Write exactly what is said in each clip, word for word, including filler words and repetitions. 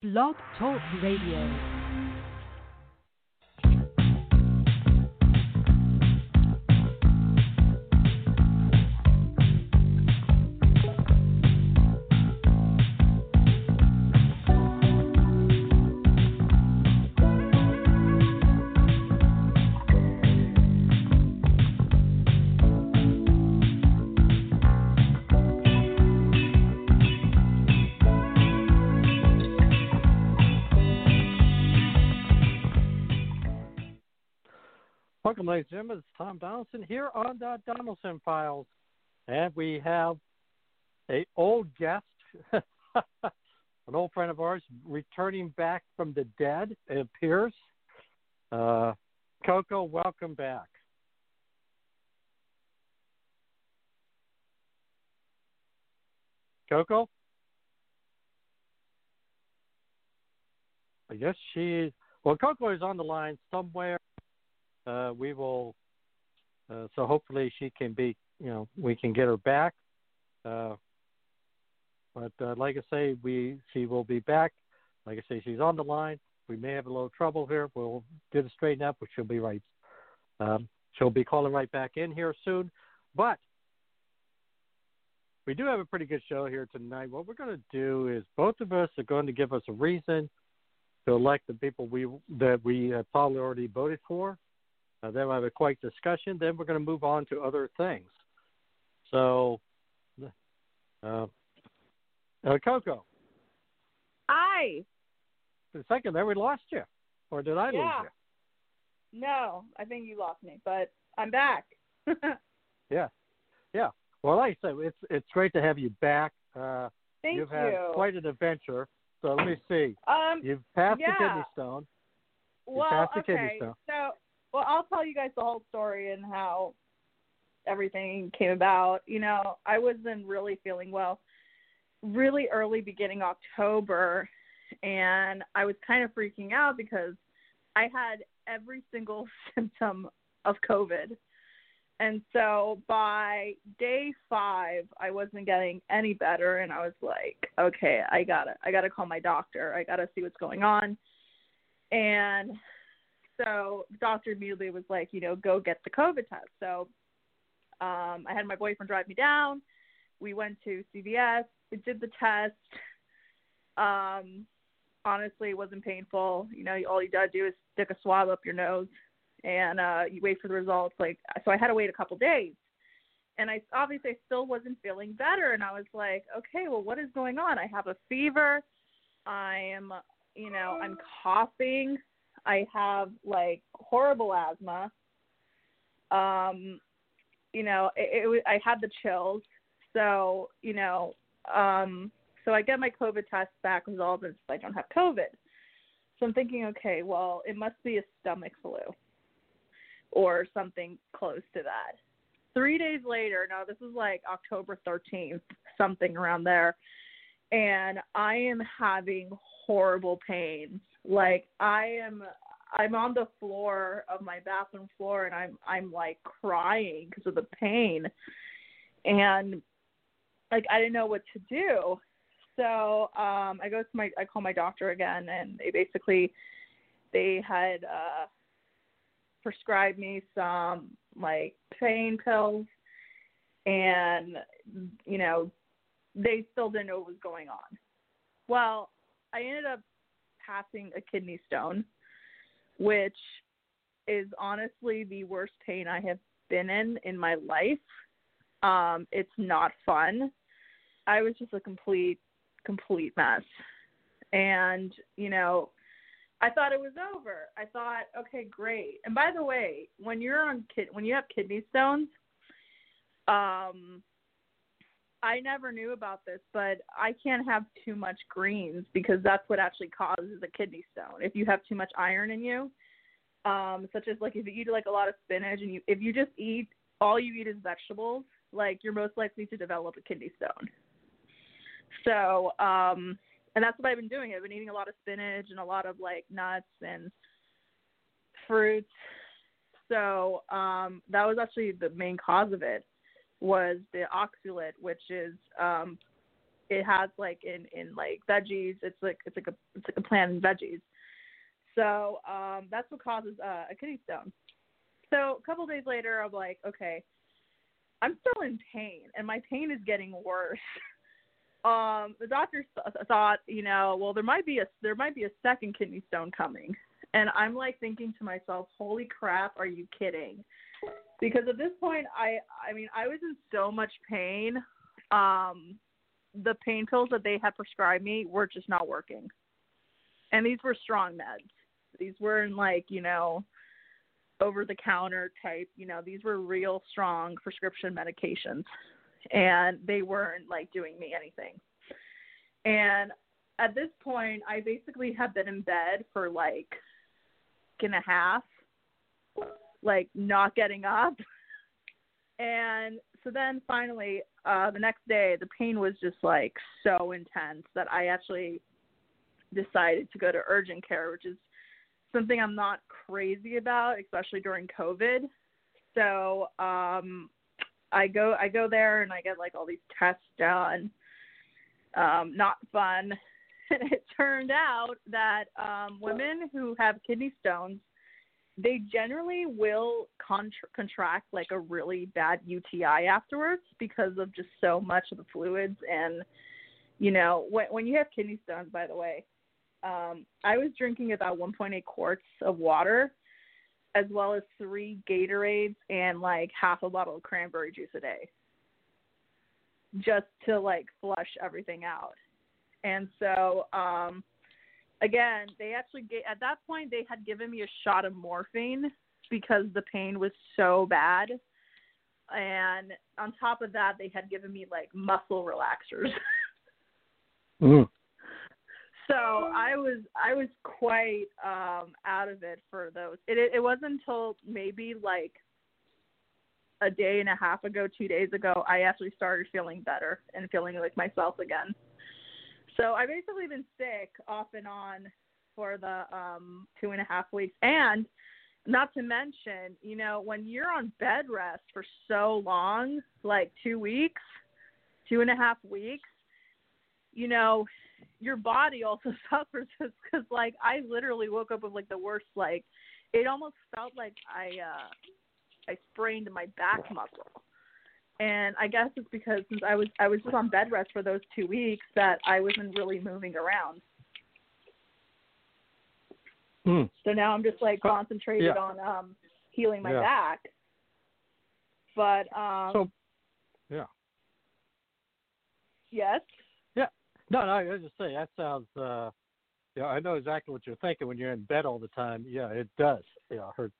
Blog Talk Radio. Welcome, ladies and gentlemen. It's Tom Donaldson here on the Donaldson Files, and we have an old guest, an old friend of ours, returning back from the dead, it appears. Uh, Coco, welcome back. Coco? I guess she's – well, Coco is on the line somewhere. Uh, we will, uh, so hopefully she can be, you know, we can get her back. Uh, but uh, like I say, we she will be back. Like I say, she's on the line. We may have a little trouble here. We'll get it straightened up, but she'll be right. Um, she'll be calling right back in here soon. But we do have a pretty good show here tonight. What we're going to do is both of us are going to give us a reason to elect the people we that we uh, probably already voted for. Uh, then we'll have a quick discussion. Then we're going to move on to other things. So, uh, uh, Coco. Hi. For a second there, we lost you. Or did I yeah. lose you? No, I think you lost me, but I'm back. yeah. Yeah. Well, like I said, it's, it's great to have you back. Uh, Thank you've you. You've had quite an adventure. So let me see. Um, you've passed yeah. the kidney stone. You've well, passed the okay. kidney stone. So, Well, I'll tell you guys the whole story and how everything came about. You know, I wasn't really feeling well really early beginning October, and I was kind of freaking out because I had every single symptom of COVID. And so by day five, I wasn't getting any better, and I was like, okay, I gotta, I gotta call my doctor. I gotta see what's going on. And so the doctor immediately was like, you know, go get the COVID test. So um, I had my boyfriend drive me down. We went to C V S. We did the test. Um, honestly, it wasn't painful. You know, all you got to do is stick a swab up your nose and uh, you wait for the results. Like, so I had to wait a couple days. And I obviously I still wasn't feeling better. And I was like, okay, well, what is going on? I have a fever. I am, you know, I'm coughing. I have, like, horrible asthma. Um, you know, it, it, I had the chills. So, you know, um, so I get my COVID test back resolved and I don't have COVID. So I'm thinking, okay, well, it must be a stomach flu or something close to that. Three days later, no, this is like October thirteenth, something around there, and I am having horrible pain. Like I am, I'm on the floor of my bathroom floor and I'm, I'm like crying because of the pain and like, I didn't know what to do. So, um, I go to my, I call my doctor again and they basically, they had, uh, prescribed me some like pain pills and, you know, they still didn't know what was going on. Well, I ended up passing a kidney stone, which is honestly the worst pain I have been in in my life. Um, it's not fun. I was just a complete, complete mess. And, you know, I thought it was over. I thought, okay, great. And by the way, when you're on kid, when you have kidney stones, um, I never knew about this, but I can't have too much greens because that's what actually causes a kidney stone. If you have too much iron in you, um, such as like if you eat like a lot of spinach and you, if you just eat, all you eat is vegetables, like you're most likely to develop a kidney stone. So, um, and that's what I've been doing. I've been eating a lot of spinach and a lot of like nuts and fruits. So um, that was actually the main cause of it. Was the oxalate, which is um, it has like in, in like veggies. It's like it's like a it's like a plant in veggies. So um, that's what causes uh, a kidney stone. So a couple of days later, I'm like, okay, I'm still in pain, and my pain is getting worse. Um, the doctor thought, you know, well, there might be a there might be a second kidney stone coming, and I'm like thinking to myself, holy crap, are you kidding? Because at this point, I I mean, I was in so much pain. Um, the pain pills that they had prescribed me were just not working, and these were strong meds. These weren't like, you know, over-the-counter type, you know, these were real strong prescription medications, and they weren't, like, doing me anything. And at this point, I basically have been in bed for, like, a week and a half, like, not getting up. And so then, finally, uh, the next day, the pain was just, like, so intense that I actually decided to go to urgent care, which is something I'm not crazy about, especially during COVID. So um, I go I go there and I get like all these tests done. Um, not fun. And it turned out that um, women who have kidney stones, they generally will contra- contract like a really bad U T I afterwards because of just so much of the fluids. And, you know, when, when you have kidney stones, by the way, Um, I was drinking about one point eight quarts of water, as well as three Gatorades and like half a bottle of cranberry juice a day, just to like flush everything out. And so, um, again, they actually gave, at that point they had given me a shot of morphine because the pain was so bad. And on top of that, they had given me like muscle relaxers. mm. So I was I was quite um, out of it for those. It, it it wasn't until maybe like a day and a half ago, two days ago, I actually started feeling better and feeling like myself again. So I basically been sick off and on for the um, two and a half weeks. And not to mention, you know, when you're on bed rest for so long, like two weeks, two and a half weeks, you know, your body also suffers because, like, I literally woke up with, like, the worst, like, it almost felt like I uh, I sprained my back muscle. And I guess it's because since I was I was just on bed rest for those two weeks that I wasn't really moving around. Mm. So now I'm just, like, concentrated uh, yeah. on um, healing my yeah. back. But, um... So, yeah. Yes? No, no, I was just saying, that sounds, uh, yeah, I know exactly what you're thinking when you're in bed all the time. Yeah, it does. Yeah, hurt,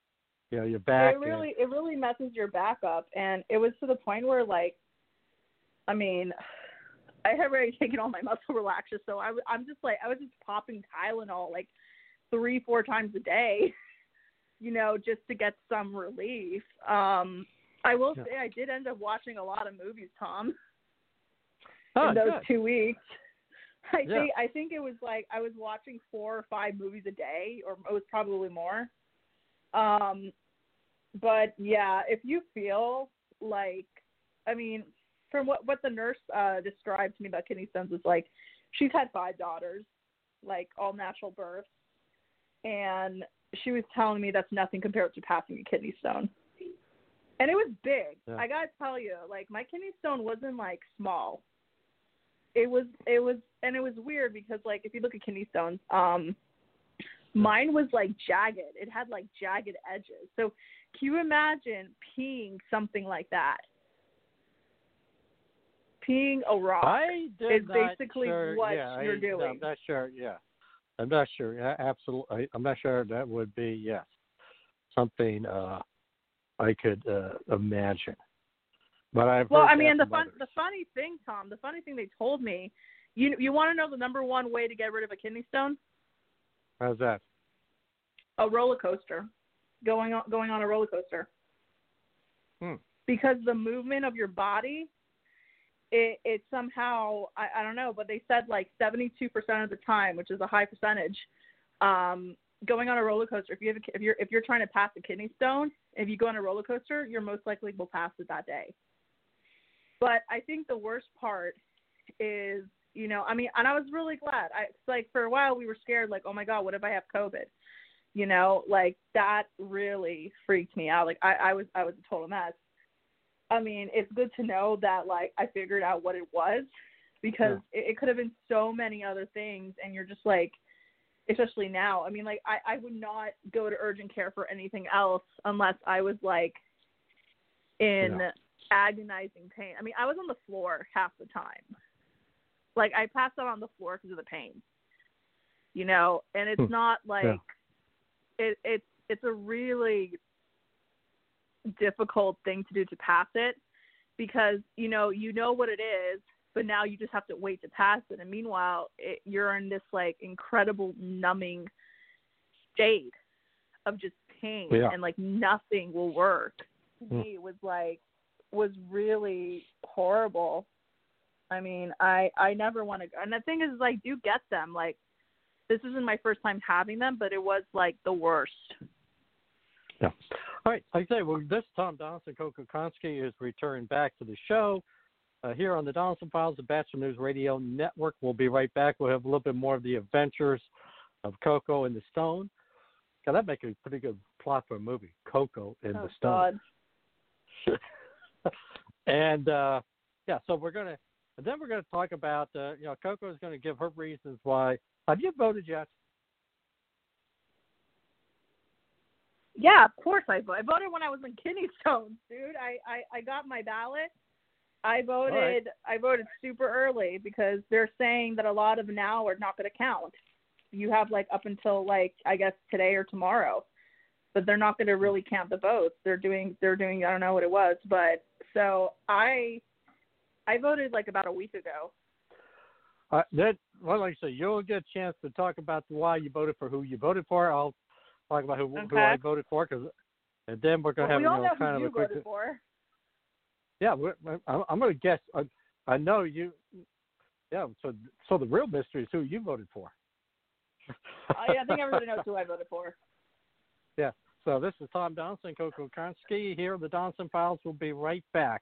you know, your back. It really, and, it really messes your back up. And it was to the point where, like, I mean, I had already taken all my muscle relaxers. So I, I'm just like, I was just popping Tylenol like three, four times a day, you know, just to get some relief. Um, I will yeah. say I did end up watching a lot of movies, Tom, oh, in those good. two weeks. I yeah. think I think it was like I was watching four or five movies a day, or it was probably more. Um, but yeah, if you feel like, I mean, from what what the nurse uh, described to me about kidney stones was like, she's had five daughters, like all natural births, and she was telling me that's nothing compared to passing a kidney stone, and it was big. Yeah. I gotta tell you, like my kidney stone wasn't like small. It was, it was, and it was weird because, like, if you look at kidney stones, um, mine was, like, jagged. It had, like, jagged edges. So can you imagine peeing something like that? Peeing a rock I did is not basically sure, what yeah, you're I, doing. No, I'm not sure, yeah. I'm not sure. I, absolutely. I, I'm not sure that would be, yes, something uh, I could uh, imagine. But I've well, I mean, the fun, the funny thing, Tom, the funny thing they told me, you you want to know the number one way to get rid of a kidney stone? How's that? A roller coaster, going on, going on a roller coaster. Hmm. Because the movement of your body, it, it somehow, I, I don't know, but they said like seventy-two percent of the time, which is a high percentage, um, going on a roller coaster. If you have, a, if you're if you're trying to pass a kidney stone, if you go on a roller coaster, you're most likely will pass it that day. But I think the worst part is you know, I mean, and I was really glad. I, like, for a while we were scared, like, oh my God, what if I have COVID? You know, like, that really freaked me out. Like, I, I was, I was a total mess. I mean, it's good to know that, like, I figured out what it was, because yeah. it, it could have been so many other things. And you're just like, especially now, I mean, like, I, I would not go to urgent care for anything else unless I was, like, in yeah. agonizing pain. I mean, I was on the floor half the time. Like, I passed out on the floor because of the pain, you know? And it's hmm. not, like, yeah. it, it's, it's a really difficult thing to do, to pass it, because you know you know what it is, but now you just have to wait to pass it, and meanwhile it, you're in this like incredible numbing state of just pain yeah. and like nothing will work. To me, it was like was really horrible. I mean, I I never want to go. And the thing is, I do get them, like, this isn't my first time having them, but it was like the worst. Yeah. All right. Like I say, well, this Tom Donaldson, Coco Konsky, is returned back to the show uh, here on the Donaldson Files, the Bachelor News Radio Network. We'll be right back. We'll have a little bit more of the adventures of Coco and the Stone. God, that'd make a pretty good plot for a movie, Coco and oh, the Stone. God. and, uh, yeah, so we're going to – then we're going to talk about, uh, you know, Coco is going to give her reasons why – have you voted yet? Yeah, of course I voted. I voted when I was in kidney stones, dude. I, I, I got my ballot. I voted right. I voted super early because they're saying that a lot of now are not going to count. You have, like, up until, like, I guess today or tomorrow. But they're not going to really count the votes. They're doing – they're doing. I don't know what it was. But so I I voted, like, about a week ago. Uh, that, well, like I said, you'll get a chance to talk about why you voted for who you voted for. I'll – talk about who, okay. who I voted for, cause, and then we're going to well, have we you know, kind who of you a quick. For. Yeah, we're, I'm, I'm going to guess. I, I know you. Yeah, so so the real mystery is who you voted for. I, I think everybody knows who I voted for. Yeah. So this is Tom Donaldson, Coco Konsky here. The Donaldson Files will be right back.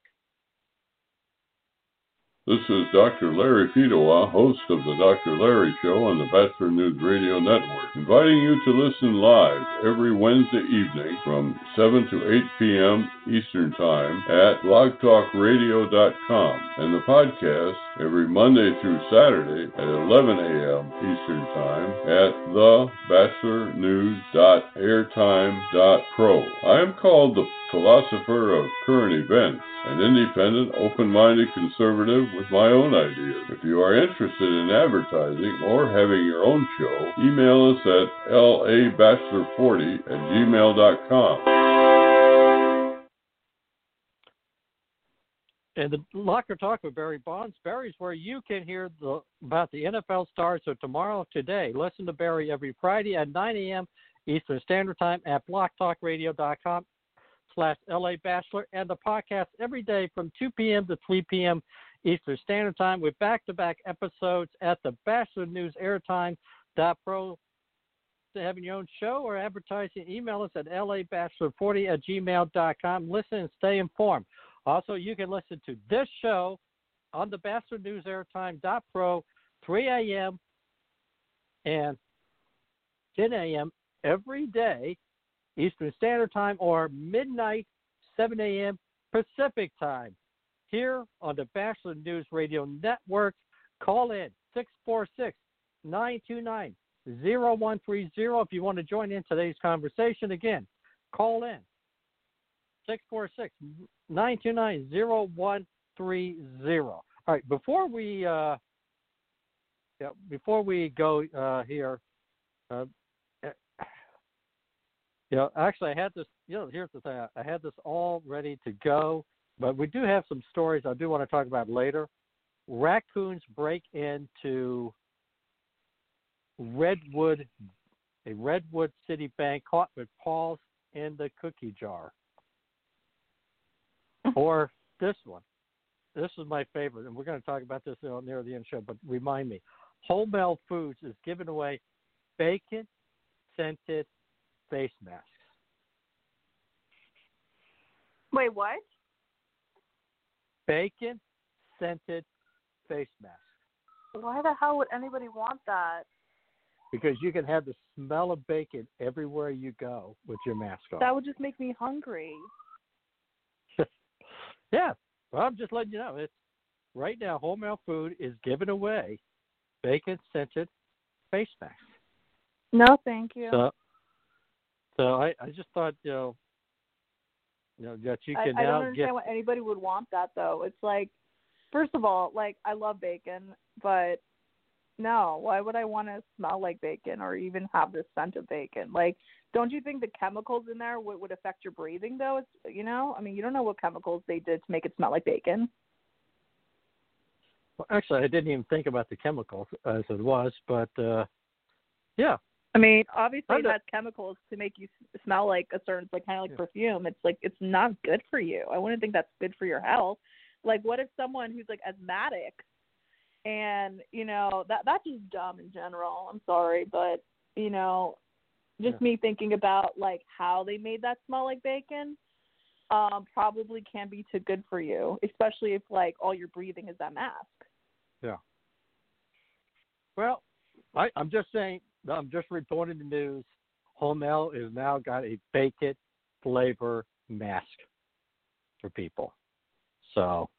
This is Doctor Larry Fedowa, host of the Doctor Larry Show on the Bachelor News Radio Network, inviting you to listen live every Wednesday evening from seven to eight p.m. Eastern Time at blog talk radio dot com and the podcast every Monday through Saturday at eleven a.m. Eastern Time at the bachelor news dot airtime dot pro. I am called the philosopher of current events, an independent, open-minded conservative with my own ideas. If you are interested in advertising or having your own show, email us at l a bachelor forty at gmail dot com. And the Locker Talk with Barry Bonds. Barry's where you can hear the, about the N F L stars of tomorrow, today. Listen to Barry every Friday at nine a.m. Eastern Standard Time at block talk radio dot com. Slash L A Bachelor, and the podcast every day from two p.m. to three p.m. Eastern Standard Time with back-to-back episodes at the Bachelor News Airtime dot pro. To having your own show or advertising, email us at l a bachelor forty at gmail dot com. Listen and stay informed. Also, you can listen to this show on the Bachelor News Airtime dot pro, three a.m. and ten a.m. every day Eastern Standard Time, or midnight, seven a.m. Pacific Time, here on the Bachelor News Radio Network. Call in six four six, nine two nine, zero one three zero if you want to join in today's conversation. Again, call in six four six, nine two nine, zero one three zero. All right, before we uh, yeah, before we go uh, here, uh, You know, actually, I had this, you know, here's the thing. I had this all ready to go, but we do have some stories I do want to talk about later. Raccoons break into Redwood, a Redwood City bank, caught with paws in the cookie jar. Or this one. This is my favorite, and we're going to talk about this near the end show, but remind me. Whole Foods is giving away bacon-scented face masks. Wait, what? Bacon scented face masks. Why the hell would anybody want that? Because you can have the smell of bacon everywhere you go with your mask on. That would just make me hungry. Yeah. Well, I'm just letting you know. It's right now, Wholesale Food is giving away bacon-scented face masks. No, thank you. So, so I, I just thought, you know, you know that you can I, now get... I don't understand get... why anybody would want that, though. It's like, first of all, like, I love bacon, but... No, why would I want to smell like bacon or even have the scent of bacon? Like, don't you think the chemicals in there would, would affect your breathing, though? It's, you know, I mean, you don't know what chemicals they did to make it smell like bacon. Well, actually, I didn't even think about the chemicals as it was, but, uh, yeah. I mean, obviously it has chemicals to make you smell like a certain, like kind of like yeah. perfume. It's like, it's not good for you. I wouldn't think that's good for your health. Like, what if someone who's, like, asthmatic and, you know, that that's just dumb in general. I'm sorry. But, you know, just yeah. me thinking about, like, how they made that smell like bacon um, probably can't be too good for you, especially if, like, all you're breathing is that mask. Yeah. Well, I, I'm just saying, I'm just reporting the news. Hormel has now got a bacon flavor mask for people. So...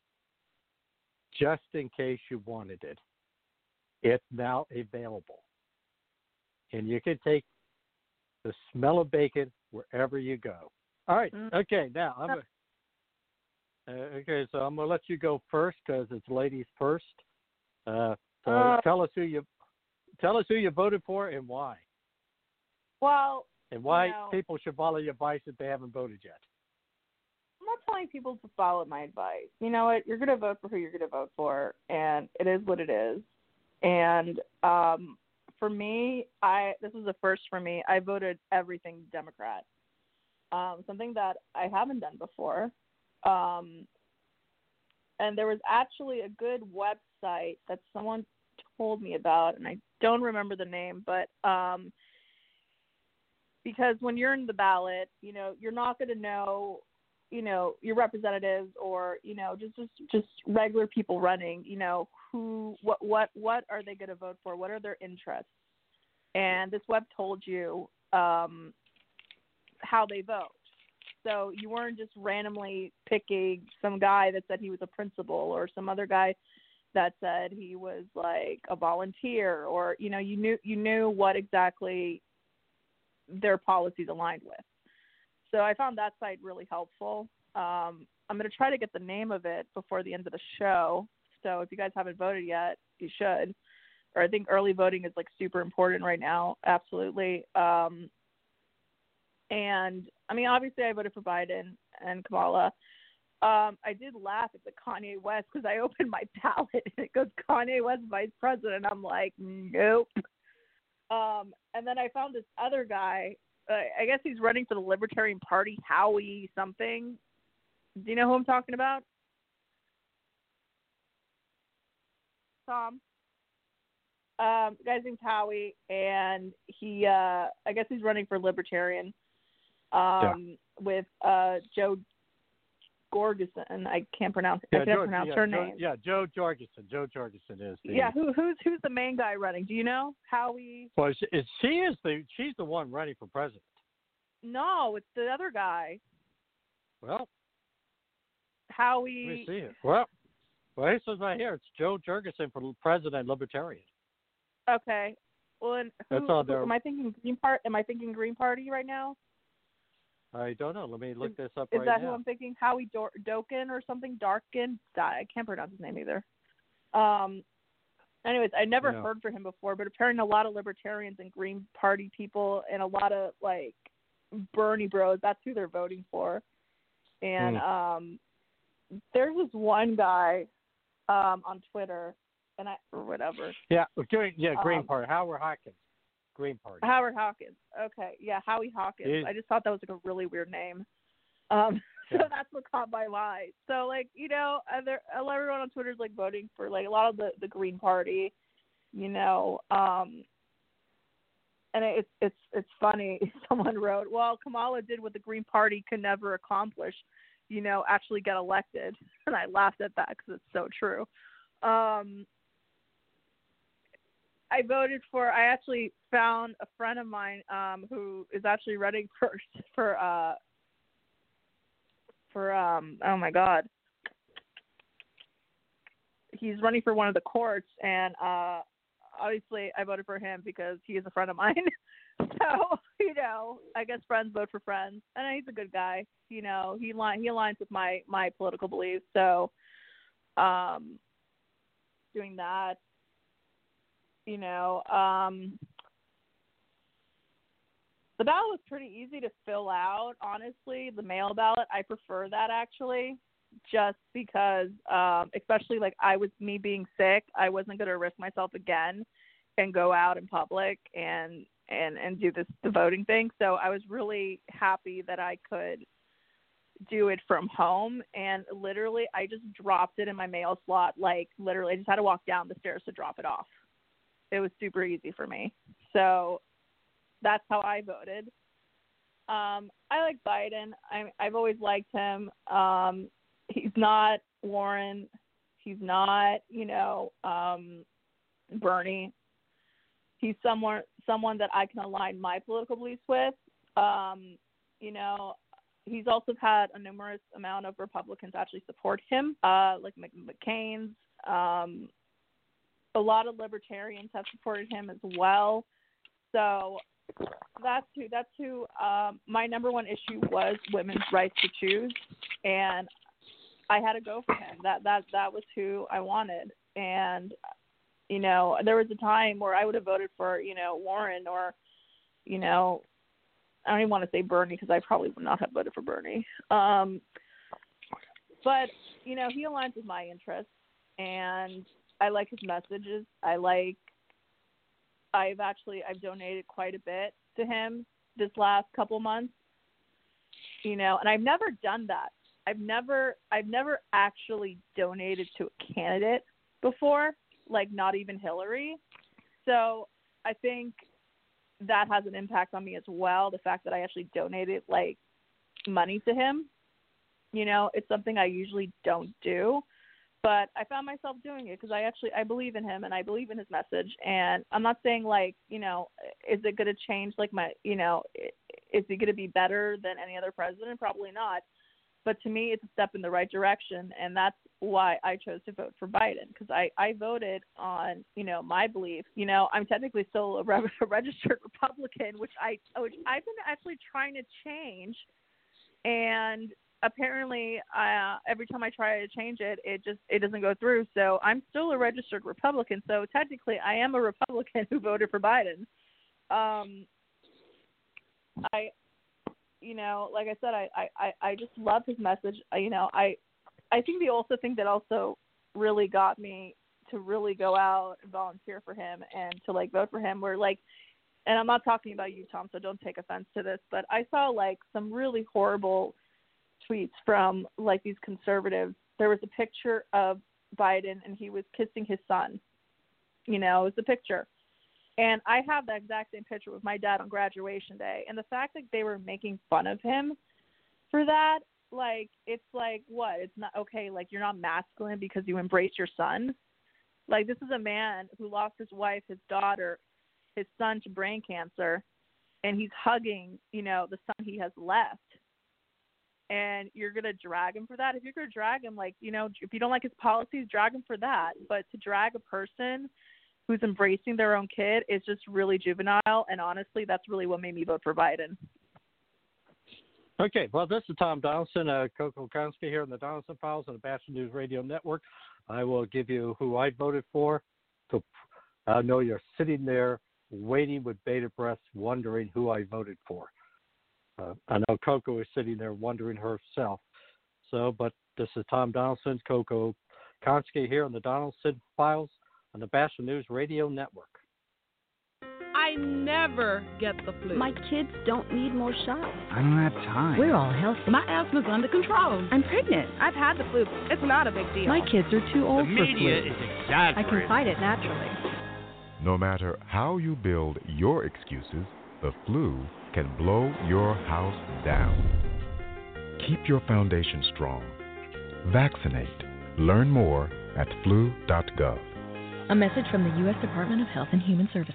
just in case you wanted it, it's now available. And you can take the smell of bacon wherever you go. All right. Okay, now I'm gonna, uh, okay, so I'm going to let you go first because it's ladies first. Uh, so uh, tell us who you tell us who you voted for and why. Well, and why you know, people should follow your advice if they haven't voted yet. I'm not telling people to follow my advice. You know what? You're going to vote for who you're going to vote for, and it is what it is. And um, for me, I this was a first for me. I voted everything Democrat, um, something that I haven't done before. Um, and there was actually a good website that someone told me about, and I don't remember the name, but um, because when you're in the ballot, you know, you're not going to know – you know, your representatives or, you know, just, just, just regular people running, you know, who, what, what, what are they going to vote for? What are their interests? And this web told you um, how they vote. So you weren't just randomly picking some guy that said he was a principal or some other guy that said he was like a volunteer or, you know, you knew, you knew what exactly their policies aligned with. So I found that site really helpful. Um, I'm going to try to get the name of it before the end of the show. So if you guys haven't voted yet, you should. Or I think early voting is, like, super important right now. Absolutely. Um, and, I mean, obviously I voted for Biden and Kamala. Um, I did laugh at the Kanye West because I opened my ballot and it goes Kanye West vice president. I'm like, nope. Um, and then I found this other guy. I guess he's running for the Libertarian Party, Howie something. Do you know who I'm talking about? Tom. Um, the guy's name's Howie, and he, uh, I guess he's running for Libertarian um, yeah. with uh, Jo Jorgensen. I can't pronounce yeah, I can't jo- pronounce yeah, her jo- name. Yeah, Jo Jorgensen. Jo Jorgensen is. The... Yeah, who, who's who's the main guy running? Do you know? Howie. Well, she, she is the she's the one running for president. No, it's the other guy. Well, Howie. Let me see it. Well, well, this is right here. It's Jo Jorgensen for president, Libertarian. Okay. Well, and who, That's all there. Am I thinking Green Party? Am I thinking Green Party right now? I don't know. Let me look this up right now. Is that who I'm thinking? Howie Dor- Doken or something? Darkin? I can't pronounce his name either. Um, anyways, I never no. heard from him before, but apparently a lot of libertarians and Green Party people and a lot of, like, Bernie bros, that's who they're voting for. And mm. um, there was one guy um, on Twitter, and I or whatever. Yeah, yeah Green um, Party. Howard Hawkins. Green Party. Howard Hawkins. Okay. Yeah, Howie Hawkins. It, I just thought that was, like, a really weird name. Um, yeah. So that's what caught my eye. So, like, you know, other, everyone on Twitter is, like, voting for, like, a lot of the, the Green Party, you know. Um, and it, it's it's it's funny. Someone wrote, well, Kamala did what the Green Party could never accomplish, you know, actually get elected. And I laughed at that because it's so true. Um I voted for, I actually found a friend of mine um, who is actually running for, for, uh, for, um, oh my God. He's running for one of the courts, and uh, obviously I voted for him because he is a friend of mine. So, you know, I guess friends vote for friends, and he's a good guy. You know, he li- he aligns with my, my political beliefs. So, um, doing that, you know, um, the ballot was pretty easy to fill out. Honestly, the mail ballot, I prefer that actually, just because, um, especially like I was me being sick, I wasn't going to risk myself again and go out in public and. And, and do this the voting thing. So I was really happy that I could do it from home. And literally, I just dropped it in my mail slot. Like, literally, I just had to walk down the stairs to drop it off. It was super easy for me. So that's how I voted. Um, I like Biden. I, I've always liked him. Um, he's not Warren. He's not, you know, um, Bernie. He's someone someone that I can align my political beliefs with. Um, you know, he's also had a numerous amount of Republicans actually support him, uh, like McCain's. Um, a lot of libertarians have supported him as well. So that's who. That's who. Um, my number one issue was women's rights to choose, and I had to go for him. That that that was who I wanted, and. You know, there was a time where I would have voted for, you know, Warren or, you know, I don't even want to say Bernie because I probably would not have voted for Bernie. Um, but, you know, he aligns with my interests, and I like his messages. I like, I've actually, I've donated quite a bit to him this last couple months, you know, and I've never done that. I've never, I've never actually donated to a candidate before. Like not even Hillary. So I think that has an impact on me as well. The fact that I actually donated like money to him, you know, it's something I usually don't do, but I found myself doing it because I actually, I believe in him and I believe in his message. And I'm not saying like, you know, is it going to change like my, you know, is it going to be better than any other president? Probably not. But to me, it's a step in the right direction, and that's why I chose to vote for Biden, because I, I voted on, you know, my beliefs. You know, I'm technically still a, re- a registered Republican, which, I, which I've been actually trying to change, and apparently uh, every time I try to change it, it just it doesn't go through. So I'm still a registered Republican, so technically I am a Republican who voted for Biden. Um, I... You know, like I said, I, I, I just love his message. I, you know, I I think the also thing that also really got me to really go out and volunteer for him and to, like, vote for him were, like, and I'm not talking about you, Tom, so don't take offense to this, but I saw, like, some really horrible tweets from, like, these conservatives. There was a picture of Biden, and he was kissing his son. You know, it was the picture. And I have that exact same picture with my dad on graduation day. And the fact that they were making fun of him for that, like, it's like, what? It's not okay. Like, you're not masculine because you embrace your son. Like, this is a man who lost his wife, his daughter, his son to brain cancer. And he's hugging, you know, the son he has left. And you're going to drag him for that? If you're going to drag him, like, you know, if you don't like his policies, drag him for that. But to drag a person who's embracing their own kid is just really juvenile. And honestly, that's really what made me vote for Biden. Okay. Well, this is Tom Donaldson, uh, Coco Konsky here in the Donaldson Files on the Bachelor News Radio Network. I will give you who I voted for. So I uh, know you're sitting there waiting with bated breath, wondering who I voted for. Uh, I know Coco is sitting there wondering herself. So, but this is Tom Donaldson, Coco Konsky here on the Donaldson Files on the Bachelor News Radio Network. I never get the flu. My kids don't need more shots. I don't have time. We're all healthy. My asthma's under control. I'm pregnant. I've had the flu. It's not a big deal. My kids are too old for flu. The media is exaggerating. I can fight it naturally. No matter how you build your excuses, the flu can blow your house down. Keep your foundation strong. Vaccinate. Learn more at flu dot gov. A message from the U S Department of Health and Human Services.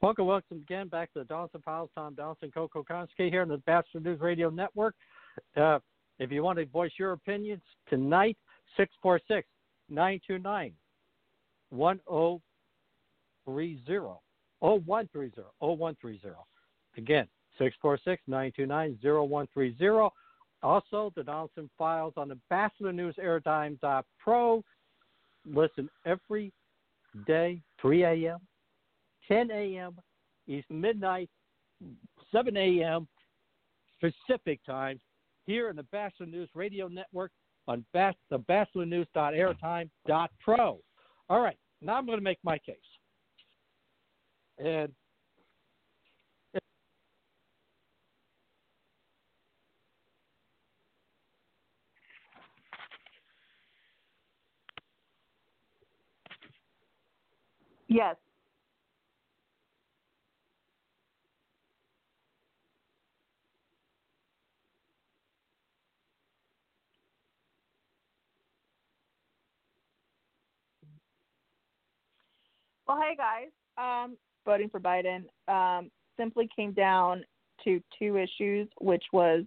Welcome, welcome again back to the Donaldson Files. Tom Donaldson, Coco Konsky here on the Bachelor News Radio Network. Uh, if you want to voice your opinions tonight, six four six, nine two nine, one zero three zero, oh one three zero, oh one three zero. Again, six four six, nine two nine, oh one three zero. Also, the Donaldson Files on the Bachelor News Airtime dot pro. Listen every day, three a.m., ten a.m. East midnight, seven a.m. Pacific time here in the Bachelor News Radio Network on bas- the bachelor news dot airtime dot pro. All right, now I'm going to make my case. And yes. Well, hey, guys. Um, voting for Biden um, simply came down to two issues, which was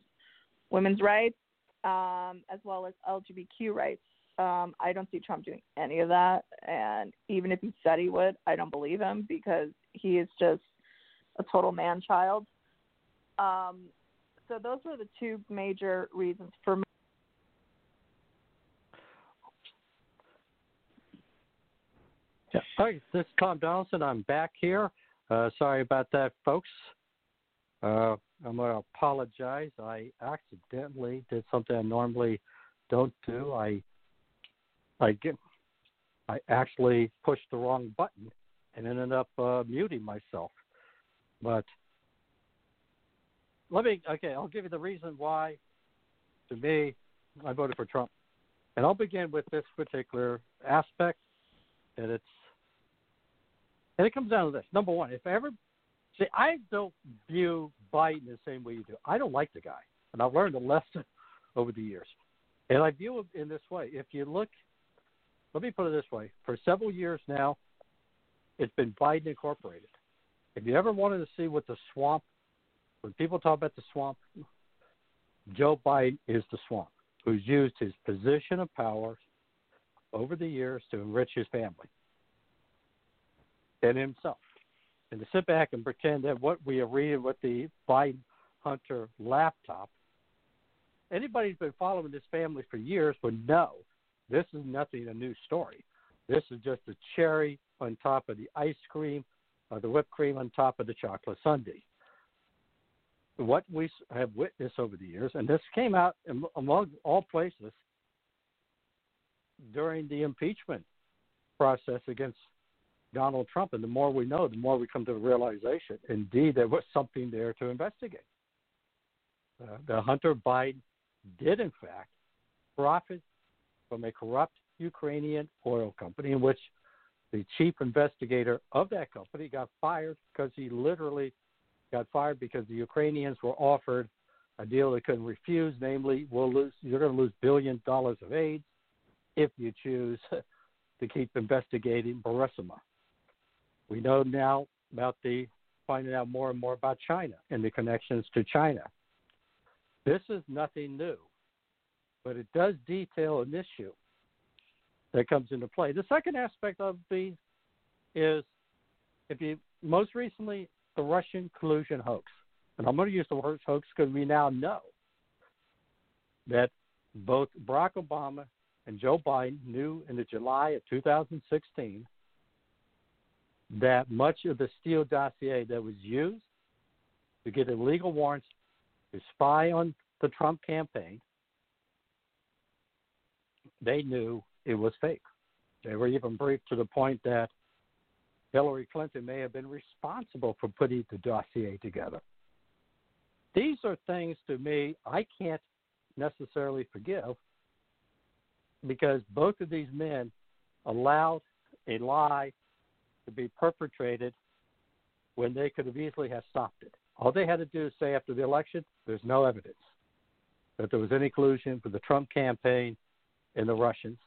women's rights um, as well as L G B T Q rights. Um, I don't see Trump doing any of that. And even if he said he would, I don't believe him because he is just a total man-child. Um, so those were the two major reasons for me. Yeah. All right, this is Tom Donaldson. I'm back here. Uh, sorry about that, folks. Uh, I'm going to apologize. I accidentally did something I normally don't do. I I get, I actually pushed the wrong button and ended up uh, muting myself. But let me, okay, I'll give you the reason why, to me, I voted for Trump. And I'll begin with this particular aspect, and it's And it comes down to this. Number one, if I ever see, I don't view Biden the same way you do. I don't like the guy, and I've learned a lesson over the years. And I view him in this way. If you look, let me put it this way: for several years now, it's been Biden Incorporated. If you ever wanted to see what the swamp, when people talk about the swamp, Joe Biden is the swamp, who's used his position of power over the years to enrich his family and himself, and to sit back and pretend that what we are reading with the Biden Hunter laptop, anybody who's been following this family for years would know this is nothing a new story. This is just the cherry on top of the ice cream, or the whipped cream on top of the chocolate sundae. What we have witnessed over the years, and this came out among all places during the impeachment process against Donald Trump, and the more we know, the more we come to the realization, indeed, there was something there to investigate. Uh, the Hunter Biden did, in fact, profit from a corrupt Ukrainian oil company in which the chief investigator of that company got fired because he literally got fired because the Ukrainians were offered a deal they couldn't refuse, namely, we'll lose, you're going to lose billion dollars of aid if you choose to keep investigating Burisma. We know now about the finding out more and more about China and the connections to China. This is nothing new, but it does detail an issue that comes into play. The second aspect of the is, if you most recently, the Russian collusion hoax. And I'm going to use the word hoax because we now know that both Barack Obama and Joe Biden knew in the July of two thousand sixteen that much of the Steele dossier that was used to get illegal warrants to spy on the Trump campaign, they knew it was fake. They were even briefed to the point that Hillary Clinton may have been responsible for putting the dossier together. These are things, to me, I can't necessarily forgive, because both of these men allowed a lie to be perpetrated when they could have easily have stopped it. All they had to do is say after the election, there's no evidence that there was any collusion for the Trump campaign and the Russians,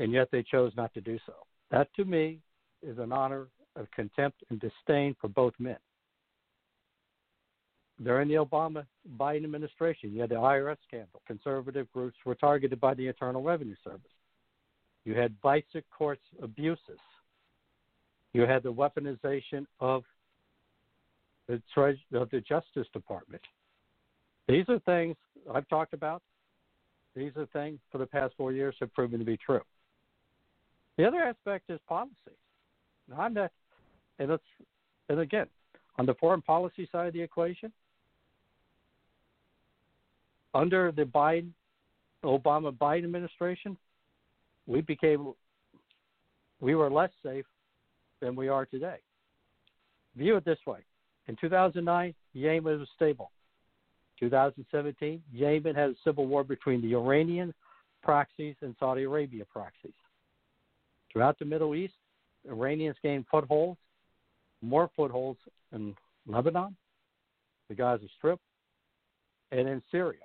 and yet they chose not to do so. That, to me, is an honor of contempt and disdain for both men. During the Obama-Biden administration, you had the I R S scandal. Conservative groups were targeted by the Internal Revenue Service. You had vice courts abuses. You had the weaponization of the, tre- of the Justice Department. These are things I've talked about. These are things for the past four years have proven to be true. The other aspect is policy. Now, I'm not, and, it's, and again, on the foreign policy side of the equation, under the Biden, Obama-Biden administration, we became, we were less safe than we are today. View it this way. In two thousand nine, Yemen was stable. two thousand seventeen, Yemen had a civil war between the Iranian proxies and Saudi Arabia proxies. Throughout the Middle East, Iranians gained footholds, more footholds in Lebanon, the Gaza Strip, and in Syria.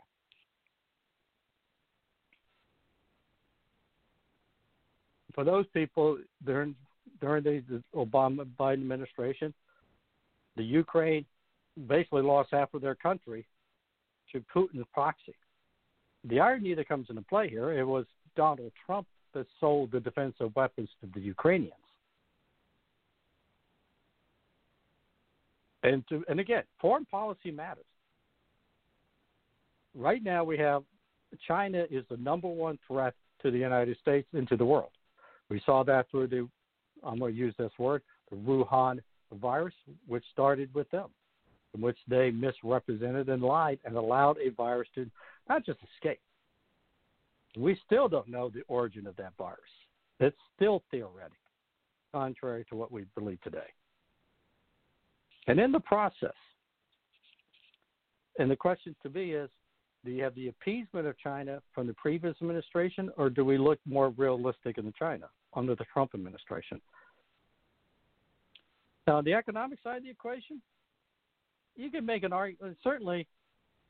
For those people, during, during the Obama-Biden administration, the Ukraine basically lost half of their country to Putin's proxy. The irony that comes into play here, it was Donald Trump that sold the defensive weapons to the Ukrainians. And, to, and again, foreign policy matters. Right now we have China is the number one threat to the United States and to the world. We saw that through the, I'm going to use this word, the Wuhan virus, which started with them, in which they misrepresented and lied and allowed a virus to not just escape. We still don't know the origin of that virus. It's still theoretic, contrary to what we believe today. And in the process, and the question to me is, do you have the appeasement of China from the previous administration, or do we look more realistic in China under the Trump administration? Now, on the economic side of the equation, you can make an argument. Certainly,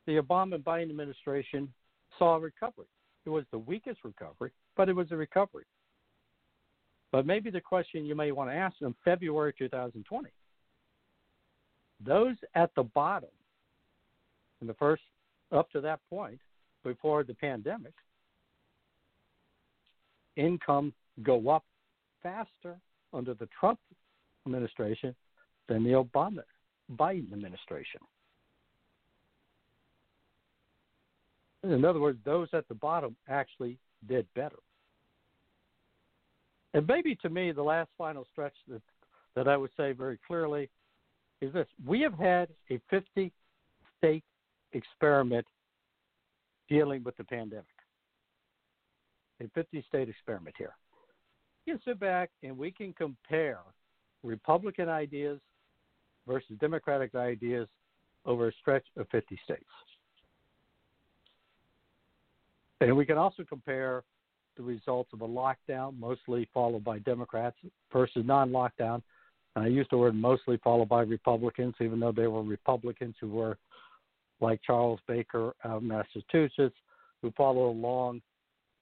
the Obama and Biden administration saw a recovery. It was the weakest recovery, but it was a recovery. But maybe the question you may want to ask them, February twenty twenty, those at the bottom in the first up to that point before the pandemic, income go up faster under the Trump administration than the Obama-Biden administration. In other words, those at the bottom actually did better. And maybe to me, the last final stretch that, that I would say very clearly is this. We have had a fifty-state experiment dealing with the pandemic. A fifty-state experiment here. You can sit back and we can compare Republican ideas versus Democratic ideas over a stretch of fifty states. And we can also compare the results of a lockdown, mostly followed by Democrats, versus non-lockdown. And I used the word mostly followed by Republicans, even though they were Republicans who were like Charles Baker out of Massachusetts, who followed along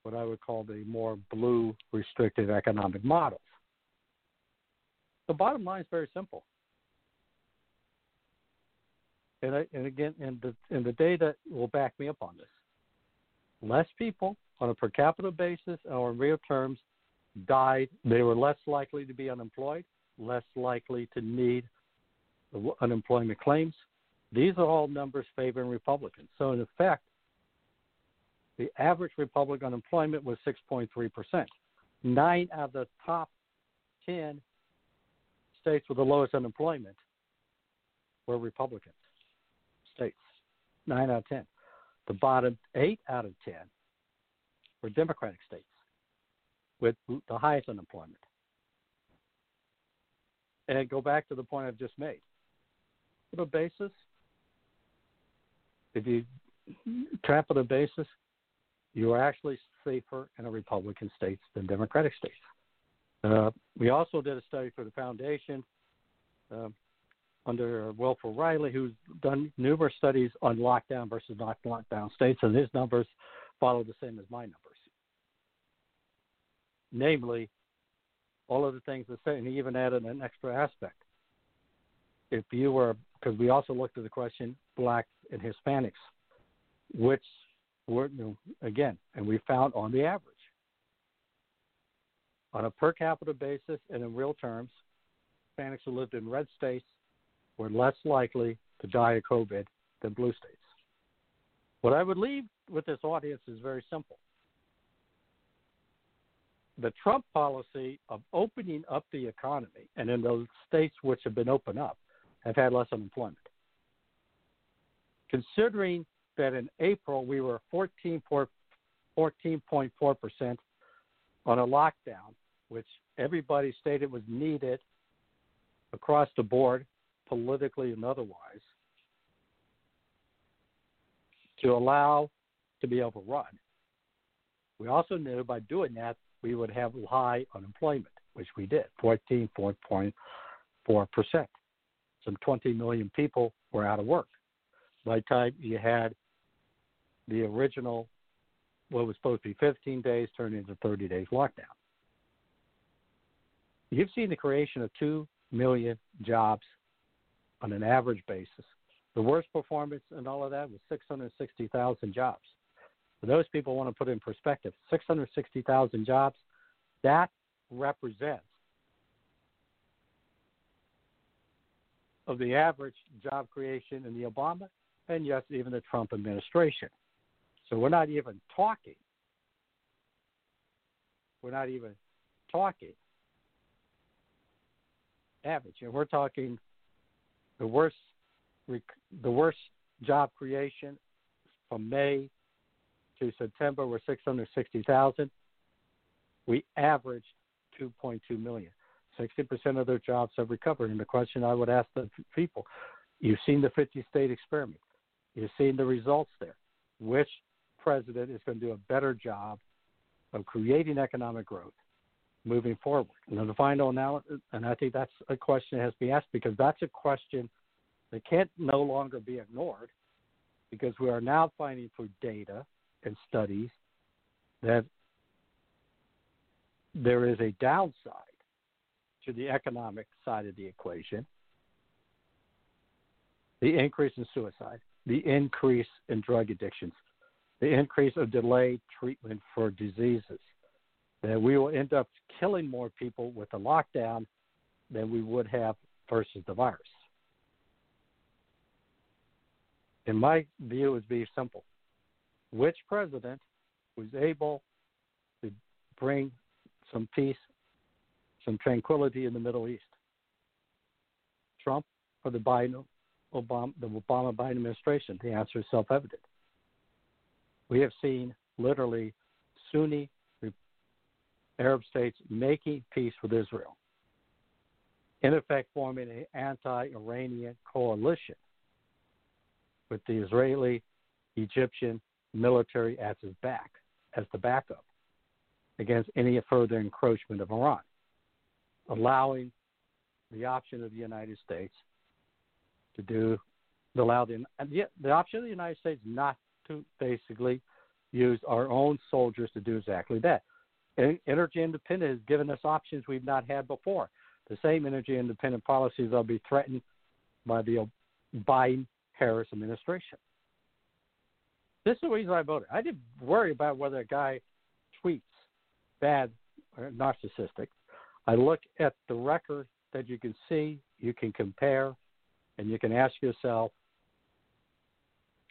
what I would call the more blue restrictive economic models. The bottom line is very simple. And, I, and again, and the, and the data will back me up on this. Less people on a per capita basis or in real terms died. They were less likely to be unemployed, less likely to need unemployment claims. These are all numbers favoring Republicans. So, in effect, the average Republican unemployment was six point three percent. Nine out of the top ten states with the lowest unemployment were Republican states, nine out of ten. The bottom eight out of ten were Democratic states with the highest unemployment. And go back to the point I've just made. On a basis, if you trap on a basis, you are actually safer in a Republican states than Democratic states. Uh, we also did a study for the foundation uh, under Wilf O'Reilly, who's done numerous studies on lockdown versus not lockdown states, and his numbers follow the same as my numbers. Namely, all of the things the same, and he even added an extra aspect. If you were, because we also looked at the question, blacks and Hispanics, which were, you know, again, and we found on the average, on a per capita basis and in real terms, Hispanics who lived in red states were less likely to die of COVID than blue states. What I would leave with this audience is very simple. The Trump policy of opening up the economy, and in those states which have been opened up, have had less unemployment. Considering that in April we were fourteen point four percent on a lockdown, which everybody stated was needed across the board, politically and otherwise, to allow to be overrun. We also knew by doing that, we would have high unemployment, which we did, fourteen point four percent. Some twenty million people were out of work. By the time you had the original, what was supposed to be fifteen days, turned into thirty days lockdown. You've seen the creation of two million jobs on an average basis. The worst performance in all of that was six hundred sixty thousand jobs. For those people who want to put in perspective, six hundred sixty thousand jobs, that represents of the average job creation in the Obama and, yes, even the Trump administration. So we're not even talking. We're not even talking average. And we're talking the worst, the worst job creation from May to September were six hundred sixty thousand. We averaged two point two million. sixty percent of their jobs have recovered. And the question I would ask the people, you've seen the fifty-state experiment. You've seen the results there. Which president is going to do a better job of creating economic growth moving forward? And the final analysis, and I think that's a question that has to be asked, because that's a question that can't no longer be ignored, because we are now finding through data and studies that there is a downside to the economic side of the equation, the increase in suicide, the increase in drug addictions, the increase of delayed treatment for diseases, that we will end up killing more people with the lockdown than we would have versus the virus. And my view is be simple. Which president was able to bring some peace, some tranquility in the Middle East? Trump or the Biden, Obama, the Obama-Biden administration? The answer is self-evident. We have seen literally Sunni Arab states making peace with Israel, in effect forming an anti-Iranian coalition with the Israeli, Egyptian military as his back, as the backup against any further encroachment of Iran, allowing the option of the United States to do, to allow the, the option of the United States not to basically use our own soldiers to do exactly that. And energy independence has given us options we've not had before. The same energy independent policies will be threatened by the Biden-Harris administration. This is the reason I voted. I didn't worry about whether a guy tweets bad or narcissistic. I look at the record that you can see, you can compare, and you can ask yourself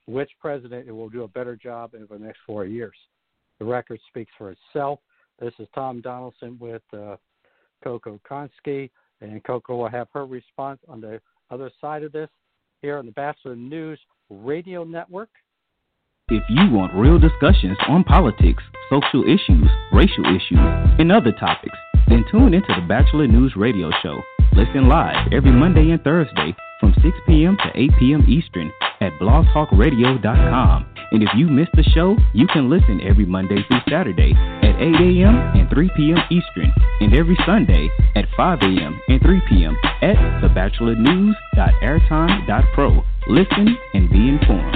which president will do a better job in the next four years. The record speaks for itself. This is Tom Donaldson with uh, Coco Konsky, and Coco will have her response on the other side of this here on the Bachelor News Radio Network. If you want real discussions on politics, social issues, racial issues, and other topics, then tune into the Bachelor News Radio Show. Listen live every Monday and Thursday from six p.m. to eight p.m. Eastern at blog talk radio dot com. And if you missed the show, you can listen every Monday through Saturday at eight a.m. and three p.m. Eastern, and every Sunday at five a.m. and three p.m. at the bachelor news dot airtime dot pro. Listen and be informed.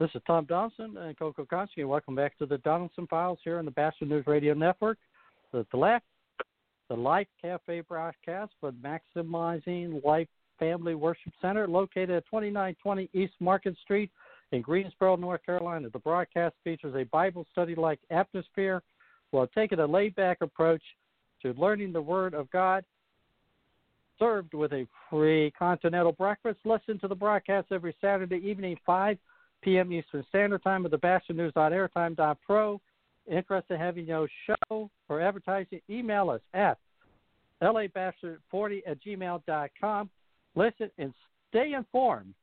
This is Tom Donaldson and Coco Konsky, and welcome back to the Donaldson Files here on the Bachelor News Radio Network. The, the, life, the Life Cafe broadcast for Maximizing Life Family Worship Center, located at twenty-nine twenty East Market Street in Greensboro, North Carolina. The broadcast features a Bible study-like atmosphere while taking a laid-back approach to learning the Word of God, served with a free continental breakfast. Listen to the broadcast every Saturday evening, five p.m. Eastern Standard Time at the bachelor news dot airtime dot pro. Interested in having your show or advertising? Email us at l a bachelor forty at gmail dot com. Listen and stay informed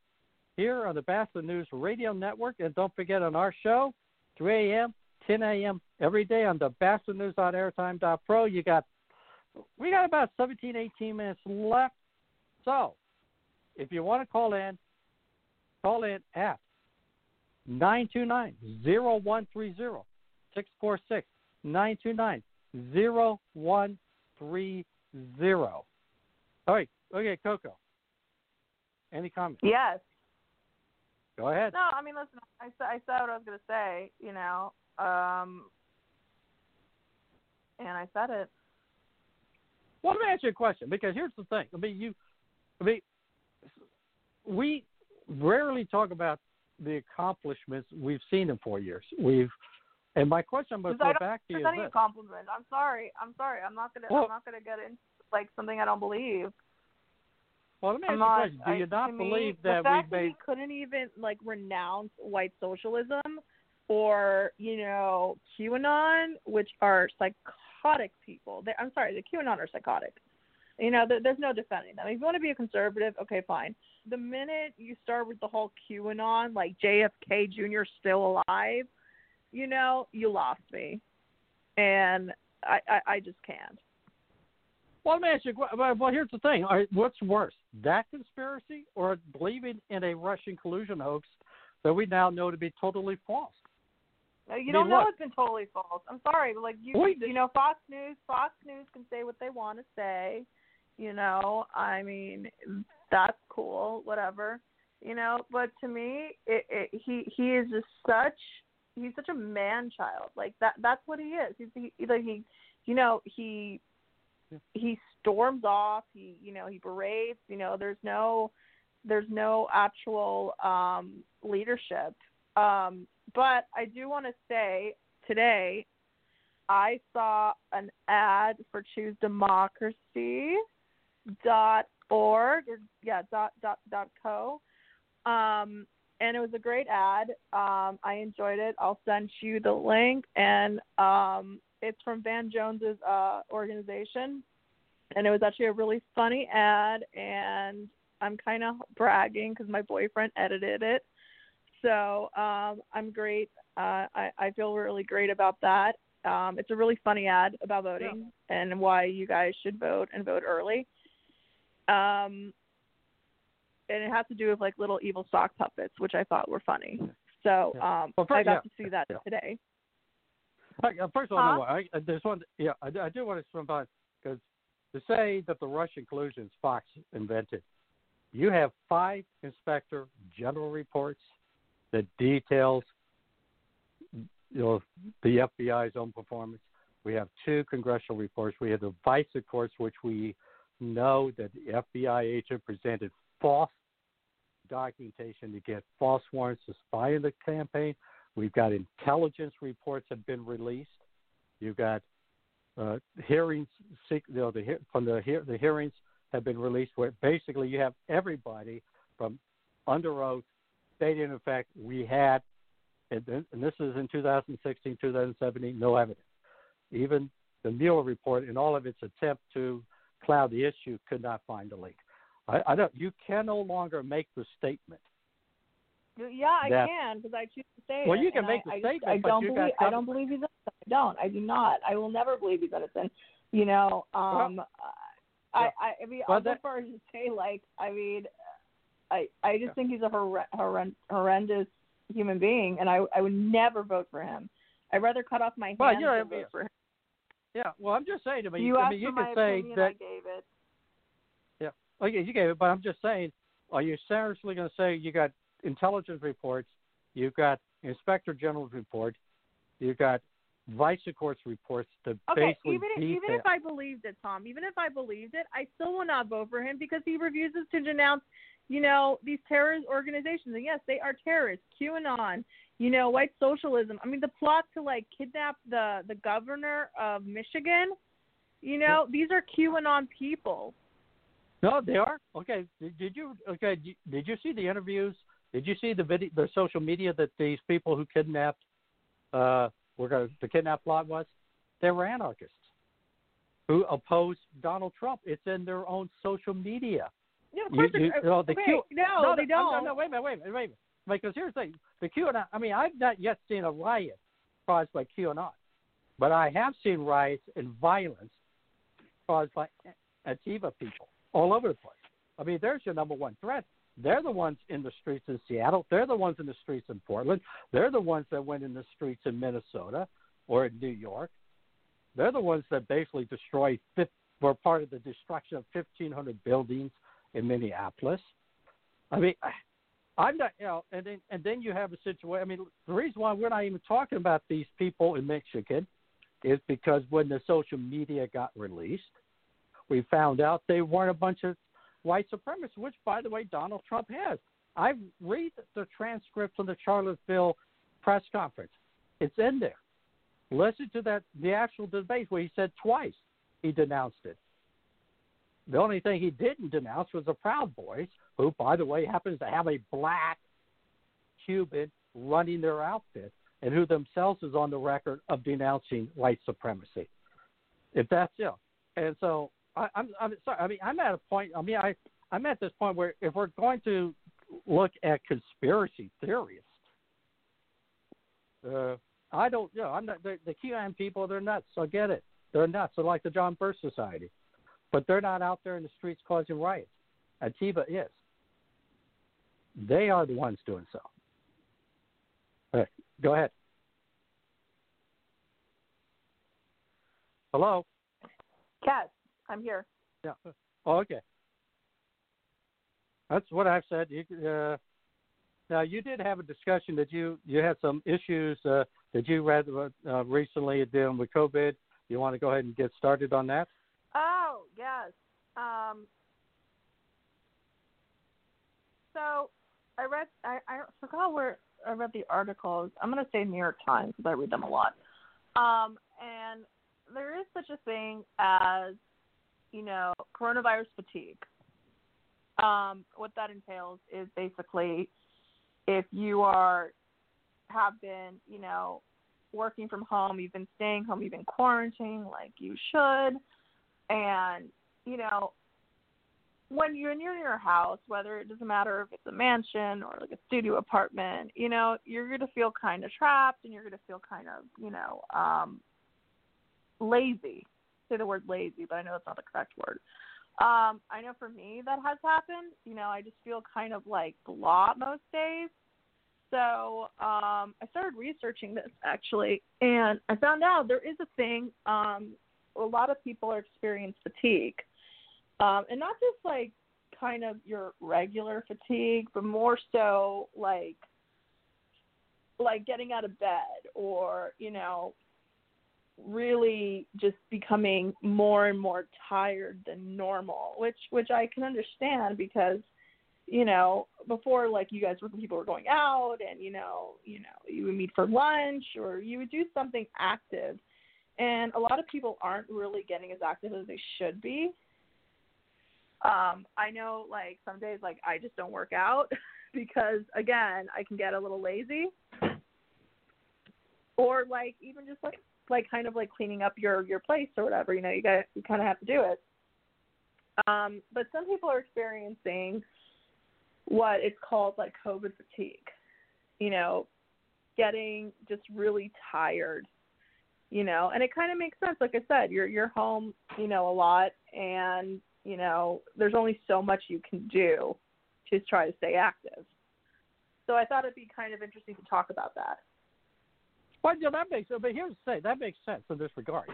here on the Bachelor News Radio Network. And don't forget on our show, three a.m., ten a.m. every day on the bachelor news dot airtime dot pro. You got, we got about seventeen, eighteen minutes left. So if you want to call in, call in at nine two nine, zero one three zero, six four six, nine two nine, zero one three zero. All right. Okay, Coco. Any comments? Yes. Go ahead. No, I mean, listen, I said, I said what I was going to say, you know, um, and I said it. Well, let me ask you a question, because here's the thing. I mean, you, I mean, we rarely talk about the accomplishments we've seen in four years. We've, and my question I'm going to go back to you is this. Any compliments? I'm sorry. I'm sorry. I'm not going to. Well, I'm not going to get into like something I don't believe. Well, let me ask not, you a question. Do you I, not believe me, that we made? We couldn't even like renounce white socialism or you know QAnon, which are psychotic people. They're, I'm sorry, the QAnon are psychotic. You know, there, there's no defending them. If you want to be a conservative, okay, fine. The minute you start with the whole QAnon, like J F K Junior still alive, you know, you lost me. And I, I, I just can't. Well, let me ask you, well, here's the thing. What's worse, that conspiracy or believing in a Russian collusion hoax that we now know to be totally false? No, you I mean, don't know look, it's been totally false. I'm sorry. But like you, wait, you know, Fox News, Fox News can say what they want to say. You know, I mean, that's cool, whatever. You know, but to me, it, it, he he is just such he's such a man child. Like that that's what he is. He's he, like he, you know, he he storms off. He you know he berates. You know, there's no there's no actual um, leadership. Um, but I do want to say today, I saw an ad for choose democracy dot org or yeah dot dot dot co, um, and it was a great ad. Um, I enjoyed it. I'll send you the link, and um, it's from Van Jones's uh, organization, and it was actually a really funny ad. And I'm kind of bragging because my boyfriend edited it, so um, I'm great. Uh, I I feel really great about that. Um, it's a really funny ad about voting yeah. and why you guys should vote and vote early. Um, and it has to do with like little evil sock puppets, which I thought were funny. So um, well, first, I got yeah, to see that yeah. today. Right, first of all, huh? I, I just want to, yeah, I, I do want to spend time because to say that the Russian collusion is Fox invented, you have five inspector general reports that details. You know, the F B I's own performance. We have two congressional reports. We have the Vice reports, which we know that the F B I agent presented false documentation to get false warrants to spy in the campaign. We've got intelligence reports have been released. You've got uh, hearings. You know, the from the the hearings have been released, where basically you have everybody from under oath stating, in fact, we had. And this is in two thousand sixteen, two thousand seventeen, no evidence. Even the Mueller report and all of its attempt to cloud the issue, could not find a link. I, I don't. You can no longer make the statement. Yeah, I that, can because I choose to say well, it. Well, you can make I, the statement, I, I but don't you believe, got I don't believe he's innocent. I don't. I do not. I will never believe he's innocent. You know, um, well, I, yeah. I, I mean, well, that, as far as to say, like, I mean, I, I just yeah. think he's a hor- horrend- horrendous human being, and I, I would never vote for him. I'd rather cut off my hand well, yeah, than vote yeah. for him. Yeah, well, I'm just saying. I mean, you I mean, you could say that. I gave it. Yeah, well, yeah, you gave it, but I'm just saying. Are you seriously going to say you got intelligence reports, you've got inspector general's report, you've got vice court's reports to okay, basically even if, even if I believed it, Tom, even if I believed it, I still will not vote for him because he refuses to denounce, you know, these terrorist organizations. And yes, they are terrorists, QAnon, you know, white socialism. I mean, the plot to, like, kidnap the, the governor of Michigan, you know, these are QAnon people. No, they are. Okay, did you okay? Did you see the interviews? Did you see the video, the social media that these people who kidnapped, uh, were going to, the kidnap plot was? They were anarchists who opposed Donald Trump. It's in their own social media. Yeah, of course. You, you, you know, the wait, Q, no, no, they don't. No, no, wait a minute, wait a minute, wait a minute. Because here's the thing: the QAnon. I mean, I've not yet seen a riot caused by QAnon, but I have seen riots and violence caused by ANTIFA people all over the place. I mean, there's your number one threat. They're the ones in the streets in Seattle. They're the ones in the streets in Portland. They're the ones that went in the streets in Minnesota or in New York. They're the ones that basically destroyed, were part of the destruction of fifteen hundred buildings in Minneapolis. I mean, I'm not, you know, and then, and then you have a situation. I mean, the reason why we're not even talking about these people in Michigan is because when the social media got released, we found out they weren't a bunch of white supremacists, which, by the way, Donald Trump has. I read the transcript from the Charlottesville press conference. It's in there. Listen to that, the actual debate where he said twice he denounced it. The only thing he didn't denounce was the Proud Boys, who, by the way, happens to have a black Cuban running their outfit and who themselves is on the record of denouncing white supremacy. If that's it. And so I, I'm, I'm sorry. I mean, I'm at a point. I mean, I, I'm at this point where if we're going to look at conspiracy theorists, uh, I don't. You know, I'm not the QAnon people. They're nuts. I get it. They're nuts. They're like the John Birch Society, but they're not out there in the streets causing riots. ANTIFA is. They are the ones doing so. All right, go ahead. Hello. Yes, I'm here. Yeah. Oh, okay. That's what I've said. You, uh, now, you did have a discussion that you, you had some issues uh, that you read uh, recently dealing with COVID. You want to go ahead and get started on that? Oh, yes. Um, so I read – I forgot where I read the articles. I'm going to say New York Times because I read them a lot. Um, and – there is such a thing as, you know, coronavirus fatigue. Um, what that entails is basically if you are, have been, you know, working from home, you've been staying home, you've been quarantining like you should. And, you know, when you're in your house, whether it doesn't matter if it's a mansion or like a studio apartment, you know, you're going to feel kind of trapped and you're going to feel kind of, you know, um, lazy. Say the word lazy, but I know that's not the correct word. Um, I know for me that has happened. You know, I just feel kind of like blah most days. So um, I started researching this actually, and I found out there is a thing. Um, a lot of people are experiencing fatigue, um, and not just like kind of your regular fatigue, but more so like like getting out of bed or you know. really just becoming more and more tired than normal, which which I can understand because, you know, before like you guys were people were going out and you know, you know, you would meet for lunch or you would do something active. And a lot of people aren't really getting as active as they should be. Um, I know like some days like I just don't work out because again, I can get a little lazy. Or like even just like like kind of like cleaning up your, your place or whatever, you know, you got you kind of have to do it. Um, but some people are experiencing what it's called like COVID fatigue, you know, getting just really tired, you know, and it kind of makes sense. Like I said, you're, you're home, you know, a lot, and, you know, there's only so much you can do to try to stay active. So I thought it'd be kind of interesting to talk about that. Well, you know, that makes, but here's the thing, that makes sense in this regard.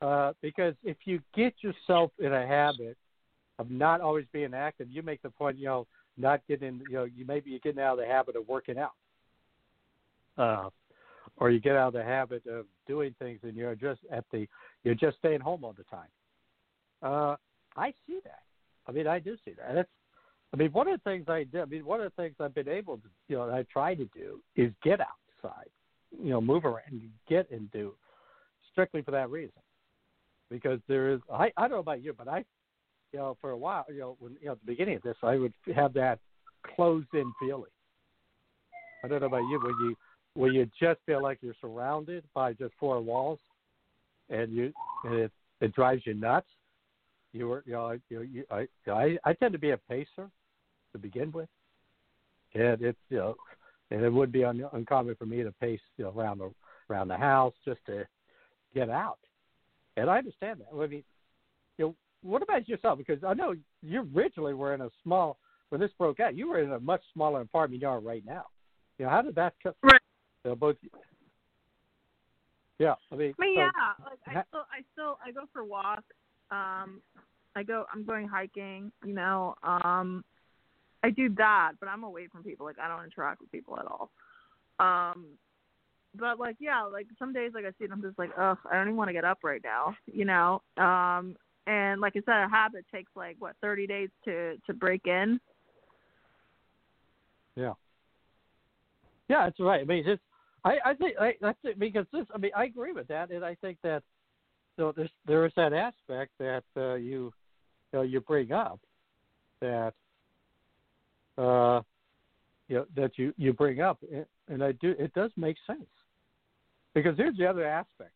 Uh, because if you get yourself in a habit of not always being active, you make the point, you know, not getting, you know, you maybe you're getting out of the habit of working out. Uh, or you get out of the habit of doing things, and you're just at the, you're just staying home all the time. Uh, I see that. I mean, I do see that. That's, I mean, one of the things I did, I mean, one of the things I've been able to, you know, I try to do is get outside, you know, move around and get and do strictly for that reason. Because there is, I, I don't know about you, but I, you know, for a while, you know, when, you know, at the beginning of this, I would have that closed-in feeling. I don't know about you, when you, when you just feel like you're surrounded by just four walls, and you, and it, it drives you nuts. You were, you know, you, you, I, I, I tend to be a pacer to begin with, and it's, you know, and it would be un, uncommon for me to pace, you know, around the, around the house just to get out. And I understand that. I mean, you know, what about yourself? Because I know you originally were in a small, when this broke out, you were in a much smaller apartment yard right now. You know, how did that come? Right. You know, both. Yeah, I mean. I mean, so, yeah. Like, I still, I still, I go for walks. Um, I go. I'm going hiking. You know, um, I do that, but I'm away from people. Like, I don't interact with people at all. Um. But, like, yeah, like, some days, like, I see it, I'm just like, ugh, I don't even want to get up right now, you know? Um, and, like I said, a habit takes, like, what, thirty days to, to break in? Yeah. Yeah, that's right. I mean, it's, I, I think, I, that's it, because this, I mean, I agree with that, and I think that, you know, there's, there is that aspect that uh, you, you know, you bring up, that, uh, you know, that you, you bring up, and I do, it does make sense. Because here's the other aspect.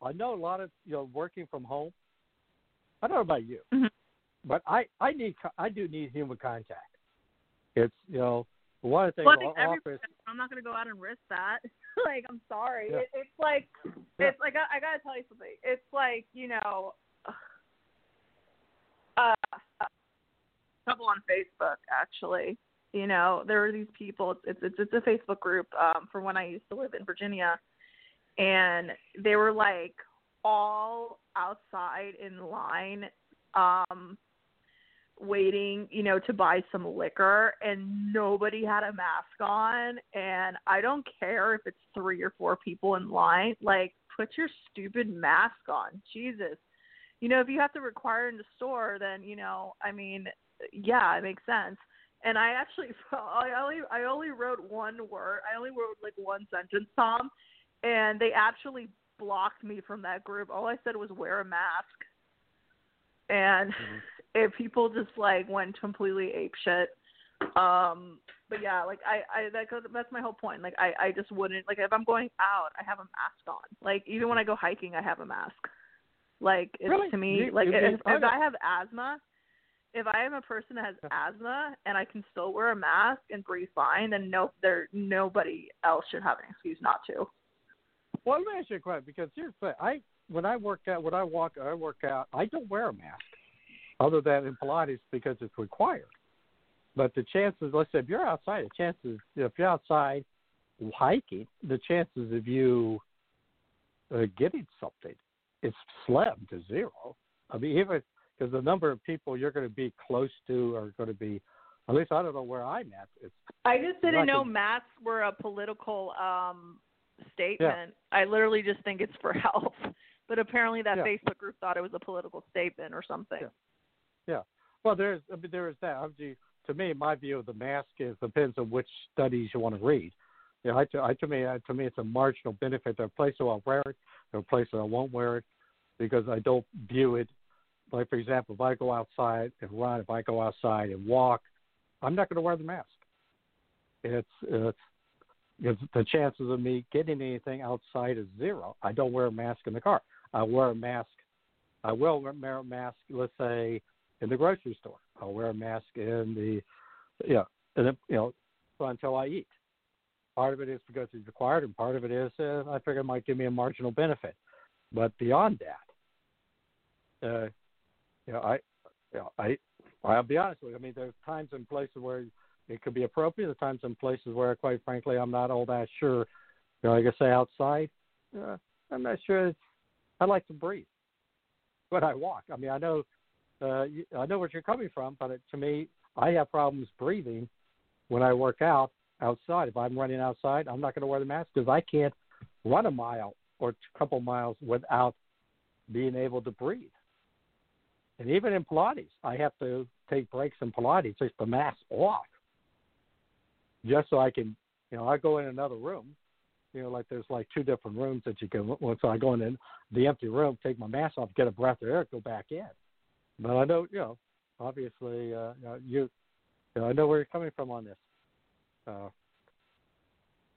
I know a lot of, you know, working from home. I don't know about you, mm-hmm. but I, I need I do need human contact. It's, you know, one of the things. Well, I think office, I'm not going to go out and risk that. Like, I'm sorry. Yeah. It, it's like, yeah. it's like I, I got to tell you something. It's like, you know, uh, a couple on Facebook, actually. You know, there were these people, it's it's, it's a Facebook group um, from when I used to live in Virginia, and they were, like, all outside in line um, waiting, you know, to buy some liquor, and nobody had a mask on, and I don't care if it's three or four people in line, like, put your stupid mask on, Jesus. You know, if you have to require in the store, then, you know, I mean, yeah, it makes sense. And I actually, I only, I only wrote one word. I only wrote like one sentence, Tom, and they actually blocked me from that group. All I said was wear a mask, and mm-hmm. it, people just like went completely apeshit. Um, but yeah, like I, I that goes, that's my whole point. Like I, I just wouldn't like if I'm going out, I have a mask on. Like even when I go hiking, I have a mask. Like it's, really? To me, you, like you, if, if I have asthma. If I am a person that has asthma and I can still wear a mask and breathe fine, then no, there nobody else should have an excuse not to. Well, let me ask you a question, because seriously, I when I work out, when I walk, I work out. I don't wear a mask, other than in Pilates, because it's required. But the chances, let's say, if you're outside, the chances if you're outside hiking, the chances of you uh, getting something is slim to zero. I mean, even. Because the number of people you're going to be close to are going to be, at least I don't know where I'm at. It's, I just didn't know gonna... masks were a political um, statement. Yeah. I literally just think it's for health. But apparently that yeah. Facebook group thought it was a political statement or something. Yeah. yeah. Well, there's, I mean, there is that. I mean, to me, my view of the mask is depends on which studies you want to read. You know, I, to, I, to, me, I, to me, it's a marginal benefit. There are places where I'll wear it. There are places where I won't wear it because I don't view it. Like, for example, if I go outside and run, if I go outside and walk, I'm not going to wear the mask. It's, it's, it's the chances of me getting anything outside is zero. I don't wear a mask in the car. I wear a mask. I will wear a mask, let's say, in the grocery store. I'll wear a mask in the, you know, in the, you know until I eat. Part of it is because it's required, and part of it is uh, I figure it might give me a marginal benefit. But beyond that, uh, you know, I, you know, I, I'll be honest with you. I mean, there's times and places where it could be appropriate. There's times and places where, quite frankly, I'm not all that sure. You know, like I say, outside, uh, I'm not sure. I like to breathe when I walk. I mean, I know, uh, you, I know where you're coming from, but it, to me, I have problems breathing when I work out. Outside, if I'm running outside, I'm not going to wear the mask because I can't run a mile or a couple miles without being able to breathe. And even in Pilates, I have to take breaks in Pilates, take the mask off, just so I can, you know, I go in another room, you know, like there's like two different rooms that you can. So I go in the empty room, take my mask off, get a breath of air, go back in. But I know, you know, obviously, uh, you, you know, I know where you're coming from on this. Uh,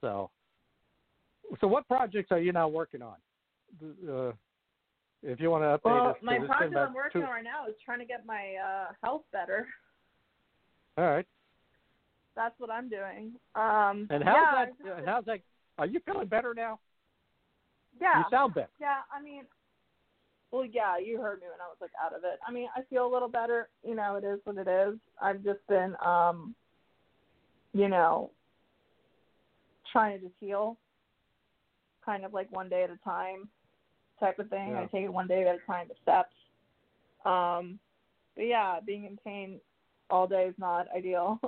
so, so what projects are you now working on? Uh, if you want to update well, us. Well, my project I'm working two... on right now is trying to get my uh, health better. All right. That's what I'm doing. Um, and how's yeah, that? How's that? Are you feeling better now? Yeah. You sound better. Yeah, I mean, well, yeah, you heard me when I was like out of it. I mean, I feel a little better. You know, it is what it is. I've just been. Um, you know, trying to just heal, kind of like one day at a time type of thing. Yeah. I take it one day at a time, with steps. Um, but, yeah, being in pain all day is not ideal.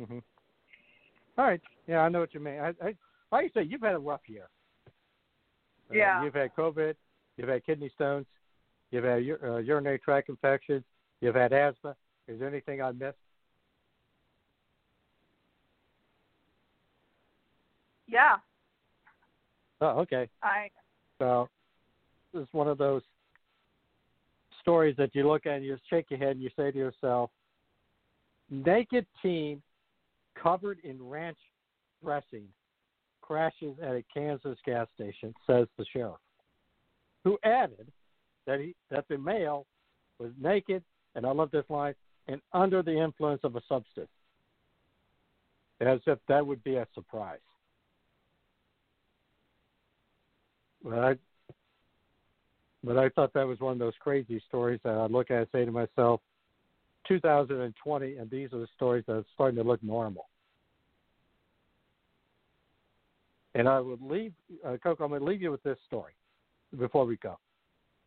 Mm-hmm. All right. Yeah, I know what you mean. I, I, like you say, you've had a rough year. Yeah. Uh, you've had COVID. You've had kidney stones. You've had uh, urinary tract infections. You've had asthma. Is there anything I missed? Yeah. Oh, okay. I. So, it's one of those stories that you look at and you shake your head and you say to yourself, naked teen covered in ranch dressing crashes at a Kansas gas station, says the sheriff, who added that, he, that the male was naked, and I love this line, and under the influence of a substance, as if that would be a surprise. But I, but I thought that was one of those crazy stories that I look at and say to myself, two thousand twenty, and these are the stories that are starting to look normal. And I would leave, uh, Coco, I'm going to leave you with this story before we go.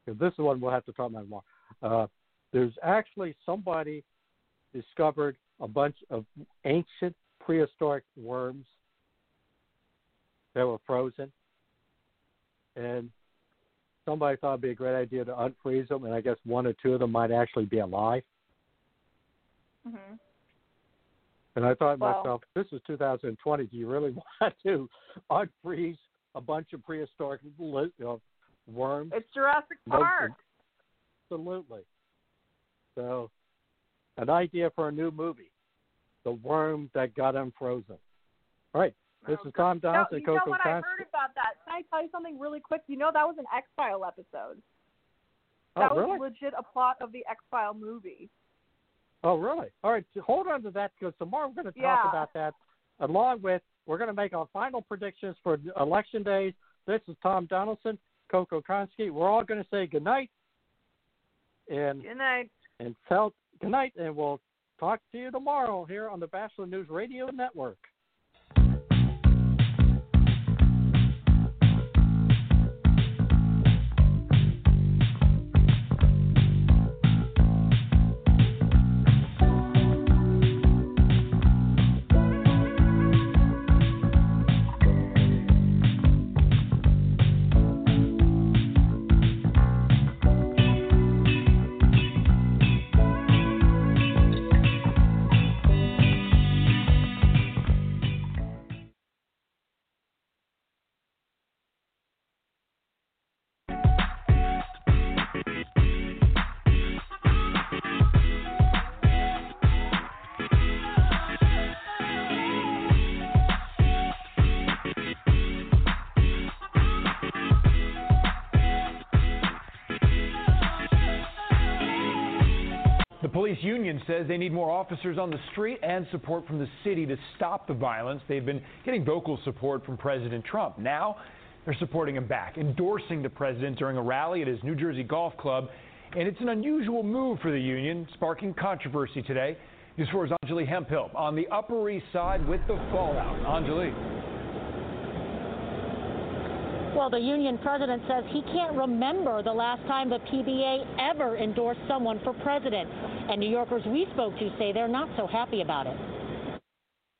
Because this is one we'll have to talk about more. Uh, There's actually somebody discovered a bunch of ancient prehistoric worms that were frozen. And somebody thought it would be a great idea to unfreeze them, and I guess one or two of them might actually be alive. Mm-hmm. And I thought to well, myself, this is two thousand twenty. Do you really want to unfreeze a bunch of prehistoric you know, worms? It's Jurassic Park. Absolutely. So, an idea for a new movie, The Worm That Got Unfrozen. All right, this okay. is Tom Donaldson. No, you Coco know what Konsky. I heard about that? Can I tell you something really quick? You know, that was an X File episode. That oh, really? was legit a plot of the X File movie. Oh, really? All right, so hold on to that because tomorrow we're going to talk yeah. about that. Along with, we're going to make our final predictions for election days. This is Tom Donaldson, Coco Konsky. We're all going to say goodnight. And good night. And tell tonight, and we'll talk to you tomorrow here on the Bachelor News Radio Network. police union says they need more officers on the street and support from the city to stop the violence. They've been getting vocal support from President Trump. Now they're supporting him back, endorsing the president during a rally at his New Jersey golf club. And it's an unusual move for the union, sparking controversy today. News four's Anjali Hemphill on the Upper East Side with the fallout. Anjali. Well, the union president says he can't remember the last time the P B A ever endorsed someone for president. And New Yorkers we spoke to say they're not so happy about it.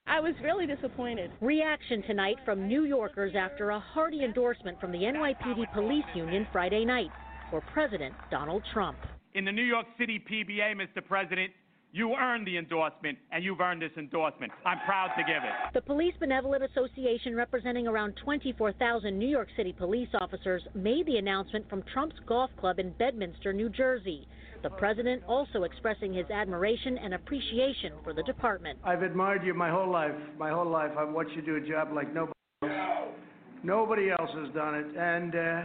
I was really disappointed. Reaction tonight from New Yorkers after a hearty endorsement from the N Y P D police union Friday night for President Donald Trump. In the New York City P B A, Mister President, you earned the endorsement, and you've earned this endorsement. I'm proud to give it. The Police Benevolent Association, representing around twenty-four thousand New York City police officers, made the announcement from Trump's golf club in Bedminster, New Jersey. The president also expressing his admiration and appreciation for the department. I've admired you my whole life, my whole life. I watched you do a job like nobody else. Nobody else has done it, and... Uh,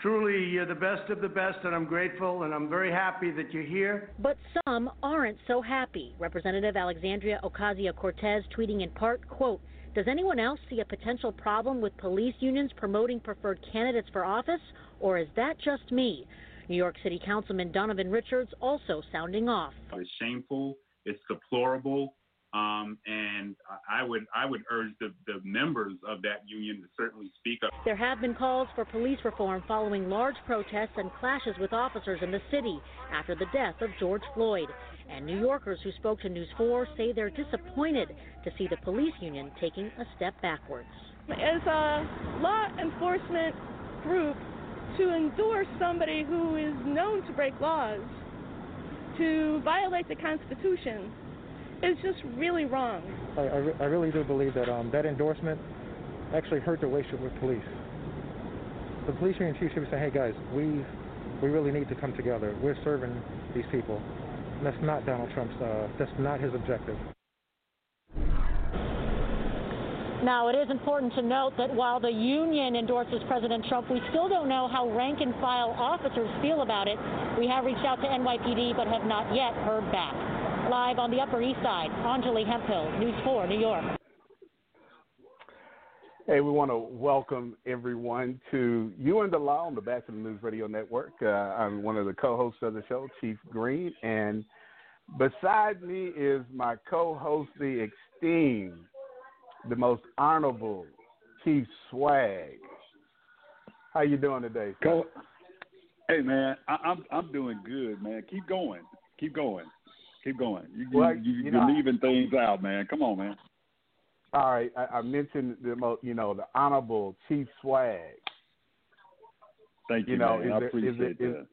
Truly, you're the best of the best, and I'm grateful, and I'm very happy that you're here. But some aren't so happy. Representative Alexandria Ocasio-Cortez tweeting in part, quote, "Does anyone else see a potential problem with police unions promoting preferred candidates for office, or is that just me?" New York City Councilman Donovan Richards also sounding off. It's shameful. It's deplorable. Um, and I would I would urge the, the members of that union to certainly speak up. There have been calls for police reform following large protests and clashes with officers in the city after the death of George Floyd. And New Yorkers who spoke to News four say they're disappointed to see the police union taking a step backwards. As a law enforcement group, to endorse somebody who is known to break laws, to violate the Constitution, it's just really wrong. I, I, re I really do believe that um, that endorsement actually hurt the relationship with police. The police union chief should be saying, "Hey guys, we we really need to come together. We're serving these people." And that's not Donald Trump's. Uh, that's not his objective. Now, it is important to note that while the union endorses President Trump, we still don't know how rank-and-file officers feel about it. We have reached out to N Y P D but have not yet heard back. Live on the Upper East Side, Anjali Hemphill, News four, New York. Hey, we want to welcome everyone to You and the Law on the Bachelor News Radio Network. Uh, I'm one of the co-hosts of the show, Chief Green, and beside me is my co-host, the esteemed, the most honorable Chief Swag. How you doing today, sir? Hey, man, I, I'm I'm doing good, man. Keep going, keep going. Keep going. You, well, you, you, you know, you're leaving things out, man. Come on, man. All right. I, I mentioned, the most, you know, the honorable Chief Swag. Thank you, you know, man. Is I there, appreciate is it,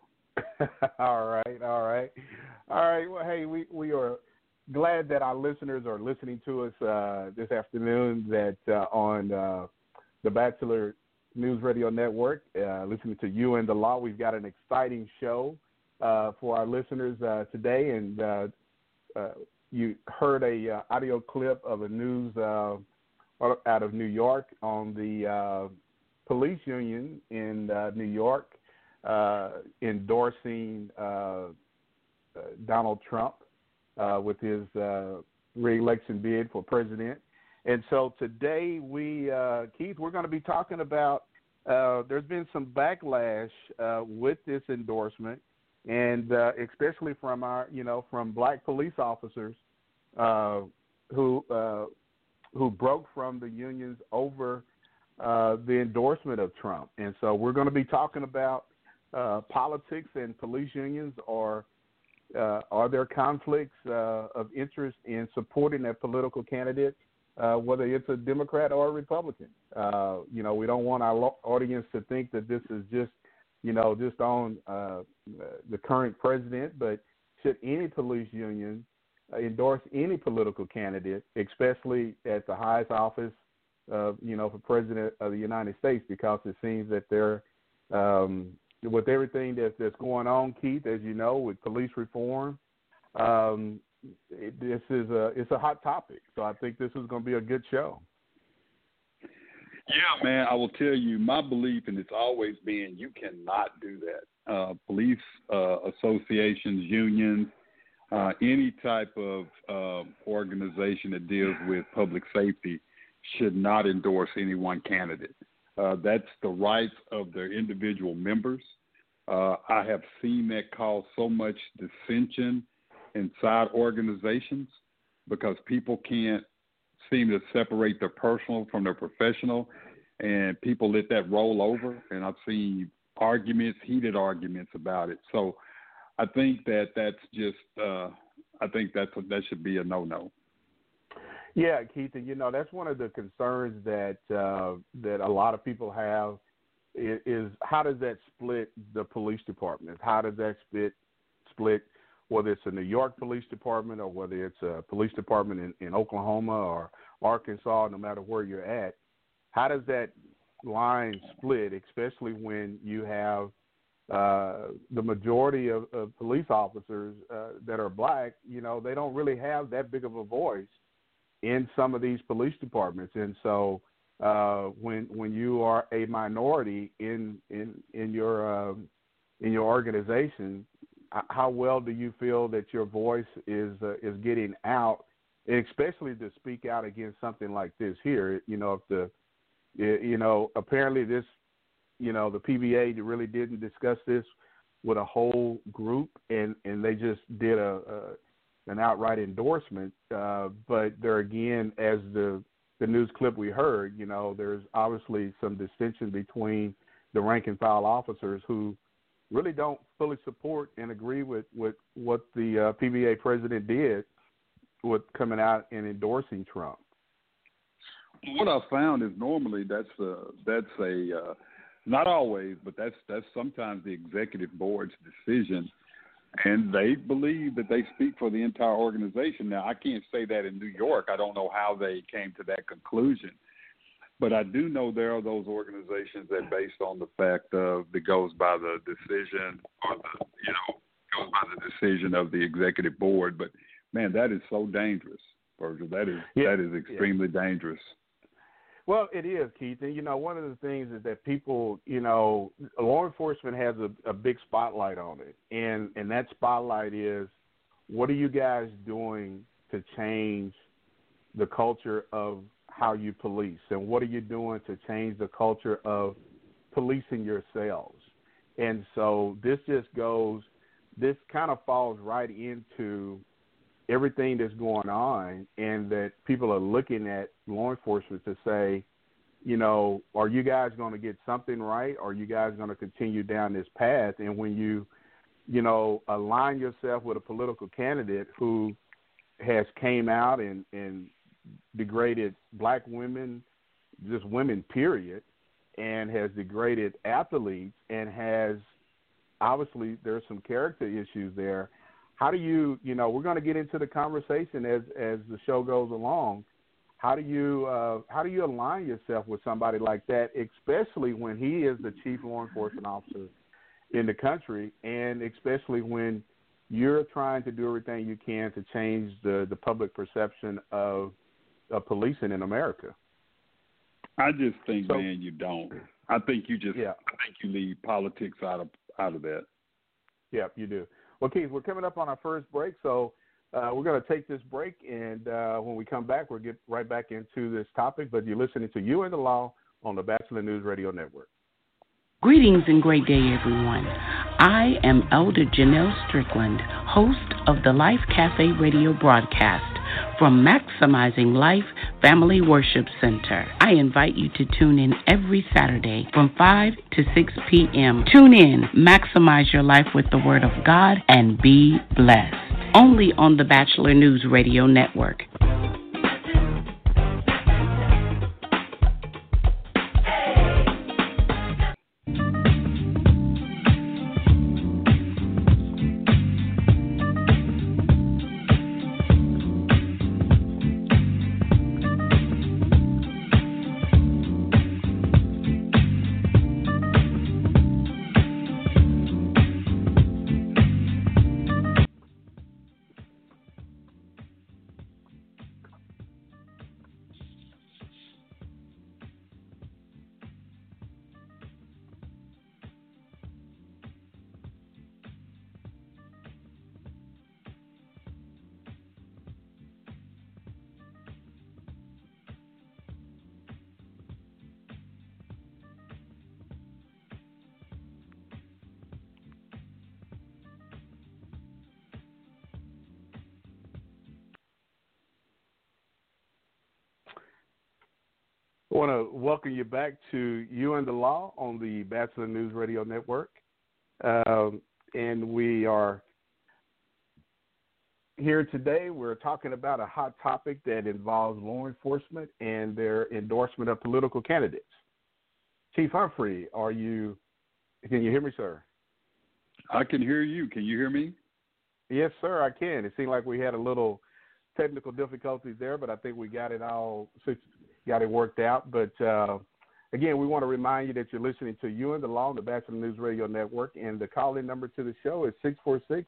that. Is... all right. All right. All right. Well, hey, we, we are glad that our listeners are listening to us uh, this afternoon that uh, on uh, the Bachelor News Radio Network, uh, listening to You and the Law. We've got an exciting show uh, for our listeners uh, today, and uh, Uh, you heard a uh, audio clip of a news uh, out of New York on the uh, police union in uh, New York uh, endorsing uh, uh, Donald Trump uh, with his uh, re-election bid for president. And so today we, uh, Keith, we're going to be talking about uh, there's been some backlash uh, with this endorsement. And uh, especially from our, you know, from black police officers uh, who uh, who broke from the unions over uh, the endorsement of Trump. And so we're going to be talking about uh, politics and police unions, or uh, are there conflicts uh, of interest in supporting a political candidate, uh, whether it's a Democrat or a Republican. Uh, you know, we don't want our audience to think that this is just, you know, just on uh, the current president, but should any police union endorse any political candidate, especially at the highest office, uh, you know, for president of the United States, because it seems that they're, um, with everything that, that's going on, Keith, as you know, with police reform, um, it, this is a, it's a hot topic. So I think this is going to be a good show. Yeah, man, I will tell you, my belief, and it's always been, you cannot do that. Uh, police uh, associations, unions, uh, any type of uh, organization that deals with public safety should not endorse any one candidate. Uh, that's the rights of their individual members. Uh, I have seen that cause so much dissension inside organizations because people can't seem to separate their personal from their professional, and people let that roll over. And I've seen arguments, heated arguments about it. So I think that that's just, uh, I think that's a, that should be a no-no. Yeah, Keith, and you know, that's one of the concerns that uh, that a lot of people have is, is how does that split the police department? How does that split, split whether it's a New York police department or whether it's a police department in, in Oklahoma or Arkansas, no matter where you're at? How does that line split, especially when you have uh, the majority of, of police officers uh, that are black? You know, they don't really have that big of a voice in some of these police departments. And so uh, when when you are a minority in in in your um, in your organization, how well do you feel that your voice is uh, is getting out, and especially to speak out against something like this here? You know, if the you know apparently this you know the P B A really didn't discuss this with a whole group, and, and they just did a, a an outright endorsement, uh, but there again, as the, the news clip we heard, you know, there's obviously some distinction between the rank and file officers who really don't fully support and agree with, with what the uh, P B A president did with coming out and endorsing Trump. What I found is normally that's a, that's a uh, not always, but that's that's sometimes the executive board's decision. And they believe that they speak for the entire organization. Now, I can't say that in New York. I don't know how they came to that conclusion. But I do know there are those organizations that, based on the fact of it goes by the decision, or the, you know, goes by the decision of the executive board. But, man, that is so dangerous, Virgil. That is, yeah. that is extremely yeah. dangerous. Well, it is, Keith. And, you know, one of the things is that people, you know, law enforcement has a, a big spotlight on it. And and that spotlight is, what are you guys doing to change the culture of how you police? And what are you doing to change the culture of policing yourselves? And so this just goes, this kind of falls right into everything that's going on, and that people are looking at law enforcement to say, you know, are you guys going to get something right? Are you guys going to continue down this path? And when you, you know, align yourself with a political candidate who has came out and, and degraded black women, just women, period, and has degraded athletes and has, obviously there's some character issues there. How do you, you know, we're going to get into the conversation as, as the show goes along. How do you, uh, how do you align yourself with somebody like that, especially when he is the chief law enforcement officer in the country, and especially when you're trying to do everything you can to change the, the public perception of, of policing in America? I just think, so, man, you don't. I think you just, yeah. I think you leave politics out of out of that. Yeah, you do. Well, Keith, we're coming up on our first break, so uh, we're going to take this break, and uh, when we come back, we'll get right back into this topic. But you're listening to You and the Law on the Bachelor News Radio Network. Greetings and great day, everyone. I am Elder Janelle Strickland, host of the Life Cafe radio broadcast from Maximizing Life Family Worship Center. I invite you to tune in every Saturday from five to six p.m. Tune in, maximize your life with the Word of God, and be blessed. Only on the Bachelor News Radio Network. I want to welcome you back to You and the Law on the Bachelor News Radio Network. Um, and we are here today. We're talking about a hot topic that involves law enforcement and their endorsement of political candidates. Chief Humphrey, are you? Can you hear me, sir? I can hear you. Can you hear me? Yes, sir, I can. It seemed like we had a little technical difficulties there, but I think we got it all got it worked out. But uh, again, we want to remind you that you're listening to You and the Law on the Bachelor News Radio Network, and the call-in number to the show is six four six,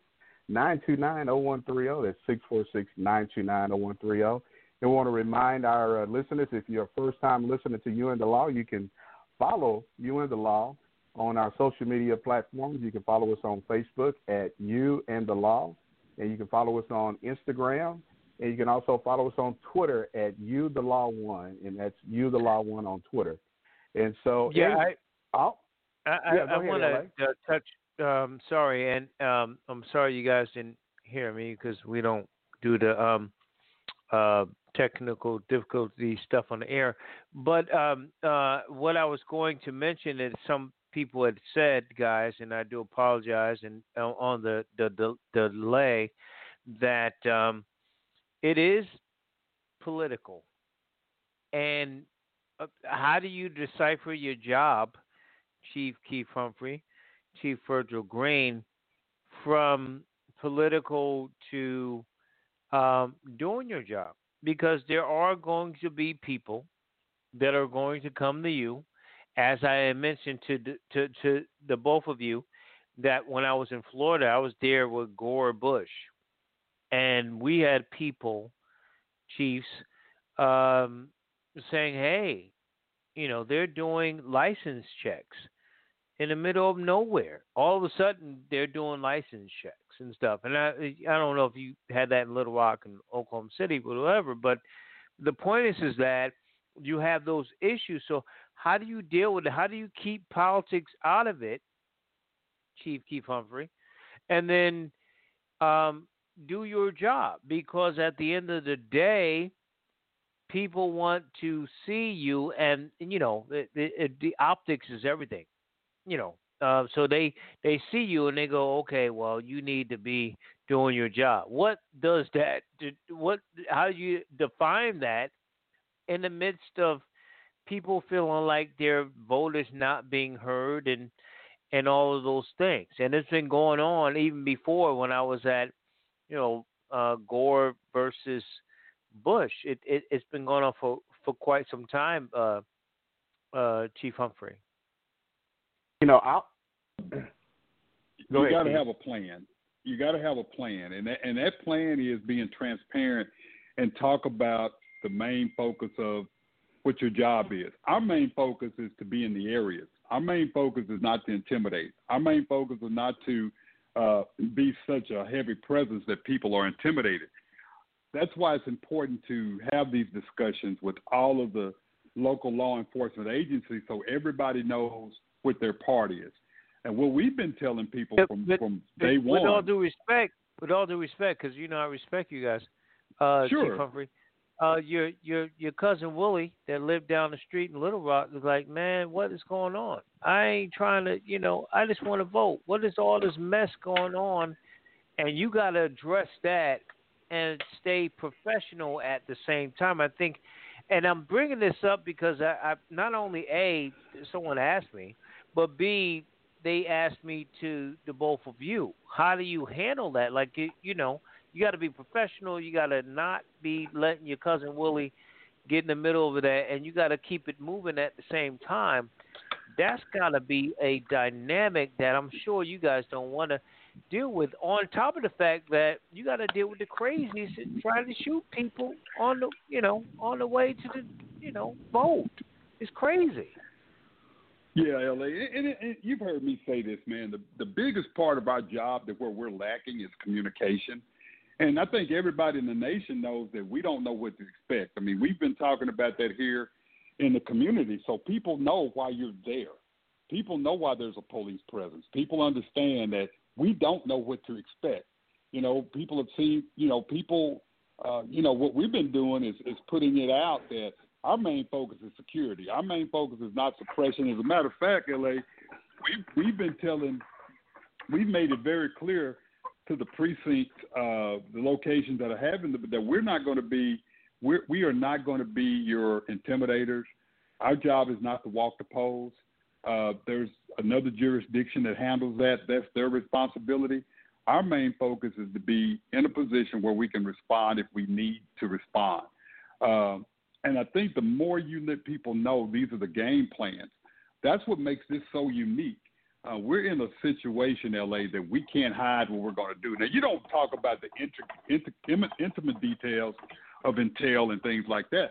nine two nine, zero one three zero. That's six four six, nine two nine, zero one three zero. And we want to remind our uh, listeners, if you're a first-time listener to You and the Law, you can follow You and the Law on our social media platforms. You can follow us on Facebook at You and the Law, and you can follow us on Instagram, and you can also follow us on Twitter at You the Law One, and that's You the Law One on Twitter. And so, yeah, and, I, oh, I, I, yeah, I want to uh, touch. Um, sorry, and um, I'm sorry you guys didn't hear me because we don't do the um, uh, technical difficulty stuff on the air. But um, uh, what I was going to mention is some people had said, guys, and I do apologize, and uh, on the, the, the, the delay, that um, it is political. And uh, how do you decipher your job, Chief Keith Humphrey, Chief Virgil Green, from political to um, doing your job? Because there are going to be people that are going to come to you. As I mentioned to the, to to the both of you, that when I was in Florida, I was there with Gore Bush, and we had people, chiefs, um, saying, "Hey, you know, they're doing license checks in the middle of nowhere. All of a sudden, they're doing license checks and stuff." And I I don't know if you had that in Little Rock and Oklahoma City, but whatever. But the point is, is that you have those issues. So how do you deal with it? How do you keep politics out of it, Chief Keith Humphrey? And then um, do your job, because at the end of the day, people want to see you, and, you know, it, it, it, the optics is everything, you know. Uh, so they, they see you and they go, okay, well, you need to be doing your job. What does that – What? How do you define that in the midst of people feeling like their vote is not being heard, and and all of those things? And it's been going on even before, when I was at, you know, uh, Gore versus Bush. It, it, it's been going on for, for quite some time, uh, uh, Chief Humphrey. You know, I'll... Go you got to have a plan. You got to have a plan. And that, and that plan is being transparent and talk about the main focus of what your job is. Our main focus is to be in the areas. Our main focus is not to intimidate. Our main focus is not to uh, be such a heavy presence that people are intimidated. That's why it's important to have these discussions with all of the local law enforcement agencies, so everybody knows what their part is. And what we've been telling people from, but, from day with one. With all due respect, with all due respect, because, you know, I respect you guys, uh, sure. Chief Humphrey. Uh, your your your cousin Willie that lived down the street in Little Rock was like, man, what is going on? I ain't trying to, you know, I just want to vote. What is all this mess going on? And you got to address that and stay professional at the same time, I think. And I'm bringing this up because I, I not only A, someone asked me, but B, they asked me to the both of you. How do you handle that? Like, you, you know. You got to be professional. You got to not be letting your cousin Willie get in the middle of that, and you got to keep it moving at the same time. That's got to be a dynamic that I'm sure you guys don't want to deal with, on top of the fact that you got to deal with the crazies and trying to shoot people on the, you know, on the way to the, you know, vote. It's crazy. Yeah, L A, and, and, and you've heard me say this, man. The, the biggest part of our job that where we're lacking is communication. And I think everybody in the nation knows that we don't know what to expect. I mean, we've been talking about that here in the community, so people know why you're there. People know why there's a police presence. People understand that we don't know what to expect. You know, people have seen, you know, people, uh, you know, what we've been doing is, is putting it out that Our main focus is security. Our main focus is not suppression. As a matter of fact, L A, we, we've been telling, we've made it very clear to the precinct, uh, the locations that are having the, that we're not going to be, we're, we are not going to be your intimidators. Our job is not to walk the polls. Uh, there's another jurisdiction that handles that. That's their responsibility. Our main focus is to be in a position where we can respond if we need to respond. Uh, and I think the more you let people know these are the game plans, that's what makes this so unique. Uh, we're in a situation, L A, that we can't hide what we're going to do. Now, you don't talk about the intricate, intimate, intimate details of intel and things like that,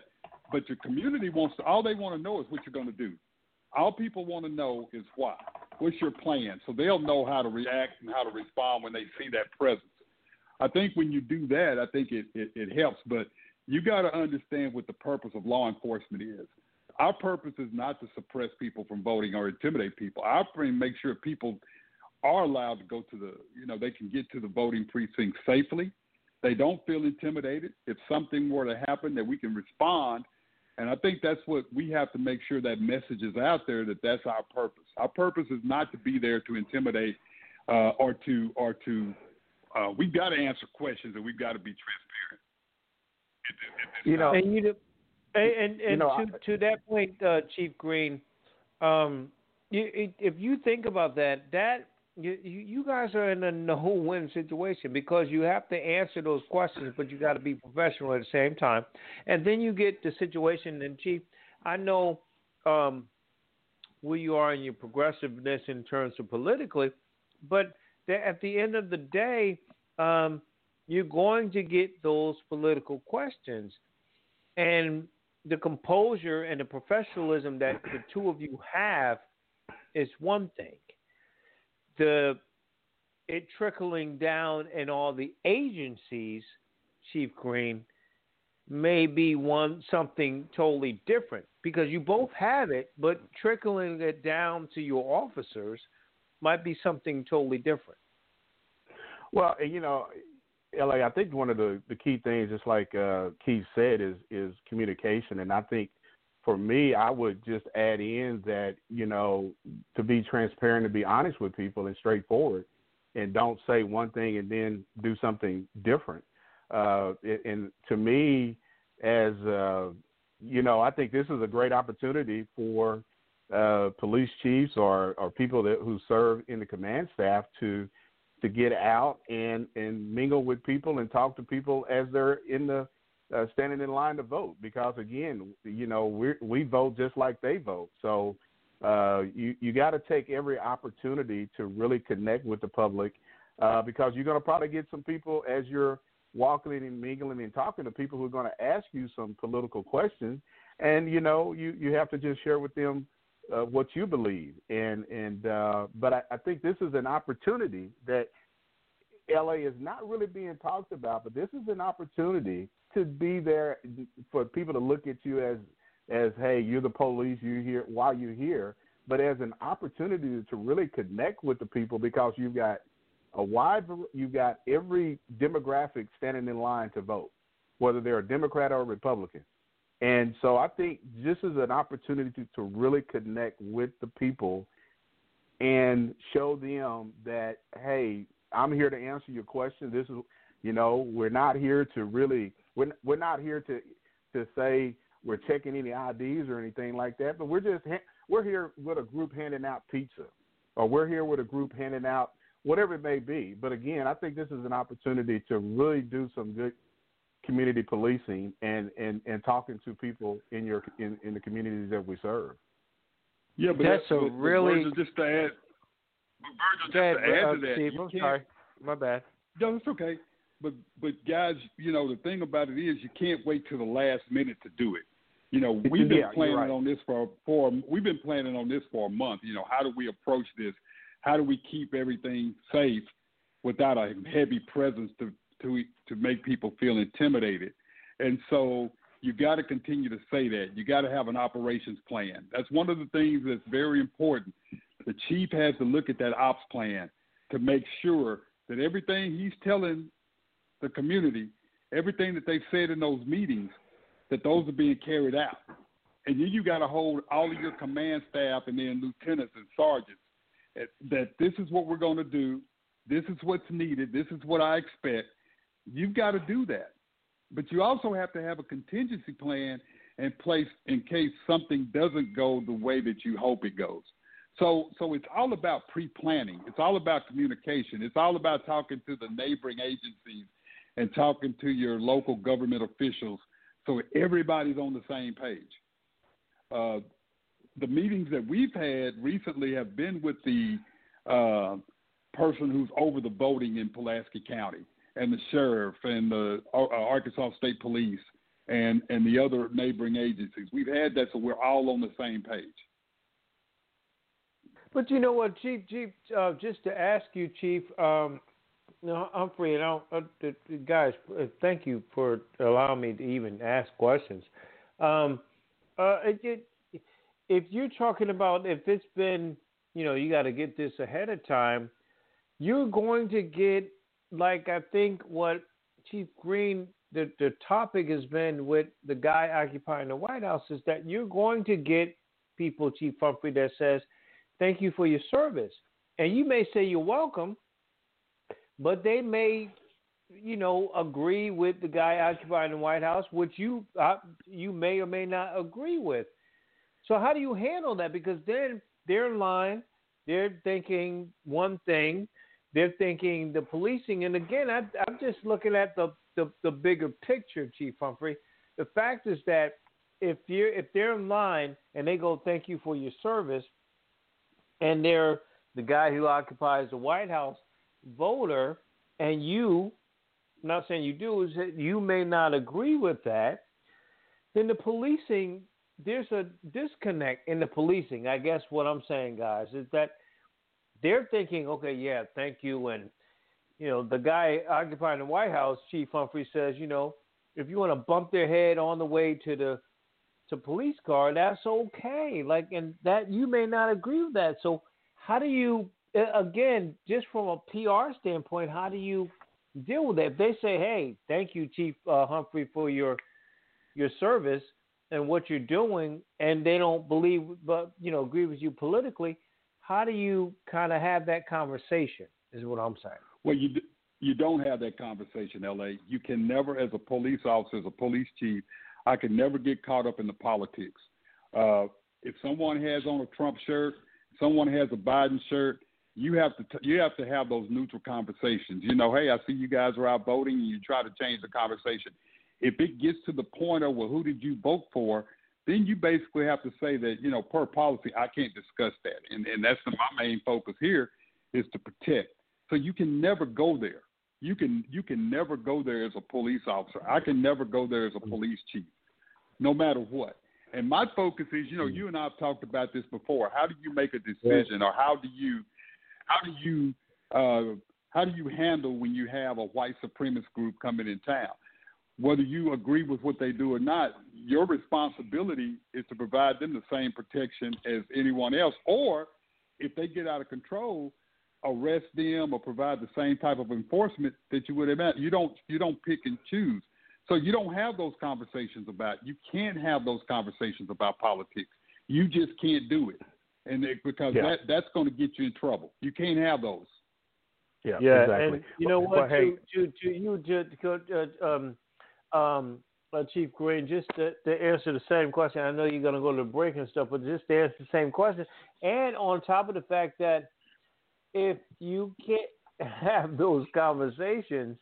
but your community wants to, all they want to know is what you're going to do. All people want to know is why. What's your plan? So they'll know how to react and how to respond when they see that presence. I think when you do that, I think it, it, it helps. But you got to understand what the purpose of law enforcement is. Our purpose is not to suppress people from voting or intimidate people. Our aim make sure people are allowed to go to the, you know, they can get to the voting precinct safely. They don't feel intimidated. If something were to happen, that we can respond. And I think that's what we have to make sure that message is out there, that that's our purpose. Our purpose is not to be there to intimidate uh, or to, or to uh, we've got to answer questions and we've got to be transparent. You know, and, you, and, and, and you know, to, I, to that point, uh, Chief Green, um, you, if you think about that, that you, you guys are in a no-win situation because you have to answer those questions, but you got to be professional at the same time. And then you get the situation, and Chief, I know um, where you are in your progressiveness in terms of politically, but at the end of the day, um, you're going to get those political questions. And the composure and the professionalism that the two of you have is one thing. The it trickling down in all the agencies, Chief Green, may be one something totally different because you both have it, but trickling it down to your officers might be something totally different. Well, you know, L A, I think one of the, the key things, just like uh, Keith said, is is communication. And I think for me, I would just add in that, you know, to be transparent, to be honest with people and straightforward, and don't say one thing and then do something different. Uh, and to me, as, uh, you know, I think this is a great opportunity for uh, police chiefs or, or people that who serve in the command staff to to get out and, and mingle with people and talk to people as they're in the uh, standing in line to vote. Because again, you know, we we vote just like they vote. So uh, you, you got to take every opportunity to really connect with the public uh, because you're going to probably get some people as you're walking and mingling and talking to people who are going to ask you some political questions. And, you know, you, you have to just share with them Uh, what you believe, and and uh, but I, I think this is an opportunity that L A is not really being talked about, but this is an opportunity to be there for people to look at you as as hey, you're the police, you're here while you're here, but as an opportunity to really connect with the people because you've got a wide, you've got every demographic standing in line to vote, whether they're a Democrat or a Republican. And so I think this is an opportunity to, to really connect with the people and show them that, hey, I'm here to answer your question. This is, you know, we're not here to really, we're, we're not here to to say we're checking any I Ds or anything like that, but we're just, we're here with a group handing out pizza, or we're here with a group handing out whatever it may be. But again, I think this is an opportunity to really do some good community policing and, and, and talking to people in your in, in the communities that we serve. Yeah, but that's, that's a but, really but just to add, but Virgil, just to add to that. Steve, I'm sorry, my bad. No, it's okay. But but guys, you know the thing about it is you can't wait till the last minute to do it. You know we've been yeah, planning right. on this for for we've been planning on this for a month. You know how do we approach this? How do we keep everything safe without a heavy presence to To, to make people feel intimidated. And so you got to continue to say that. You got to have an operations plan. That's one of the things that's very important. The chief has to look at that ops plan to make sure that everything he's telling the community, everything that they've said in those meetings, that those are being carried out. And then you got to hold all of your command staff and then lieutenants and sergeants that this is what we're going to do. This is what's needed. This is what I expect. You've got to do that. But you also have to have a contingency plan in place in case something doesn't go the way that you hope it goes. So so it's all about pre-planning. It's all about communication. It's all about talking to the neighboring agencies and talking to your local government officials so everybody's on the same page. Uh, the meetings that we've had recently have been with the uh, person who's over the voting in Pulaski County and the sheriff and the uh, Arkansas State Police and, and the other neighboring agencies. We've had that so we're all on the same page. But you know what, Chief, Chief uh, just to ask you, Chief, um, no, Humphrey, and I'll, uh, guys, uh, thank you for allowing me to even ask questions. Um, uh, it, it, if you're talking about if it's been, you know, you got to get this ahead of time, you're going to get, like I think what Chief Green, the, the topic has been with the guy occupying the White House is that you're going to get people, Chief Humphrey, that says, thank you for your service. And you may say you're welcome, but they may, you know, agree with the guy occupying the White House, which you uh, you may or may not agree with. So how do you handle that? Because then they're lying. They're thinking one thing. They're thinking the policing. And again, I, I'm just looking at the, the, the bigger picture, Chief Humphrey. The fact is that if you're if they're in line and they go, thank you for your service, and they're the guy who occupies the White House voter, and you, I'm not saying you do, is that you may not agree with that, then the policing, there's a disconnect in the policing. I guess what I'm saying, guys, is that they're thinking, okay, yeah, thank you. And, you know, the guy occupying the White House, Chief Humphrey, says, you know, if you want to bump their head on the way to the a police car, that's okay. Like, and that you may not agree with that. So how do you, again, just from a P R standpoint, how do you deal with that? If they say, hey, thank you, Chief uh, Humphrey, for your, your service and what you're doing, and they don't believe, but, you know, agree with you politically, how do you kind of have that conversation is what I'm saying. Well, you d- you don't have that conversation, L A. You can never, as a police officer, as a police chief, I can never get caught up in the politics. Uh, if someone has on a Trump shirt, someone has a Biden shirt, you have to t- you have to have those neutral conversations. You know, hey, I see you guys are out voting, and you try to change the conversation. If it gets to the point of, well, who did you vote for, then you basically have to say that, you know, per policy, I can't discuss that. And, and that's the, my main focus here is to protect. So you can never go there. You can you can never go there as a police officer. I can never go there as a police chief, no matter what. And my focus is, you know, you and I have talked about this before. How do you make a decision, or how do you how do you uh, how do you handle when you have a white supremacist group coming in town? Whether you agree with what they do or not, your responsibility is to provide them the same protection as anyone else. Or if they get out of control, arrest them or provide the same type of enforcement that you would have had. You don't, you don't pick and choose. So you don't have those conversations about, you can't have those conversations about politics. You just can't do it. And it, because yeah. that, that's going to get you in trouble. You can't have those. Yeah, yeah exactly. And you know what, well, hey. to, to, to you just, uh, um, um, uh, Chief Green, just to, to answer the same question, I know you're going to go to the break and stuff, but just to answer the same question. And on top of the fact that, if you can't have those conversations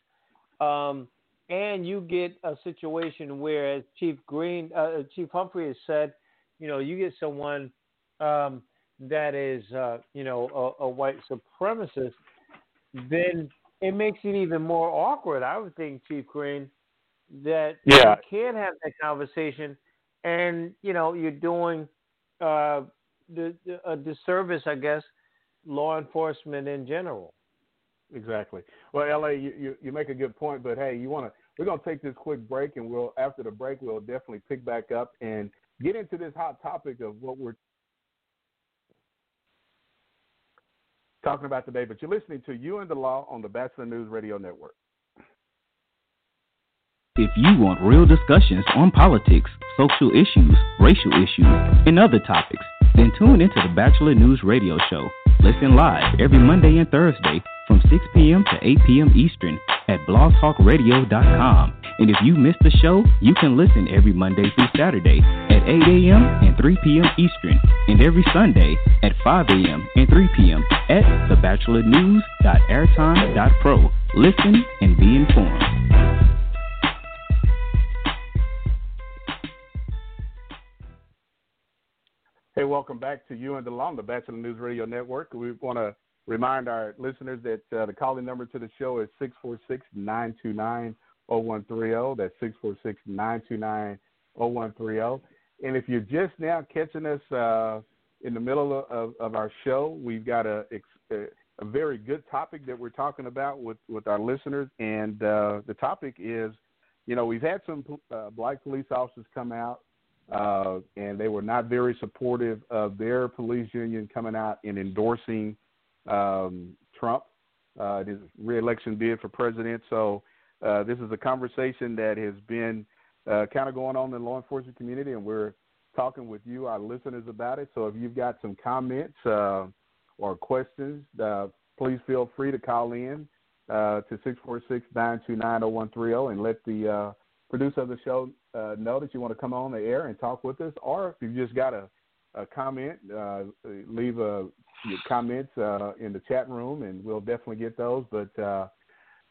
um, and you get a situation where, as Chief Green, uh, Chief Humphrey has said, you know, you get someone um, that is, uh, you know, a, a white supremacist, then it makes it even more awkward, I would think, Chief Green, that yeah. you can't have that conversation and, you know, you're doing uh, the, the, a disservice, I guess, law enforcement in general. Exactly. Well, L A, you, you, you make a good point, but hey, you want to? We're gonna take this quick break, and we'll after the break, we'll definitely pick back up and get into this hot topic of what we're talking about today. But you're listening to You and the Law on the Bachelor News Radio Network. If you want real discussions on politics, social issues, racial issues, and other topics, then tune into the Bachelor News Radio Show. Listen live every Monday and Thursday from six p.m. to eight p.m. Eastern at blog talk radio dot com. And if you missed the show, you can listen every Monday through Saturday at eight a.m. and three p.m. Eastern, and every Sunday at five a.m. and three p.m. at the bachelor news dot airtime dot pro. Listen and be informed. Hey, welcome back to You and the Law on the Bachelor News Radio Network. We want to remind our listeners that uh, the calling number to the show is six four six, nine two nine, zero one three zero. That's six four six, nine two nine, zero one three zero. And if you're just now catching us uh, in the middle of, of our show, we've got a, a very good topic that we're talking about with, with our listeners. And uh, the topic is, you know, we've had some uh, black police officers come out, Uh, and they were not very supportive of their police union coming out and endorsing um, Trump, uh, his re-election bid for president. So uh, this is a conversation that has been uh, kind of going on in the law enforcement community, and we're talking with you, our listeners, about it. So if you've got some comments uh, or questions, uh, please feel free to call in uh, to six four six, nine two nine, zero one three zero and let the uh, producer of the show Uh, know that you want to come on the air and talk with us, or if you've just got a, a comment, uh, leave a, your comments uh, in the chat room, and we'll definitely get those. But, uh,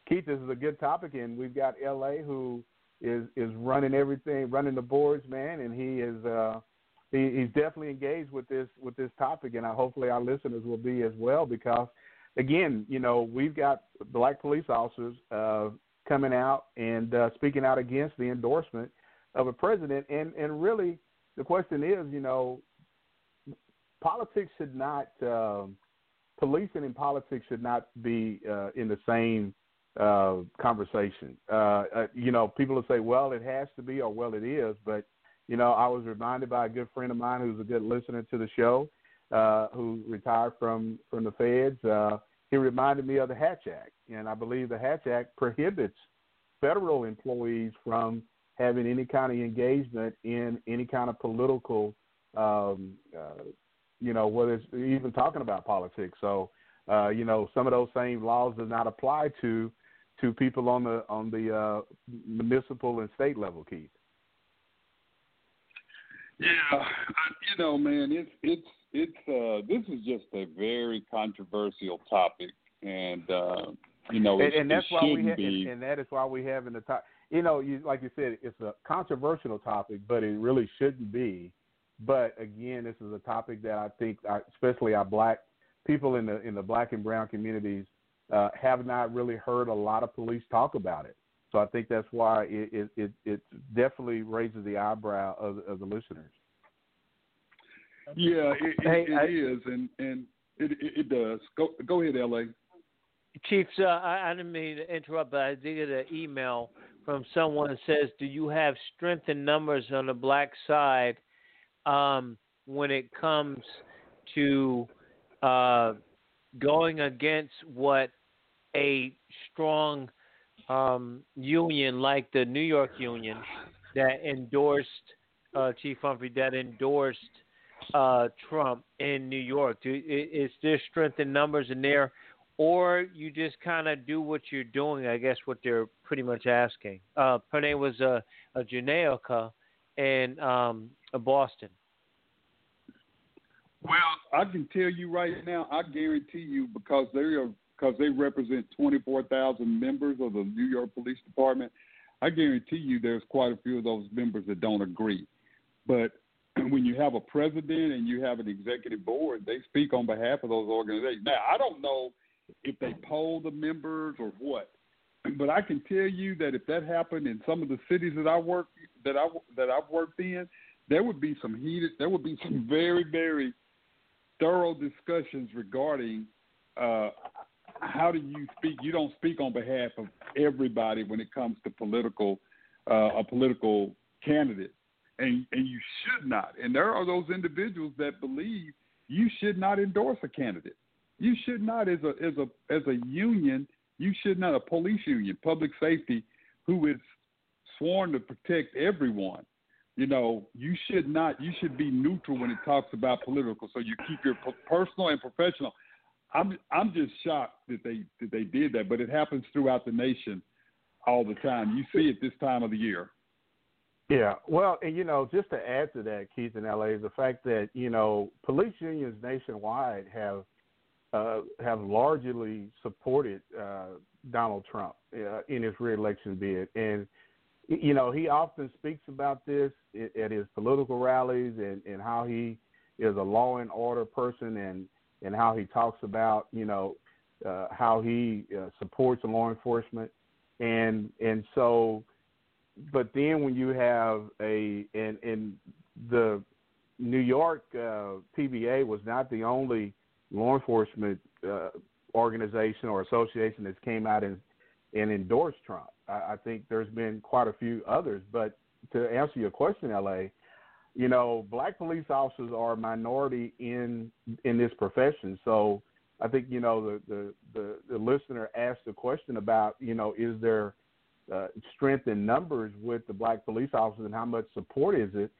Keith, this is a good topic, and we've got L A who is, is running everything, running the boards, man, and he is uh, he, he's definitely engaged with this with this topic, and I, hopefully our listeners will be as well because, again, you know, we've got black police officers uh, coming out and uh, speaking out against the endorsement of a president, and, and really the question is, you know, politics should not, um, policing and politics should not be uh, in the same uh, conversation. Uh, uh, you know, people will say, well, it has to be, or well, it is, but, you know, I was reminded by a good friend of mine who's a good listener to the show, uh, who retired from, from the feds. Uh, he reminded me of the Hatch Act, and I believe the Hatch Act prohibits federal employees from having any kind of engagement in any kind of political, um, uh, you know, whether it's even talking about politics. So, uh, you know, some of those same laws do not apply to to people on the on the uh, municipal and state level, Keith. Yeah, you know, man, it's it's it's uh, this is just a very controversial topic, and uh, you know, it, and, and that's it why we ha- be. And, and that is why we have in the top. You know, you, like you said, it's a controversial topic, but it really shouldn't be. But, again, this is a topic that I think, especially our black people in the in the black and brown communities, uh, have not really heard a lot of police talk about it. So I think that's why it it, it definitely raises the eyebrow of, of the listeners. Yeah, it, hey, it, it I, is, and, and it, it does. Go, go ahead, L A. Chiefs, uh, I, I didn't mean to interrupt, but I did get an email from someone that says, do you have strength in numbers on the black side um, when it comes to uh, going against what a strong um, union like the New York union that endorsed uh, Chief Humphrey, that endorsed uh, Trump in New York? Do, is there strength in numbers in there? Or you just kind of do what you're doing, I guess, what they're pretty much asking. Uh, Pernay was a, a Janaica in um, Boston. Well, I can tell you right now, I guarantee you, because they are, because they represent twenty-four thousand members of the New York Police Department, I guarantee you there's quite a few of those members that don't agree. But when you have a president and you have an executive board, they speak on behalf of those organizations. Now, I don't know if they poll the members or what, but I can tell you that if that happened in some of the cities that I work that I that I've worked in, there would be some heated, there would be some very very thorough discussions regarding uh, how do you speak. You don't speak on behalf of everybody when it comes to political uh, a political candidate, and and you should not. And there are those individuals that believe you should not endorse a candidate. You should not, as a as a as a union, you should not, a police union, public safety, who is sworn to protect everyone. You know, you should not, you should be neutral when it talks about political. So you keep your personal and professional. I'm I'm just shocked that they that they did that, but it happens throughout the nation all the time. You see it this time of the year. Yeah, well, and you know, just to add to that, Keith, in L A, is the fact that, you know, police unions nationwide have uh, have largely supported uh, Donald Trump uh, in his reelection bid, and you know, he often speaks about this at his political rallies and, and how he is a law and order person, and, and how he talks about, you know, uh, how he uh, supports law enforcement. And and so, but then when you have a, and, and the New York uh, P B A was not the only law enforcement uh, organization or association that came out and, and endorsed Trump. I think there's been quite a few others. But to answer your question, L A, you know, black police officers are a minority in in this profession. So I think, you know, the the, the, the listener asked the question about, you know, is there uh, strength in numbers with the black police officers and how much support is it?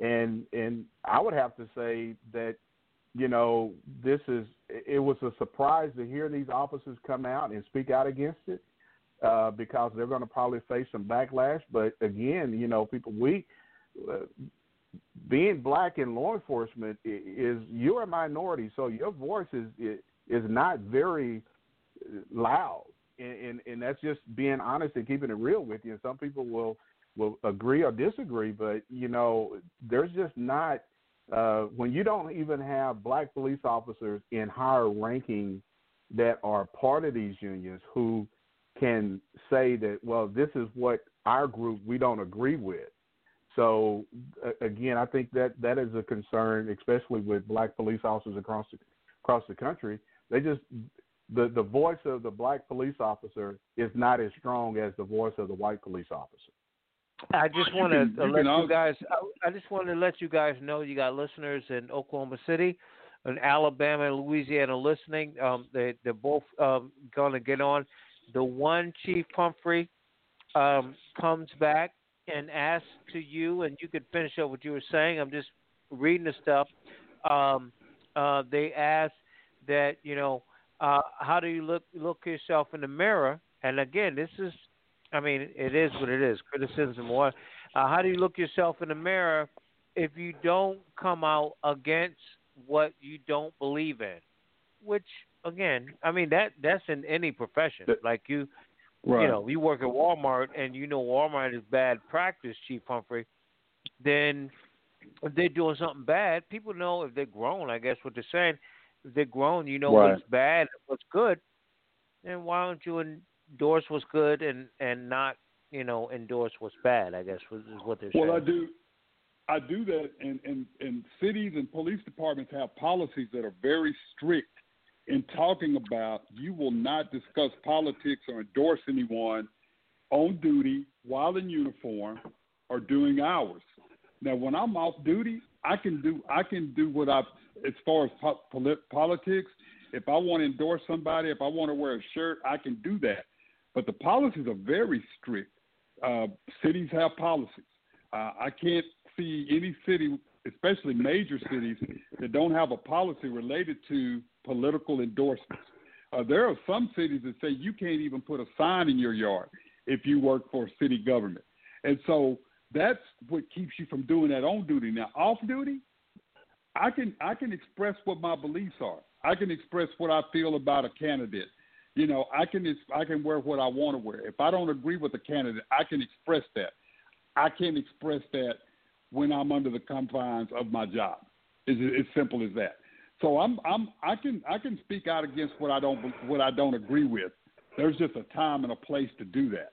And and I would have to say that, you know, this is, it was a surprise to hear these officers come out and speak out against it. Uh, because they're going to probably face some backlash. But again, you know, people, we uh, being black in law enforcement is, is you're a minority, so your voice is is not very loud, and, and and that's just being honest and keeping it real with you. And some people will will agree or disagree, but you know, there's just not uh, when you don't even have black police officers in higher ranking that are part of these unions who can say that, well, this is what our group, we don't agree with. So, uh, again, I think that that is a concern, especially with black police officers across the, across the country. They just, the, the voice of the black police officer is not as strong as the voice of the white police officer. I just want to let you guys, I, I just want to let you guys know you got listeners in Oklahoma City, in Alabama, and Louisiana listening. Um, they, they're both um, going to get on. The one Chief Humphrey um, comes back and asks to you, and you could finish up what you were saying. I'm just reading the stuff. Um, uh, they ask that, you know, uh, how do you look look yourself in the mirror? And again, this is, I mean, it is what it is, criticism. Or uh, how do you look yourself in the mirror if you don't come out against what you don't believe in? Which, again, I mean, that that's in any profession. Like you, right. You know, you work at Walmart and you know Walmart is bad practice, Chief Humphrey. Then if they're doing something bad, people know if they're grown, I guess what they're saying. If they're grown, you know right. What's bad, what's good. Then why don't you endorse what's good and, and not, you know, endorse what's bad, I guess is what they're well, saying. Well, I do. I do that, and, and, and cities and police departments have policies that are very strict in talking about you will not discuss politics or endorse anyone on duty while in uniform or doing hours. Now, when I'm off duty, I can do I can do what I as far as po- politics. If I want to endorse somebody, if I want to wear a shirt, I can do that. But the policies are very strict. Uh, cities have policies. Uh, I can't see any city, especially major cities, that don't have a policy related to political endorsements. Uh, there are some cities that say you can't even put a sign in your yard if you work for city government. And so that's what keeps you from doing that on duty. Now, off duty, I can I can express what my beliefs are. I can express what I feel about a candidate. You know, I can I can wear what I want to wear. If I don't agree with a candidate, I can express that. I can't express that when I'm under the confines of my job. It's as simple as that. So I'm, I'm, I can, I can speak out against what I don't, what I don't agree with. There's just a time and a place to do that.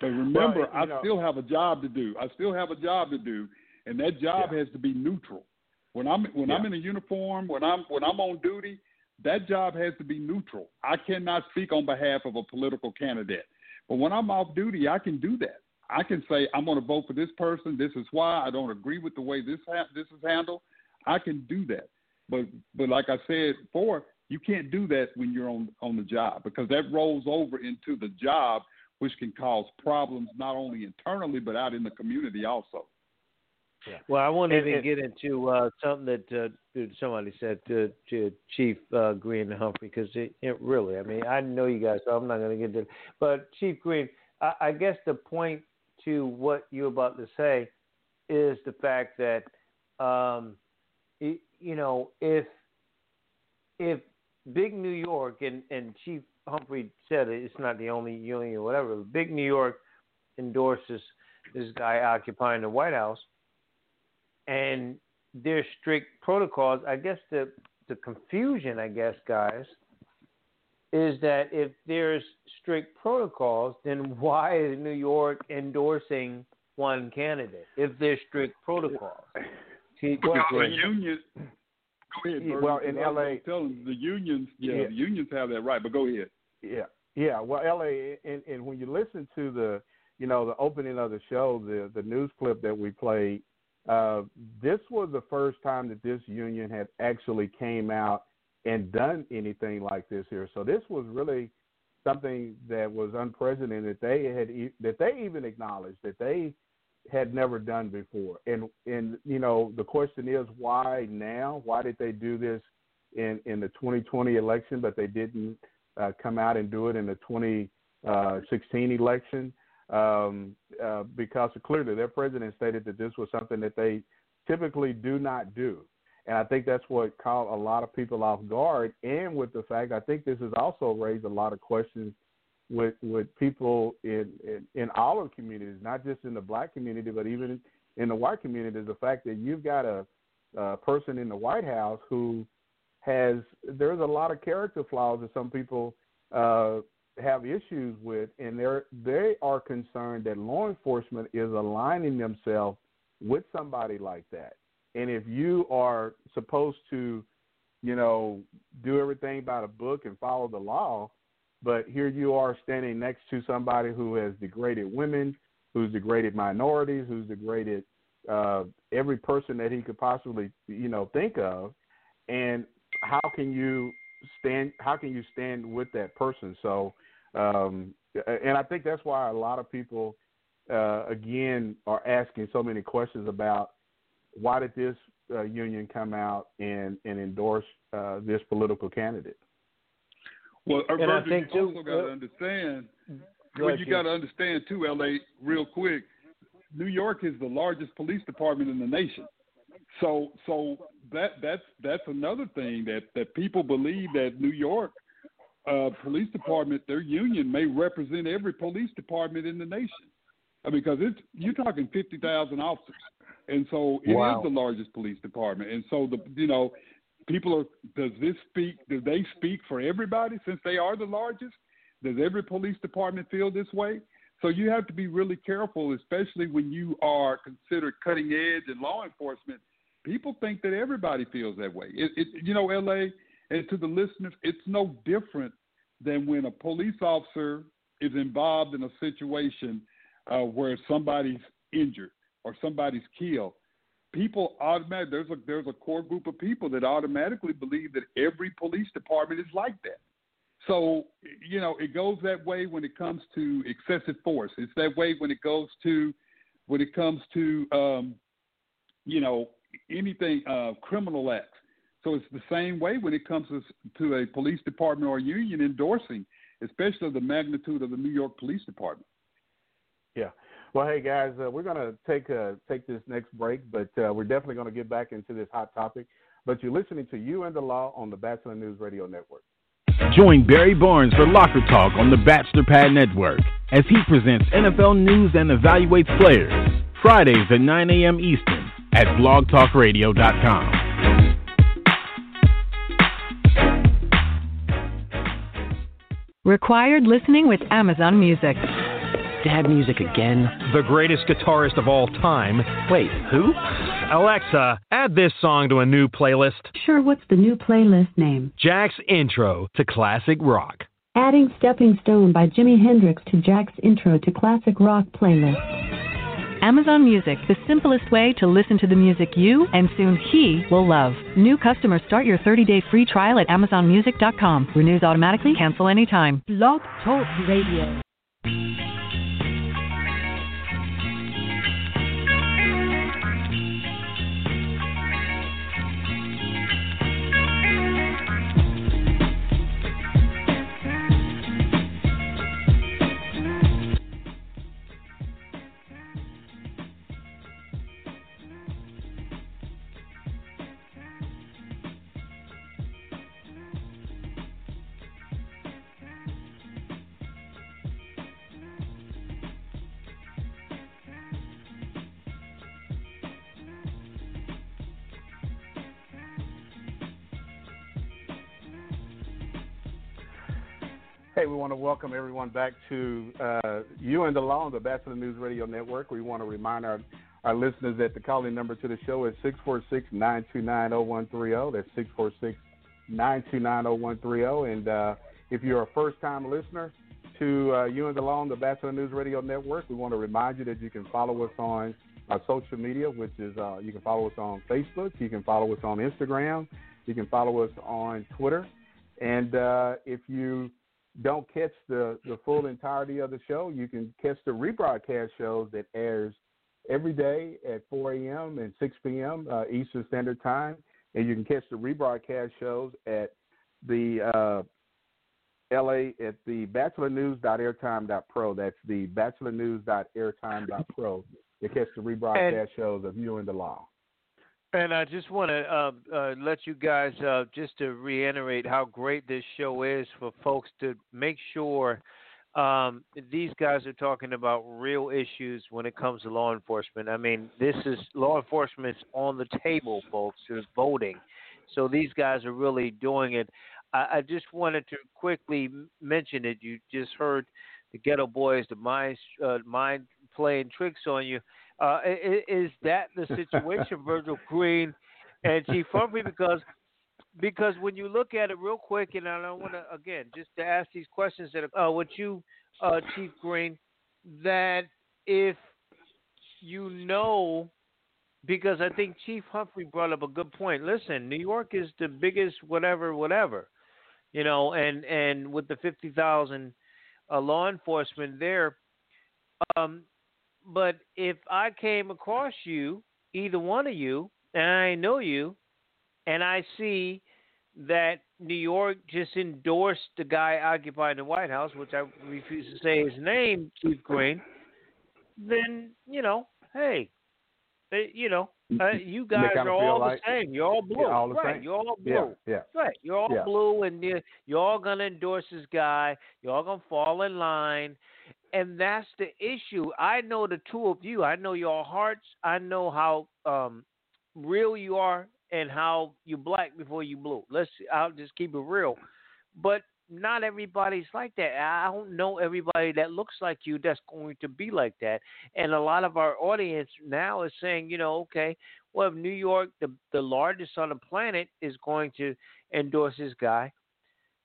But remember, well, I know, still have a job to do. I still have a job to do, and that job yeah. has to be neutral. When I'm, when yeah. I'm in a uniform, when I'm, when I'm on duty, that job has to be neutral. I cannot speak on behalf of a political candidate. But when I'm off duty, I can do that. I can say I'm going to vote for this person. This is why I don't agree with the way this ha- this is handled. I can do that, but but like I said before, you can't do that when you're on, on the job because that rolls over into the job which can cause problems not only internally but out in the community also. Yeah. Well, I want to even get into uh, something that uh, somebody said to, to Chief uh, Green and Humphrey, because it, it really, I mean, I know you guys, so I'm not going to get into it. But Chief Green, I, I guess the point to what you're about to say is the fact that, um, it, you know, if if Big New York, and, and Chief Humphrey said it, it's not the only union or whatever, Big New York endorses this guy occupying the White House, and their strict protocols, I guess the, the confusion, I guess, guys, is that if there's strict protocols, then why is New York endorsing one candidate if there's strict protocols? See, well, the unions, go ahead, Bernie. Well, in L A, tell them the unions, yeah, yeah. The unions have that right, but go ahead. Yeah, yeah. Well, L A, and, and when you listen to the, you know, the opening of the show, the, the news clip that we played, Uh, this was the first time that this union had actually came out and done anything like this here. So this was really something that was unprecedented. They had e- that they even acknowledged that they had never done before. And and you know the question is why now? Why did they do this in, in the twenty twenty election, but they didn't uh, come out and do it in the twenty sixteen election? Um, uh, because clearly their president stated that this was something that they typically do not do. And I think that's what caught a lot of people off guard. And with the fact, I think this has also raised a lot of questions with with people in, in, in all of communities, not just in the black community, but even in the white community, the fact that you've got a, a person in the White House who has, there's a lot of character flaws that some people uh have issues with, and they're, they are concerned that law enforcement is aligning themselves with somebody like that. And if you are supposed to, you know, do everything by the book and follow the law, but here you are standing next to somebody who has degraded women, who's degraded minorities, who's degraded uh, every person that he could possibly, you know, think of. And how can you stand, how can you stand with that person? So, Um, and I think that's why a lot of people, uh, again, are asking so many questions about why did this uh, union come out and, and endorse uh, this political candidate? Well, and Virgil, I think you also got to understand, well, you got to understand too, L A, real quick, New York is the largest police department in the nation. So so that that's that's another thing that, that people believe that New York, Uh, police department, their union may represent every police department in the nation. I mean, because it's, you're talking fifty thousand officers. And so it wow. is the largest police department. And so, the you know, people are, does this speak, do they speak for everybody since they are the largest? Does every police department feel this way? So you have to be really careful, especially when you are considered cutting edge in law enforcement. People think that everybody feels that way. It, it, you know, L A, and to the listeners, it's no different than when a police officer is involved in a situation uh, where somebody's injured or somebody's killed. People automatically, there's a, there's a core group of people that automatically believe that every police department is like that. So, you know, it goes that way when it comes to excessive force. It's that way when it goes to, when it comes to, um, you know, anything, uh, criminal acts. So it's the same way when it comes to, to a police department or union endorsing, especially the magnitude of the New York Police Department. Yeah. Well, hey, guys, uh, we're going to take uh, take this next break, but uh, we're definitely going to get back into this hot topic. But you're listening to You and the Law on the Bachelor News Radio Network. Join Barry Barnes for Locker Talk on the Bachelor Pad Network as he presents N F L news and evaluates players, Fridays at nine a.m. Eastern at blog talk radio dot com. Required listening with Amazon Music. Dad music again. The greatest guitarist of all time. Wait, who? Alexa, add this song to a new playlist. Sure, what's the new playlist name? Jack's Intro to Classic Rock. Adding Stepping Stone by Jimi Hendrix to Jack's Intro to Classic Rock playlist. Amazon Music, the simplest way to listen to the music you and soon he will love. New customers start your thirty-day free trial at amazon music dot com. Renews automatically. Cancel anytime. Blog Talk Radio. Hey, we want to welcome everyone back to uh, You and the Law on the Bachelor News Radio Network. We want to remind our, our listeners that the calling number to the show is six four six, nine two nine, zero one three zero. That's six four six, nine two nine, zero one three zero. And uh, if you're a first-time listener to uh, You and the Law on the Bachelor News Radio Network, we want to remind you that you can follow us on our social media, which is uh, you can follow us on Facebook, you can follow us on Instagram, you can follow us on Twitter. And uh, if you don't catch the, the full entirety of the show, you can catch the rebroadcast shows that airs every day at four a.m. and six p.m. Uh, Eastern Standard Time. And you can catch the rebroadcast shows at the uh, L A at the bachelor news dot airtime dot pro. That's the bachelor news dot airtime dot pro to catch the rebroadcast and, shows of You and the Law. And I just want to uh, uh, let you guys, uh, just to reiterate how great this show is for folks to make sure um, these guys are talking about real issues when it comes to law enforcement. I mean, this is law enforcement's on the table, folks, is voting. So these guys are really doing it. I, I just wanted to quickly mention it. You just heard the Ghetto Boys, the mind, uh, mind playing tricks on you. Uh, is that the situation, Virgil Green and Chief Humphrey? Because because when you look at it real quick, and I don't want to, again, just to ask these questions that are uh, with you, uh, Chief Green, that if you know, because I think Chief Humphrey brought up a good point. Listen, New York is the biggest whatever, whatever, you know, and, and with the fifty thousand uh, law enforcement there, um, but if I came across you, either one of you, and I know you, and I see that New York just endorsed the guy occupying the White House, which I refuse to say his name, Chief Green, then, you know, hey, you know, uh, you guys are all the same. You're all blue. All right, you're all blue. Yeah, yeah. Right, you're all yeah. blue, and you're, you're all going to endorse this guy. You're all going to fall in line. And that's the issue. I know the two of you. I know your hearts. I know how um, real you are and how you black before you blue. Let's. I'll just keep it real. But not everybody's like that. I don't know everybody that looks like you that's going to be like that. And a lot of our audience now is saying, you know, okay, well, if New York, the, the largest on the planet, is going to endorse this guy,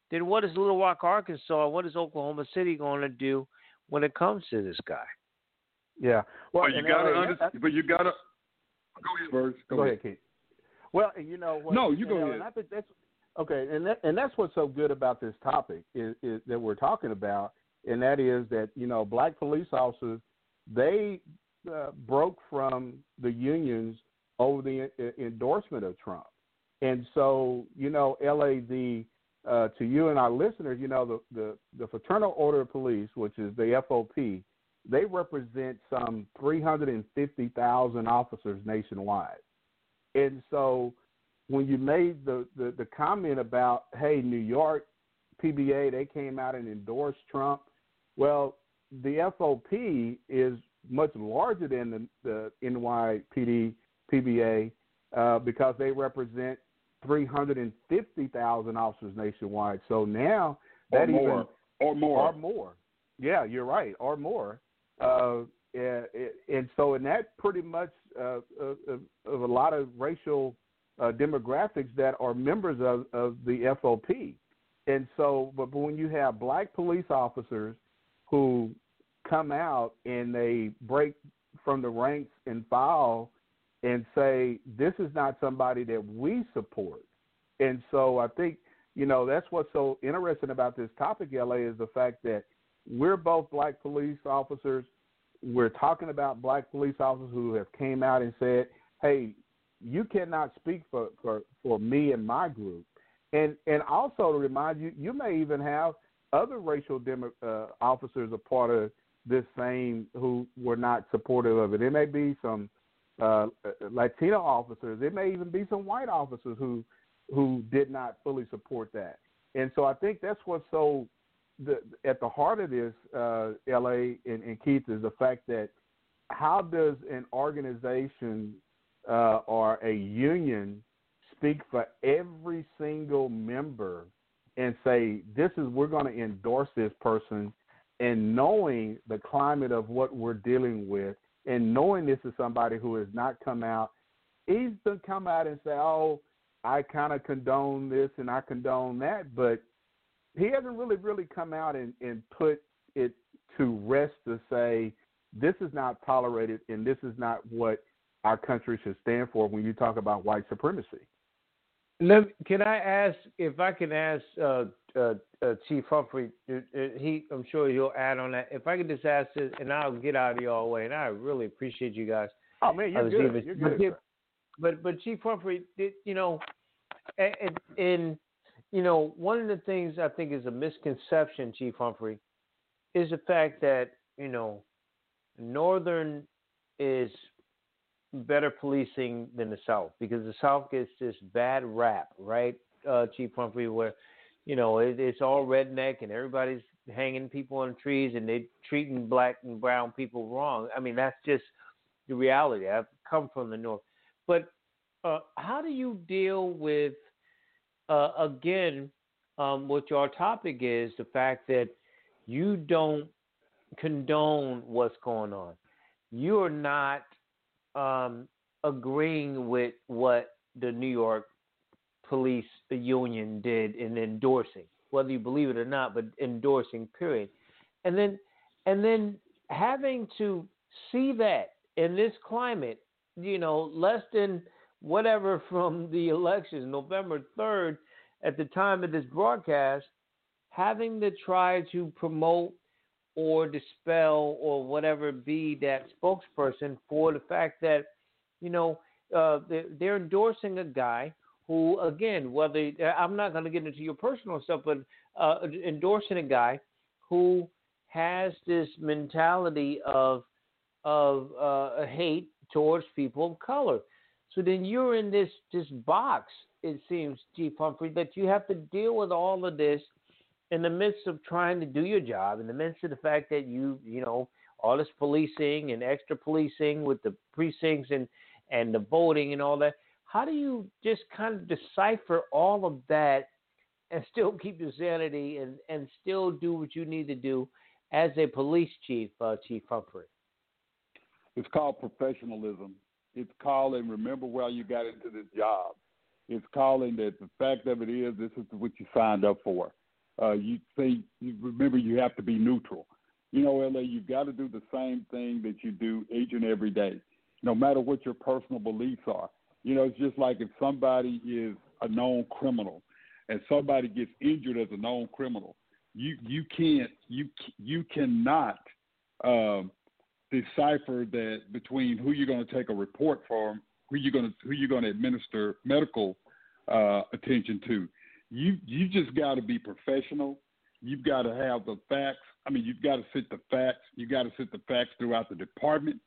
then what is Little Rock, Arkansas, what is Oklahoma City going to do when it comes to this guy? Yeah. Well, well you got to understand. But you got to go ahead, Go, go ahead. ahead, Keith. Well, you know what? No, you, you go know, ahead. And I think that's, okay, and that, and that's what's so good about this topic is, is that we're talking about, and that is that, you know, black police officers, they uh, broke from the unions over the uh, endorsement of Trump. And so, you know, L A D. Uh, to you and our listeners, you know, the, the, the Fraternal Order of Police, which is the F O P, they represent some three hundred fifty thousand officers nationwide. And so when you made the, the, the comment about, hey, New York, P B A, they came out and endorsed Trump, well, the F O P is much larger than the, the N Y P D, P B A, uh, because they represent three hundred fifty thousand officers nationwide. So now that or more, even or more or more, yeah, you're right, or more. Uh, and, and so, and that pretty much uh, of, of a lot of racial uh, demographics that are members of, of the F O P. And so, but when you have black police officers who come out and they break from the ranks and file and say, this is not somebody that we support. And so I think, you know, that's what's so interesting about this topic, L A, is the fact that we're both black police officers. We're talking about black police officers who have came out and said, hey, you cannot speak for, for, for me and my group. And and also to remind you, you may even have other racial demo, uh, officers a part of this same who were not supportive of it. It may be some Uh, Latino officers. There may even be some white officers who who did not fully support that. And so I think that's what's so the, at the heart of this, uh, L A and, and Keith, is the fact that how does an organization uh, or a union speak for every single member and say this is we're going to endorse this person, and knowing the climate of what we're dealing with, and knowing this is somebody who has not come out, he's to come out and say, oh, I kind of condone this and I condone that, but he hasn't really, really come out and, and put it to rest to say this is not tolerated and this is not what our country should stand for when you talk about white supremacy. Let, can I ask, if I can ask uh, uh, uh, Chief Humphrey, he, I'm sure he'll add on that. If I could just ask this, and I'll get out of y'all's way, and I really appreciate you guys. Oh, man, you're good. Even, you're good. But, but, but Chief Humphrey, you know, and, and, you know, one of the things I think is a misconception, Chief Humphrey, is the fact that, you know, Northern is better policing than the South, because the South gets this bad rap, right, uh, Chief Humphrey, where, you know, it, it's all redneck and everybody's hanging people on trees and they're treating black and brown people wrong. I mean, that's just the reality. I've come from the North. But uh, how do you deal with, uh, again, um, what your topic is, the fact that you don't condone what's going on. You're not Um, agreeing with what the New York Police Union did in endorsing, whether you believe it or not, but endorsing, period. And then, and then having to see that in this climate, you know, less than whatever from the elections, November third, at the time of this broadcast, having to try to promote or dispel or whatever be that spokesperson for the fact that, you know, uh, they're, they're endorsing a guy who, again, whether I'm not going to get into your personal stuff, but uh, endorsing a guy who has this mentality of of uh, hate towards people of color. So then you're in this, this box, it seems, Chief Humphrey, that you have to deal with all of this in the midst of trying to do your job, in the midst of the fact that you, you know, all this policing and extra policing with the precincts and, and the voting and all that, how do you just kind of decipher all of that and still keep your sanity and, and still do what you need to do as a police chief, uh, Chief Humphrey? It's called professionalism. It's called, and remember why you got into this job. It's calling that the fact of it is this is what you signed up for. Uh, you think, you remember, you have to be neutral. You know, L A, you've got to do the same thing that you do each and every day, no matter what your personal beliefs are. You know, it's just like if somebody is a known criminal and somebody gets injured as a known criminal, you you can't, you you cannot um, decipher that between who you're going to take a report from, who you're going to who you're going to administer medical uh, attention to. You you just got to be professional. You've got to have the facts. I mean, you've got to sit the facts. You've got to sit the facts throughout the department.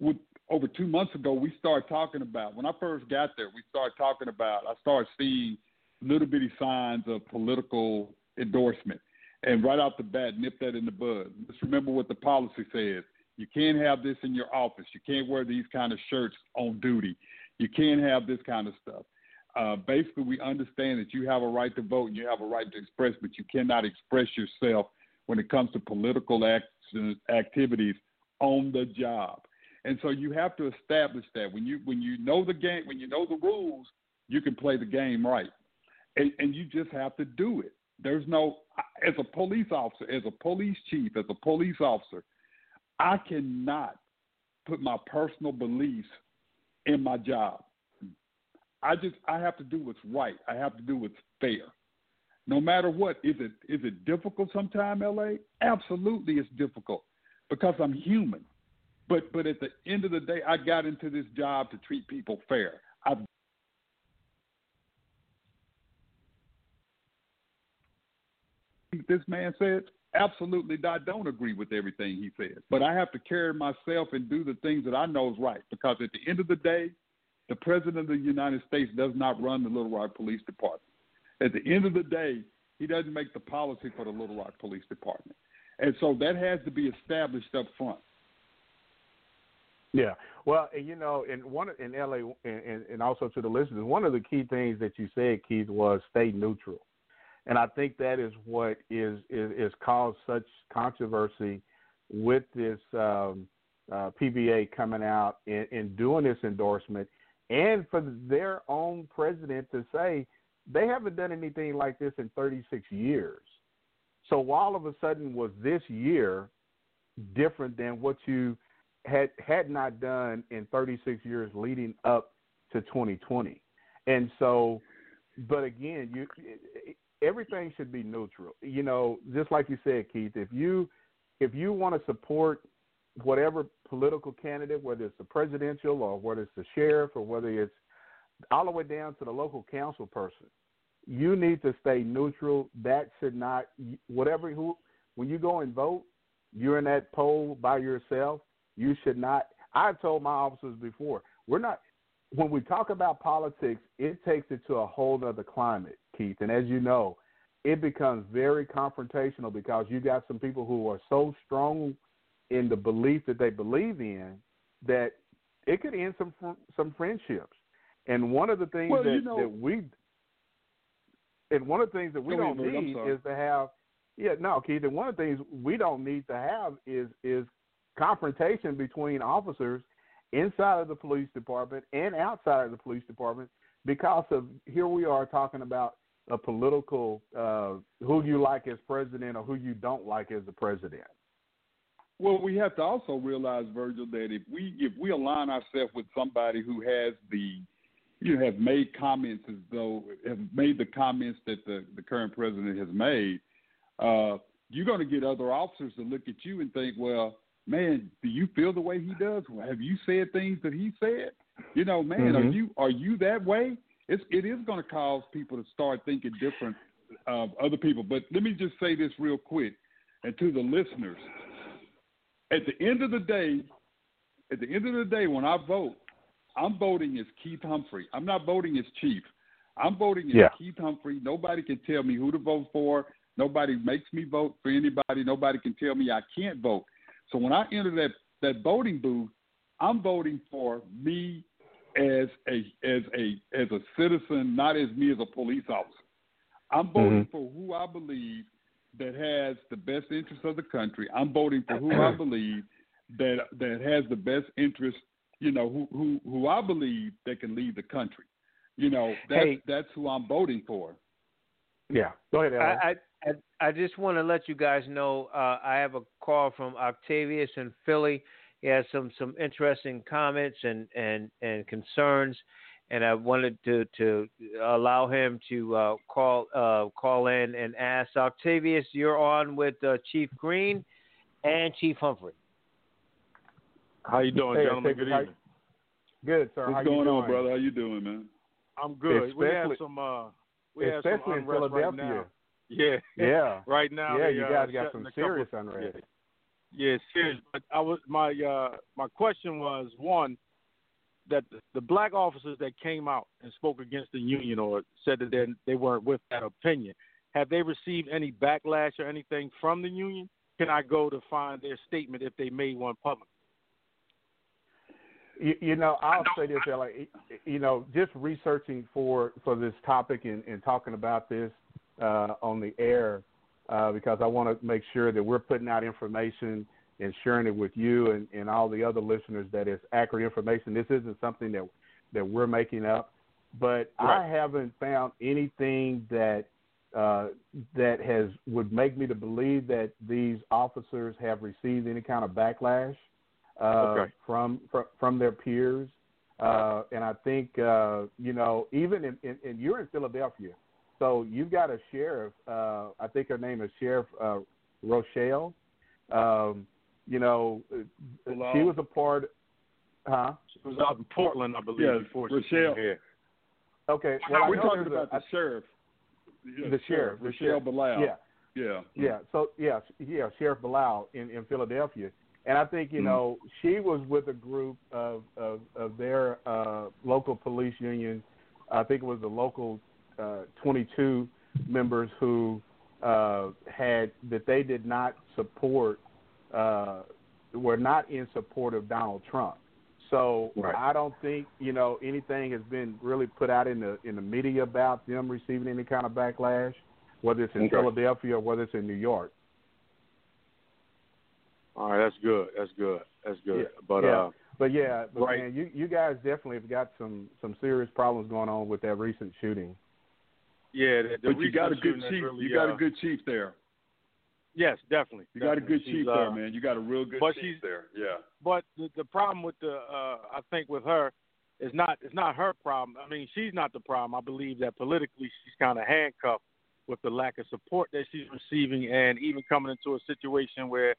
With, over two months ago, we started talking about, when I first got there, we started talking about, I started seeing little bitty signs of political endorsement. And right off the bat, nip that in the bud. Just remember what the policy says. You can't have this in your office. You can't wear these kind of shirts on duty. You can't have this kind of stuff. Uh, basically, we understand that you have a right to vote and you have a right to express, but you cannot express yourself when it comes to political action, activities on the job. And so you have to establish that when you when you know the game, when you know the rules, you can play the game right, and, and you just have to do it. There's no as a police officer, as a police chief, as a police officer, I cannot put my personal beliefs in my job. I just I have to do what's right. I have to do what's fair. No matter what, is it is it difficult sometime, L A? Absolutely it's difficult because I'm human. But but at the end of the day, I got into this job to treat people fair. I've this man said, absolutely I don't agree with everything he says. But I have to carry myself and do the things that I know is right, because at the end of the day, the president of the United States does not run the Little Rock Police Department. At the end of the day, he doesn't make the policy for the Little Rock Police Department. And so that has to be established up front. Yeah. Well, you know, in, one, in L A and, and also to the listeners, one of the key things that you said, Keith, was stay neutral. And I think that is what is is, is caused such controversy with this um, uh, P B A coming out and, and doing this endorsement, and for their own president to say they haven't done anything like this in thirty-six years. So all of a sudden, was this year different than what you had had not done in thirty-six years leading up to twenty twenty? And so, but again, you it, everything should be neutral. You know, just like you said, Keith, if you if you want to support whatever political candidate, whether it's the presidential or whether it's the sheriff or whether it's all the way down to the local council person, you need to stay neutral. That should not – whatever – who when you go and vote, you're in that poll by yourself. You should not – I told my officers before, we're not – when we talk about politics, it takes it to a whole other climate, Keith. And as you know, it becomes very confrontational because you got some people who are so strong in the belief that they believe in that it could end some some friendships. And one of the things well, that, you know, that we and one of the things that we don't me, need is to have yeah no Keith. And one of the things we don't need to have is is confrontation between officers inside of the police department and outside of the police department, because of here we are talking about a political uh, who you like as president or who you don't like as the president. Well, we have to also realize, Virgil, that if we if we align ourselves with somebody who has the you know, have made comments as though have made the comments that the, the current president has made, uh, you're going to get other officers to look at you and think, well, man, do you feel the way he does? Have you said things that he said? You know, man, mm-hmm. are you are you that way? It's, it is going to cause people to start thinking different of other people. But let me just say this real quick, and to the listeners, at the end of the day, at the end of the day, when I vote, I'm voting as Keith Humphrey. I'm not voting as Chief. I'm voting as yeah. Keith Humphrey. Nobody can tell me who to vote for. Nobody makes me vote for anybody. Nobody can tell me I can't vote. So when I enter that, that voting booth, I'm voting for me as a as a as a citizen, not as me as a police officer. I'm voting mm-hmm. for who I believe that has the best interest of the country. I'm voting for who I believe that that has the best interest, you know, who who, who I believe that can lead the country. You know, that's hey. that's who I'm voting for. Yeah. Go ahead, Alan. I, I, I, I just want to let you guys know uh, I have a call from Octavius in Philly. He has some, some interesting comments and, and, and concerns, and I wanted to, to allow him to uh, call uh, call in and ask. Octavius, you're on with uh, Chief Green and Chief Humphrey. How you doing, hey, gentlemen? Good evening. Good, sir. What's How going you doing? on, brother? How you doing, man? I'm good. Especially, we have some uh, we have some unrest right now. Yeah, yeah. Right now, yeah, you guys uh, got some serious unrest. Yeah, yeah, serious. But I was my uh, my question was one that the, the black officers that came out and spoke against the union or said that they they weren't with that opinion, have they received any backlash or anything from the union? Can I go to find their statement if they made one public? You, you know, I'll say this, like, you know, just researching for, for this topic and, and talking about this Uh, on the air uh, because I want to make sure that we're putting out information and sharing it with you and, and all the other listeners that it's accurate information. This isn't something that that we're making up, but right. I haven't found anything that uh, that has would make me to believe that these officers have received any kind of backlash uh, okay. from, from from their peers. Uh, and I think uh, you know, even in, in, in you're in Philadelphia. So you've got a sheriff, uh, I think her name is Sheriff uh, Rochelle. Um, you know, Hello. she was a part – huh? She was out in Portland, I believe, yeah, before Rochelle. she came here. Okay. Well, no, we're talking about a, the sheriff. Yeah, the sheriff. Rochelle, Rochelle Bilal. Yeah. Yeah. Yeah. So, yeah, yeah, Sheriff Bilal in, in Philadelphia. And I think, you mm-hmm. know, she was with a group of, of, of their uh, local police union. I think it was the local – Uh, twenty-two members who uh, had that they did not support, uh, were not in support of Donald Trump. So right. I don't think you know anything has been really put out in the in the media about them receiving any kind of backlash. whether it's in okay. Philadelphia or whether it's in New York. All right, that's good. That's good. That's good. Yeah. But yeah, uh, but yeah, but right. man, you, you guys definitely have got some, some serious problems going on with that recent shooting. Yeah, the, the but you got a good chief. Really, you got uh, a good chief there. Yes, definitely. You definitely. got a good she's, chief uh, there, man. You got a real good but chief she's, there. Yeah. But the, the problem with the, uh, I think with her, is not it's not her problem. I mean, she's not the problem. I believe that politically she's kind of handcuffed with the lack of support that she's receiving, and even coming into a situation where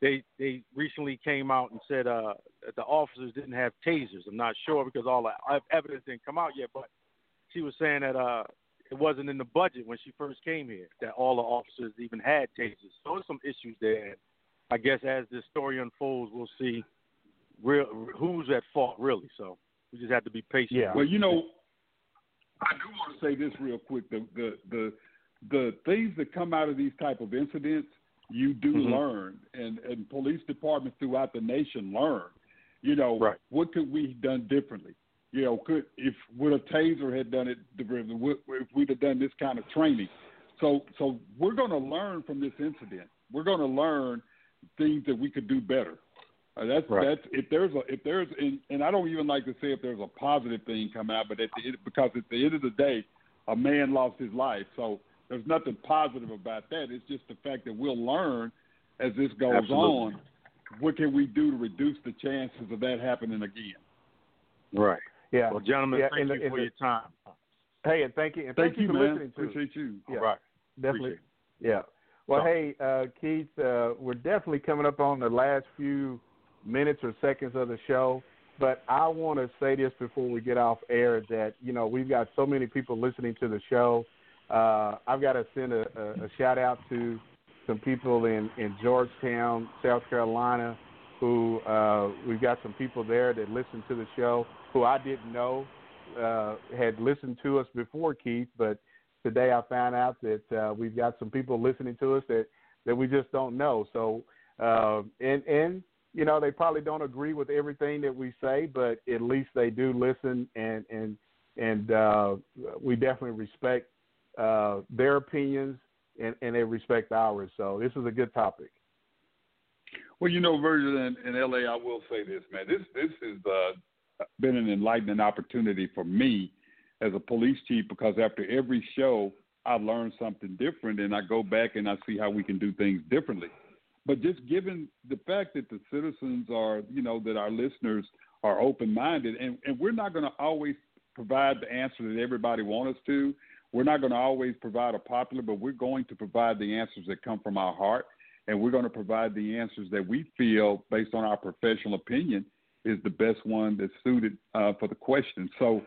they they recently came out and said uh, that the officers didn't have tasers. I'm not sure because all the evidence didn't come out yet, but she was saying that uh. it wasn't in the budget when she first came here that all the officers even had tasers. So there's some issues there. I guess as this story unfolds, we'll see real, who's at fault really. So we just have to be patient. Yeah. Well, you know, I do want to say this real quick. The the the, the things that come out of these type of incidents, you do mm-hmm. learn, and, and police departments throughout the nation learn. You know, right. what could we have done differently? You know, could if would a taser had done it, if we'd have done this kind of training. So, so we're going to learn from this incident. We're going to learn things that we could do better. Uh, that's right. that's if there's a if there's and, and I don't even like to say if there's a positive thing come out, but at the end, because at the end of the day, a man lost his life. So there's nothing positive about that. It's just the fact that we'll learn as this goes Absolutely. on. What can we do to reduce the chances of that happening again? Right. Yeah. Well, gentlemen, yeah, thank and, you and, for and, your time. Hey, and thank you. And thank, thank you for man. listening to Appreciate you. Yeah, All right. Definitely. Yeah. Well, so. hey, uh, Keith, uh, we're definitely coming up on the last few minutes or seconds of the show, but I want to say this before we get off air that, you know, we've got so many people listening to the show. Uh, I've got to send a, a, a shout out to some people in, in Georgetown, South Carolina, who uh, we've got some people there that listen to the show who I didn't know uh, had listened to us before, Keith, but today I found out that uh, we've got some people listening to us that, that we just don't know. So, uh, and, and, you know, they probably don't agree with everything that we say, but at least they do listen, and, and, and uh, we definitely respect uh, their opinions, and, and they respect ours. So this is a good topic. Well, you know, Virgil, in, in L A, I will say this, man. This this has uh, been an enlightening opportunity for me as a police chief, because after every show, I learn something different, and I go back and I see how we can do things differently. But just given the fact that the citizens are, you know, that our listeners are open-minded, and, and we're not going to always provide the answer that everybody wants us to. We're not going to always provide a popular, but we're going to provide the answers that come from our heart. And we're going to provide the answers that we feel, based on our professional opinion, is the best one that's suited uh, for the question. So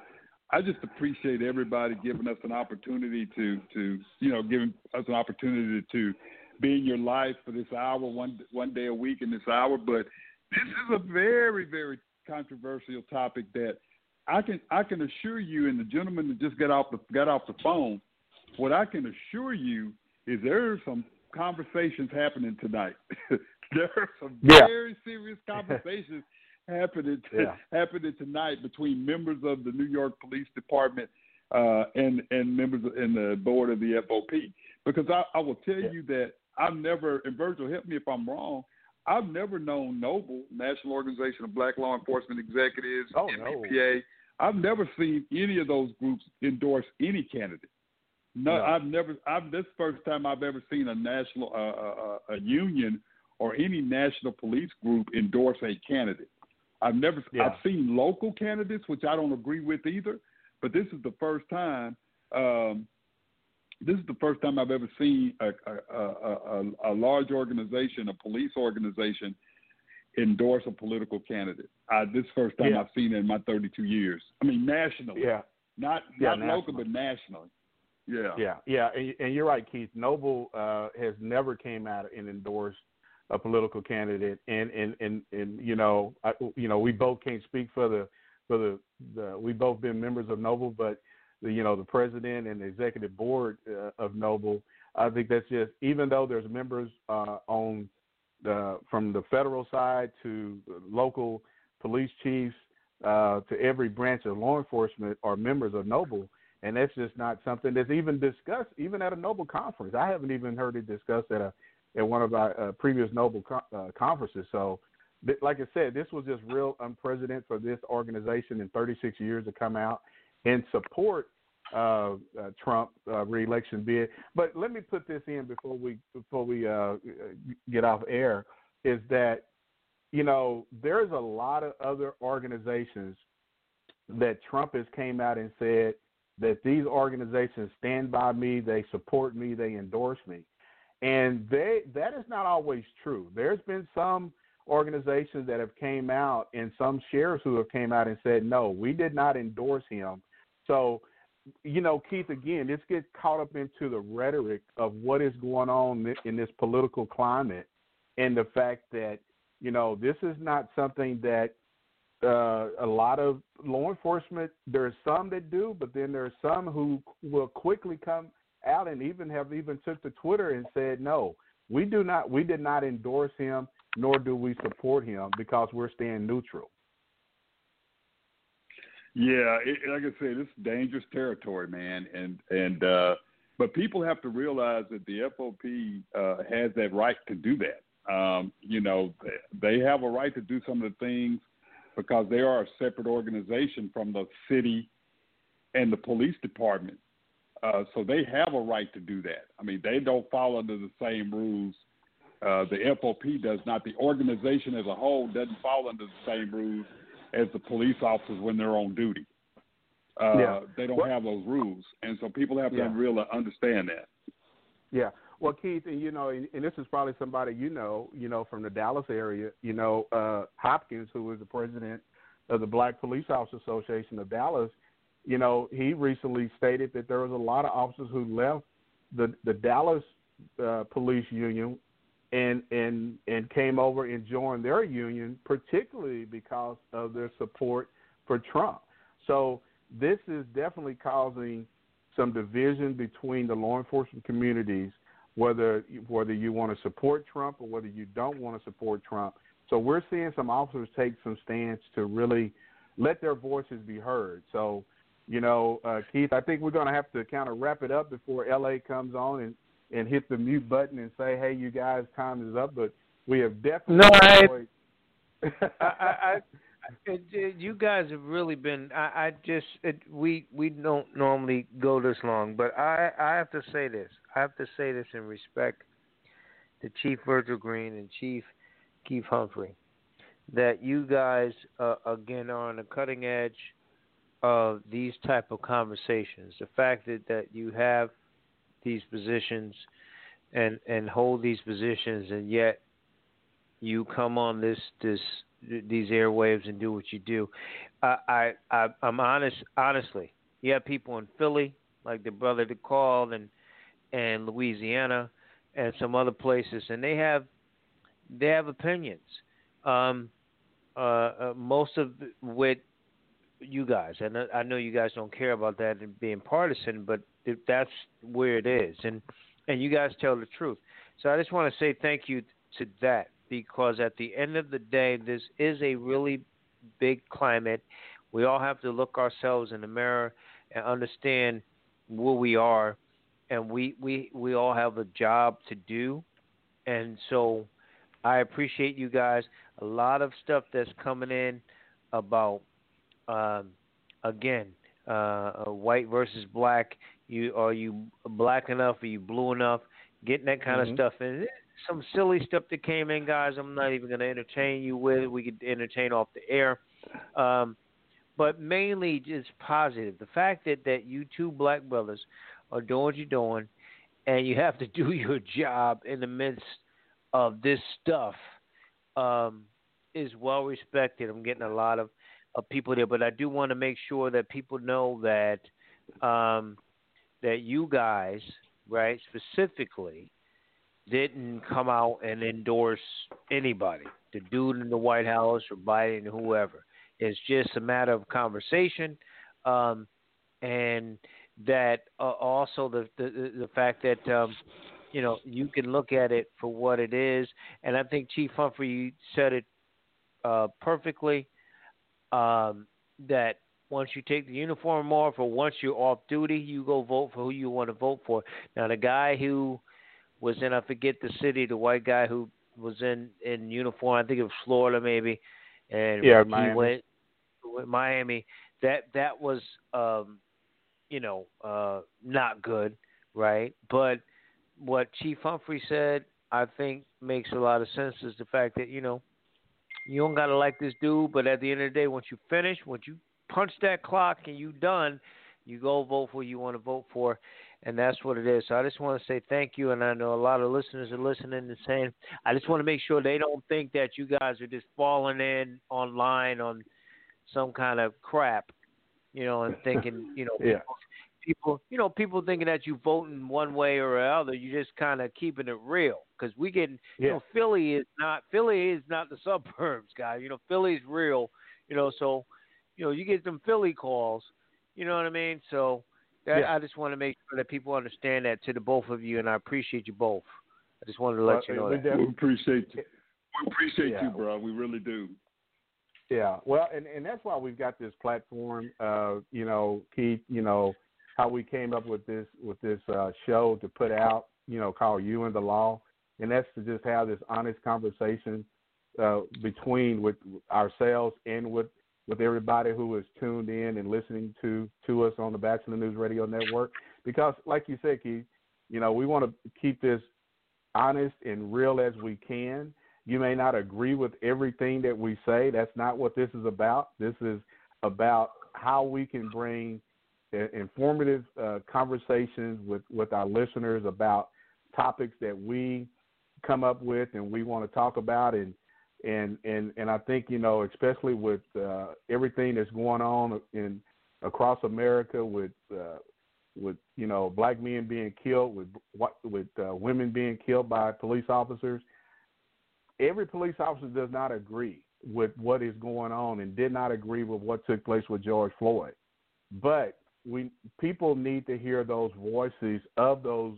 I just appreciate everybody giving us an opportunity to, to, you know, giving us an opportunity to be in your life for this hour, one one day a week in this hour. But this is a very, very controversial topic that I can I can assure you, and the gentleman that just got off the got off the phone, what I can assure you is there are some conversations happening tonight. There are some yeah. very serious conversations happening to, yeah. happening tonight between members of the New York Police Department uh, and and members of, and the board of the F O P. Because I, I will tell yeah. you that I've never, and Virgil, help me if I'm wrong. I've never known NOBLE, National Organization of Black Law Enforcement Executives, oh, N B P A. No. I've never seen any of those groups endorse any candidate. No, no, I've never. I've this first time I've ever seen a national, uh, a, a union, or any national police group endorse a candidate. I've never. Yeah. I've seen local candidates, which I don't agree with either. But this is the first time. Um, this is the first time I've ever seen a, a, a, a, a large organization, a police organization, endorse a political candidate. I, this first time yeah. I've seen it in my thirty-two years. I mean, nationally. Yeah. Not yeah, not nationally. Local, but nationally. Yeah, yeah, yeah, and, and you're right, Keith. NOBLE uh, has never came out and endorsed a political candidate, and and and, and you know, I, you know, we both can't speak for the for the, the we both been members of NOBLE, but the, you know, the president and the executive board uh, of NOBLE, I think that's just, even though there's members uh, on the, from the federal side to local police chiefs uh, to every branch of law enforcement are members of NOBLE. And that's just not something that's even discussed, even at a Nobel conference. I haven't even heard it discussed at a at one of our uh, previous Nobel co- uh, conferences. So, th- like I said, this was just real unprecedented for this organization in thirty-six years to come out and support uh, uh, Trump uh, re-election bid. But let me put this in before we before we uh, get off air, is that, you know, there's a lot of other organizations that Trump has came out and said that these organizations stand by me, they support me, they endorse me. And they that is not always true. There's been some organizations that have came out and some sheriffs who have came out and said, no, we did not endorse him. So, you know, Keith, again, this gets caught up into the rhetoric of what is going on in this political climate and the fact that, you know, this is not something that uh, a lot of law enforcement, there's some that do, but then there's some who will quickly come out and even have even took to Twitter and said, no, we do not, we did not endorse him, nor do we support him because we're staying neutral. Yeah, it, like I say, this is dangerous territory, man. And, and uh, but people have to realize that the F O P uh, has that right to do that. Um, you know, they have a right to do some of the things because they are a separate organization from the city and the police department. Uh, so they have a right to do that. I mean, they don't fall under the same rules. Uh, the F O P does not. The organization as a whole doesn't fall under the same rules as the police officers when they're on duty. Uh, yeah. They don't well, have those rules. And so people have to yeah. really understand that. Yeah. Well, Keith, and you know, and, and this is probably somebody you know, you know, from the Dallas area, you know, uh, Hopkins, who is the president of the Black Police Officers Association of Dallas, you know, he recently stated that there was a lot of officers who left the, the Dallas uh, police union and, and and came over and joined their union, particularly because of their support for Trump. So this is definitely causing some division between the law enforcement communities, whether whether you want to support Trump or whether you don't want to support Trump. So we're seeing some officers take some stance to really let their voices be heard. So, you know, uh, Keith, I think we're going to have to kind of wrap it up before L A comes on and, and hit the mute button and say, hey, you guys, time is up. But we have definitely no, I, enjoyed. I, I, I, it, you guys have really been. I, I just it, we we don't normally go this long, but I, I have to say this. I have to say this in respect to Chief Virgil Green and Chief Keith Humphrey, that you guys uh, again are on the cutting edge of these type of conversations. The fact that, that you have these positions and and hold these positions, and yet you come on this this these airwaves and do what you do. I, I, I I'm honest honestly. You have people in Philly, like the brother that called, and and Louisiana, and some other places, and they have they have opinions. Um, uh, uh most of with you guys, and I, I know you guys don't care about that and being partisan, but if that's where it is, and and you guys tell the truth. So I just want to say thank you to that, because at the end of the day, this is a really big climate. We all have to look ourselves in the mirror and understand where we are, and we we, we all have a job to do. And so I appreciate you guys. A lot of stuff that's coming in about um, again uh, white versus black. You are you black enough? Are you blue enough? Getting that kind mm-hmm. of stuff in. Some silly stuff that came in, guys. I'm not even going to entertain you with. We could entertain off the air, um, but mainly just positive. The fact that, that you two black brothers are doing what you're doing, and you have to do your job in the midst of this stuff um, is well respected. I'm getting a lot of, of people there, but I do want to make sure that people know that um, that you guys, right, specifically, didn't come out and endorse anybody, the dude in the White House or Biden, whoever. It's just a matter of conversation, um, and that uh, also the, the the fact that. Um, You know, you can look at it for what it is. And I think Chief Humphrey said it uh, perfectly, um, that Once you take the uniform off or once you're off duty, you go vote for who you want to vote for. Now, the guy who was in, I forget the city, the white guy who was in, in uniform, I think it was Florida maybe, and yeah, he Miami. went to Miami. That, that was, um, you know, uh, not good, right? But what Chief Humphrey said, I think, makes a lot of sense, is the fact that, you know, you don't got to like this dude, but at the end of the day, once you finish, once you punch that clock and you done, you go vote for who you want to vote for, and that's what it is. So I just want to say thank you, and I know a lot of listeners are listening and saying, I just want to make sure they don't think that you guys are just falling in online on some kind of crap, you know, and thinking, you know, yeah. people, you know, people thinking that you voting one way or another. You just kind of keeping it real, because we getting, yeah. you know, Philly is not Philly is not the suburbs, guys. You know, Philly's real. You know, so you know you get them Philly calls. You know what I mean? So that, yeah. I just want to make sure that people understand that, to the both of you, and I appreciate you both. I just wanted to let well, you know we that we appreciate you. We appreciate yeah. you, bro. We really do. Yeah, well, and, and that's why we've got this platform, uh, you know, Keith, you know, how we came up with this with this uh, show to put out, you know, called You and the Law, and that's to just have this honest conversation uh, between with ourselves and with, with everybody who is tuned in and listening to, to us on the Bachelor News Radio Network, because, like you said, Keith, you know, we want to keep this honest and real as we can. You may not agree with everything that we say. That's not what this is about. This is about how we can bring informative uh, conversations with, with our listeners about topics that we come up with and we want to talk about. And and and, and I think, you know, especially with uh, everything that's going on in across America with, uh, with you know, black men being killed, with, with uh, women being killed by police officers, every police officer does not agree with what is going on and did not agree with what took place with George Floyd. But we people need to hear those voices of those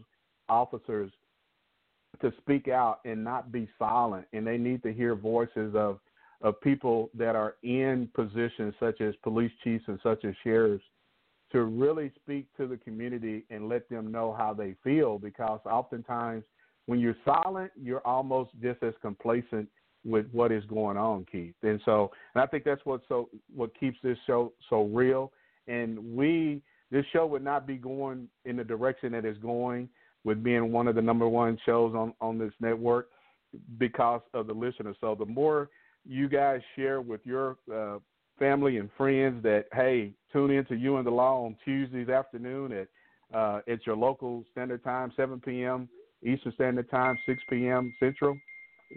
officers to speak out and not be silent. And they need to hear voices of, of people that are in positions such as police chiefs and such as sheriffs to really speak to the community and let them know how they feel, because oftentimes when you're silent, you're almost just as complacent with what is going on, Keith. And so, and I think that's what so what keeps this show so real. And we, this show would not be going in the direction that it's going with being one of the number one shows on, on this network because of the listeners. So the more you guys share with your uh, family and friends that, hey, tune in to You and the Law on Tuesdays afternoon at uh, at your local standard time, seven p.m., Eastern Standard Time, six p.m. Central.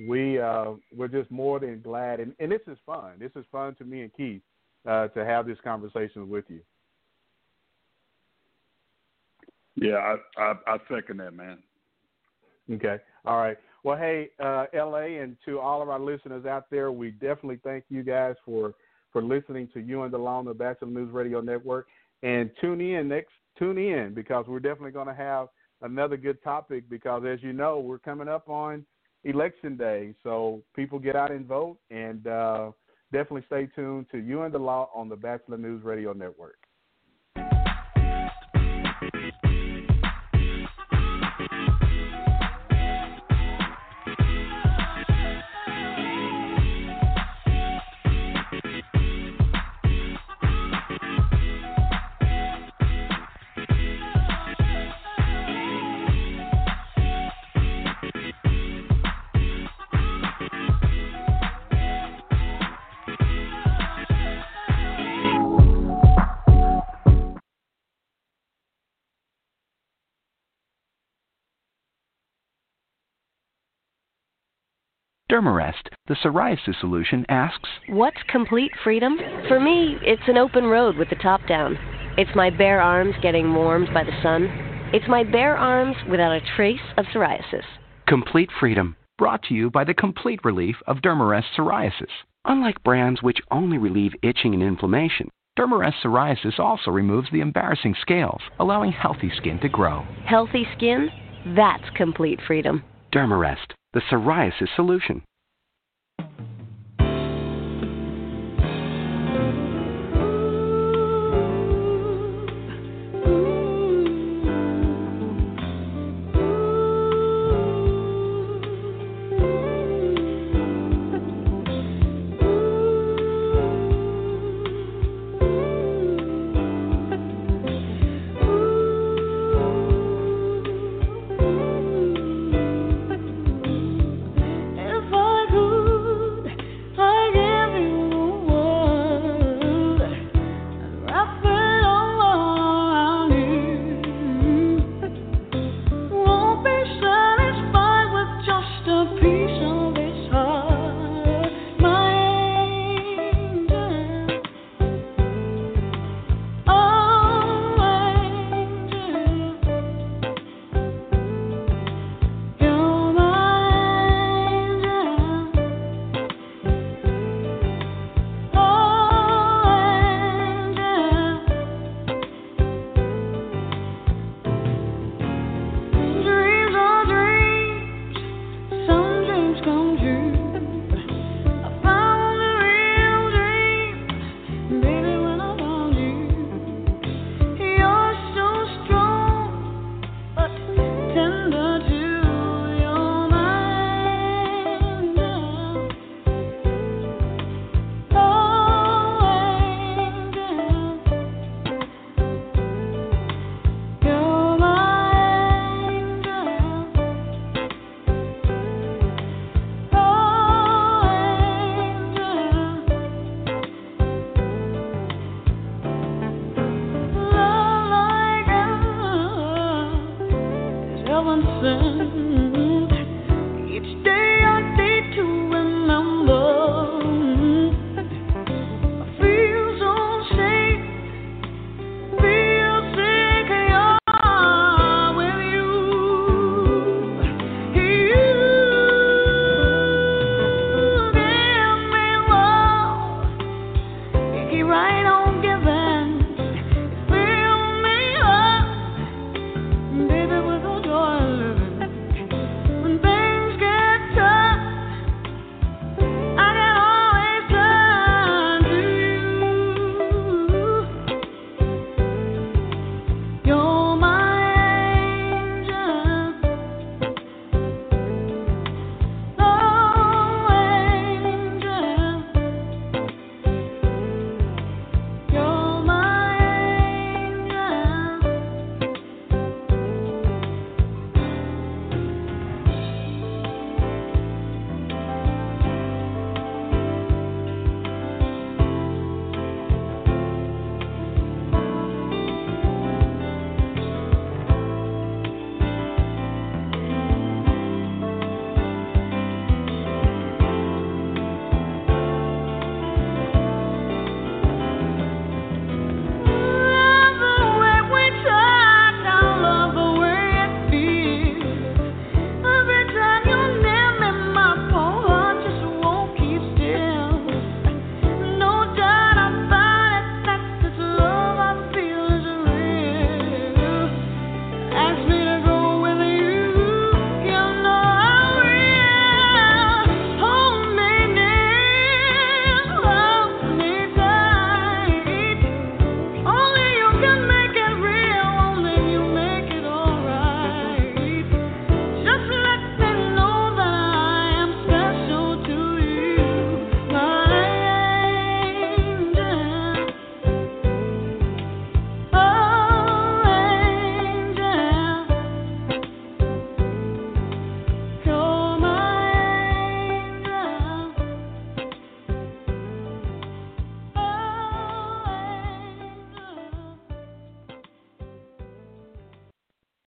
We, uh, we're just more than glad. And, and this is fun. This is fun to me and Keith uh, to have this conversation with you. Yeah, I, I, I second that, man. Okay. All right. Well, hey, uh, L A, and to all of our listeners out there, we definitely thank you guys for, for listening to You and the Law on the Bachelor News Radio Network. And tune in next. Tune in, because we're definitely going to have another good topic, because as you know, we're coming up on election day. So people get out and vote, and uh, definitely stay tuned to You and the Law on the Bachelor News Radio Network. Dermarest, the psoriasis solution, asks, what's complete freedom? For me, it's an open road with the top down. It's my bare arms getting warmed by the sun. It's my bare arms without a trace of psoriasis. Complete Freedom, brought to you by the complete relief of Dermarest psoriasis. Unlike brands which only relieve itching and inflammation, Dermarest psoriasis also removes the embarrassing scales, allowing healthy skin to grow. Healthy skin? That's complete freedom. Dermarest, the psoriasis solution. Jorgensen. Each day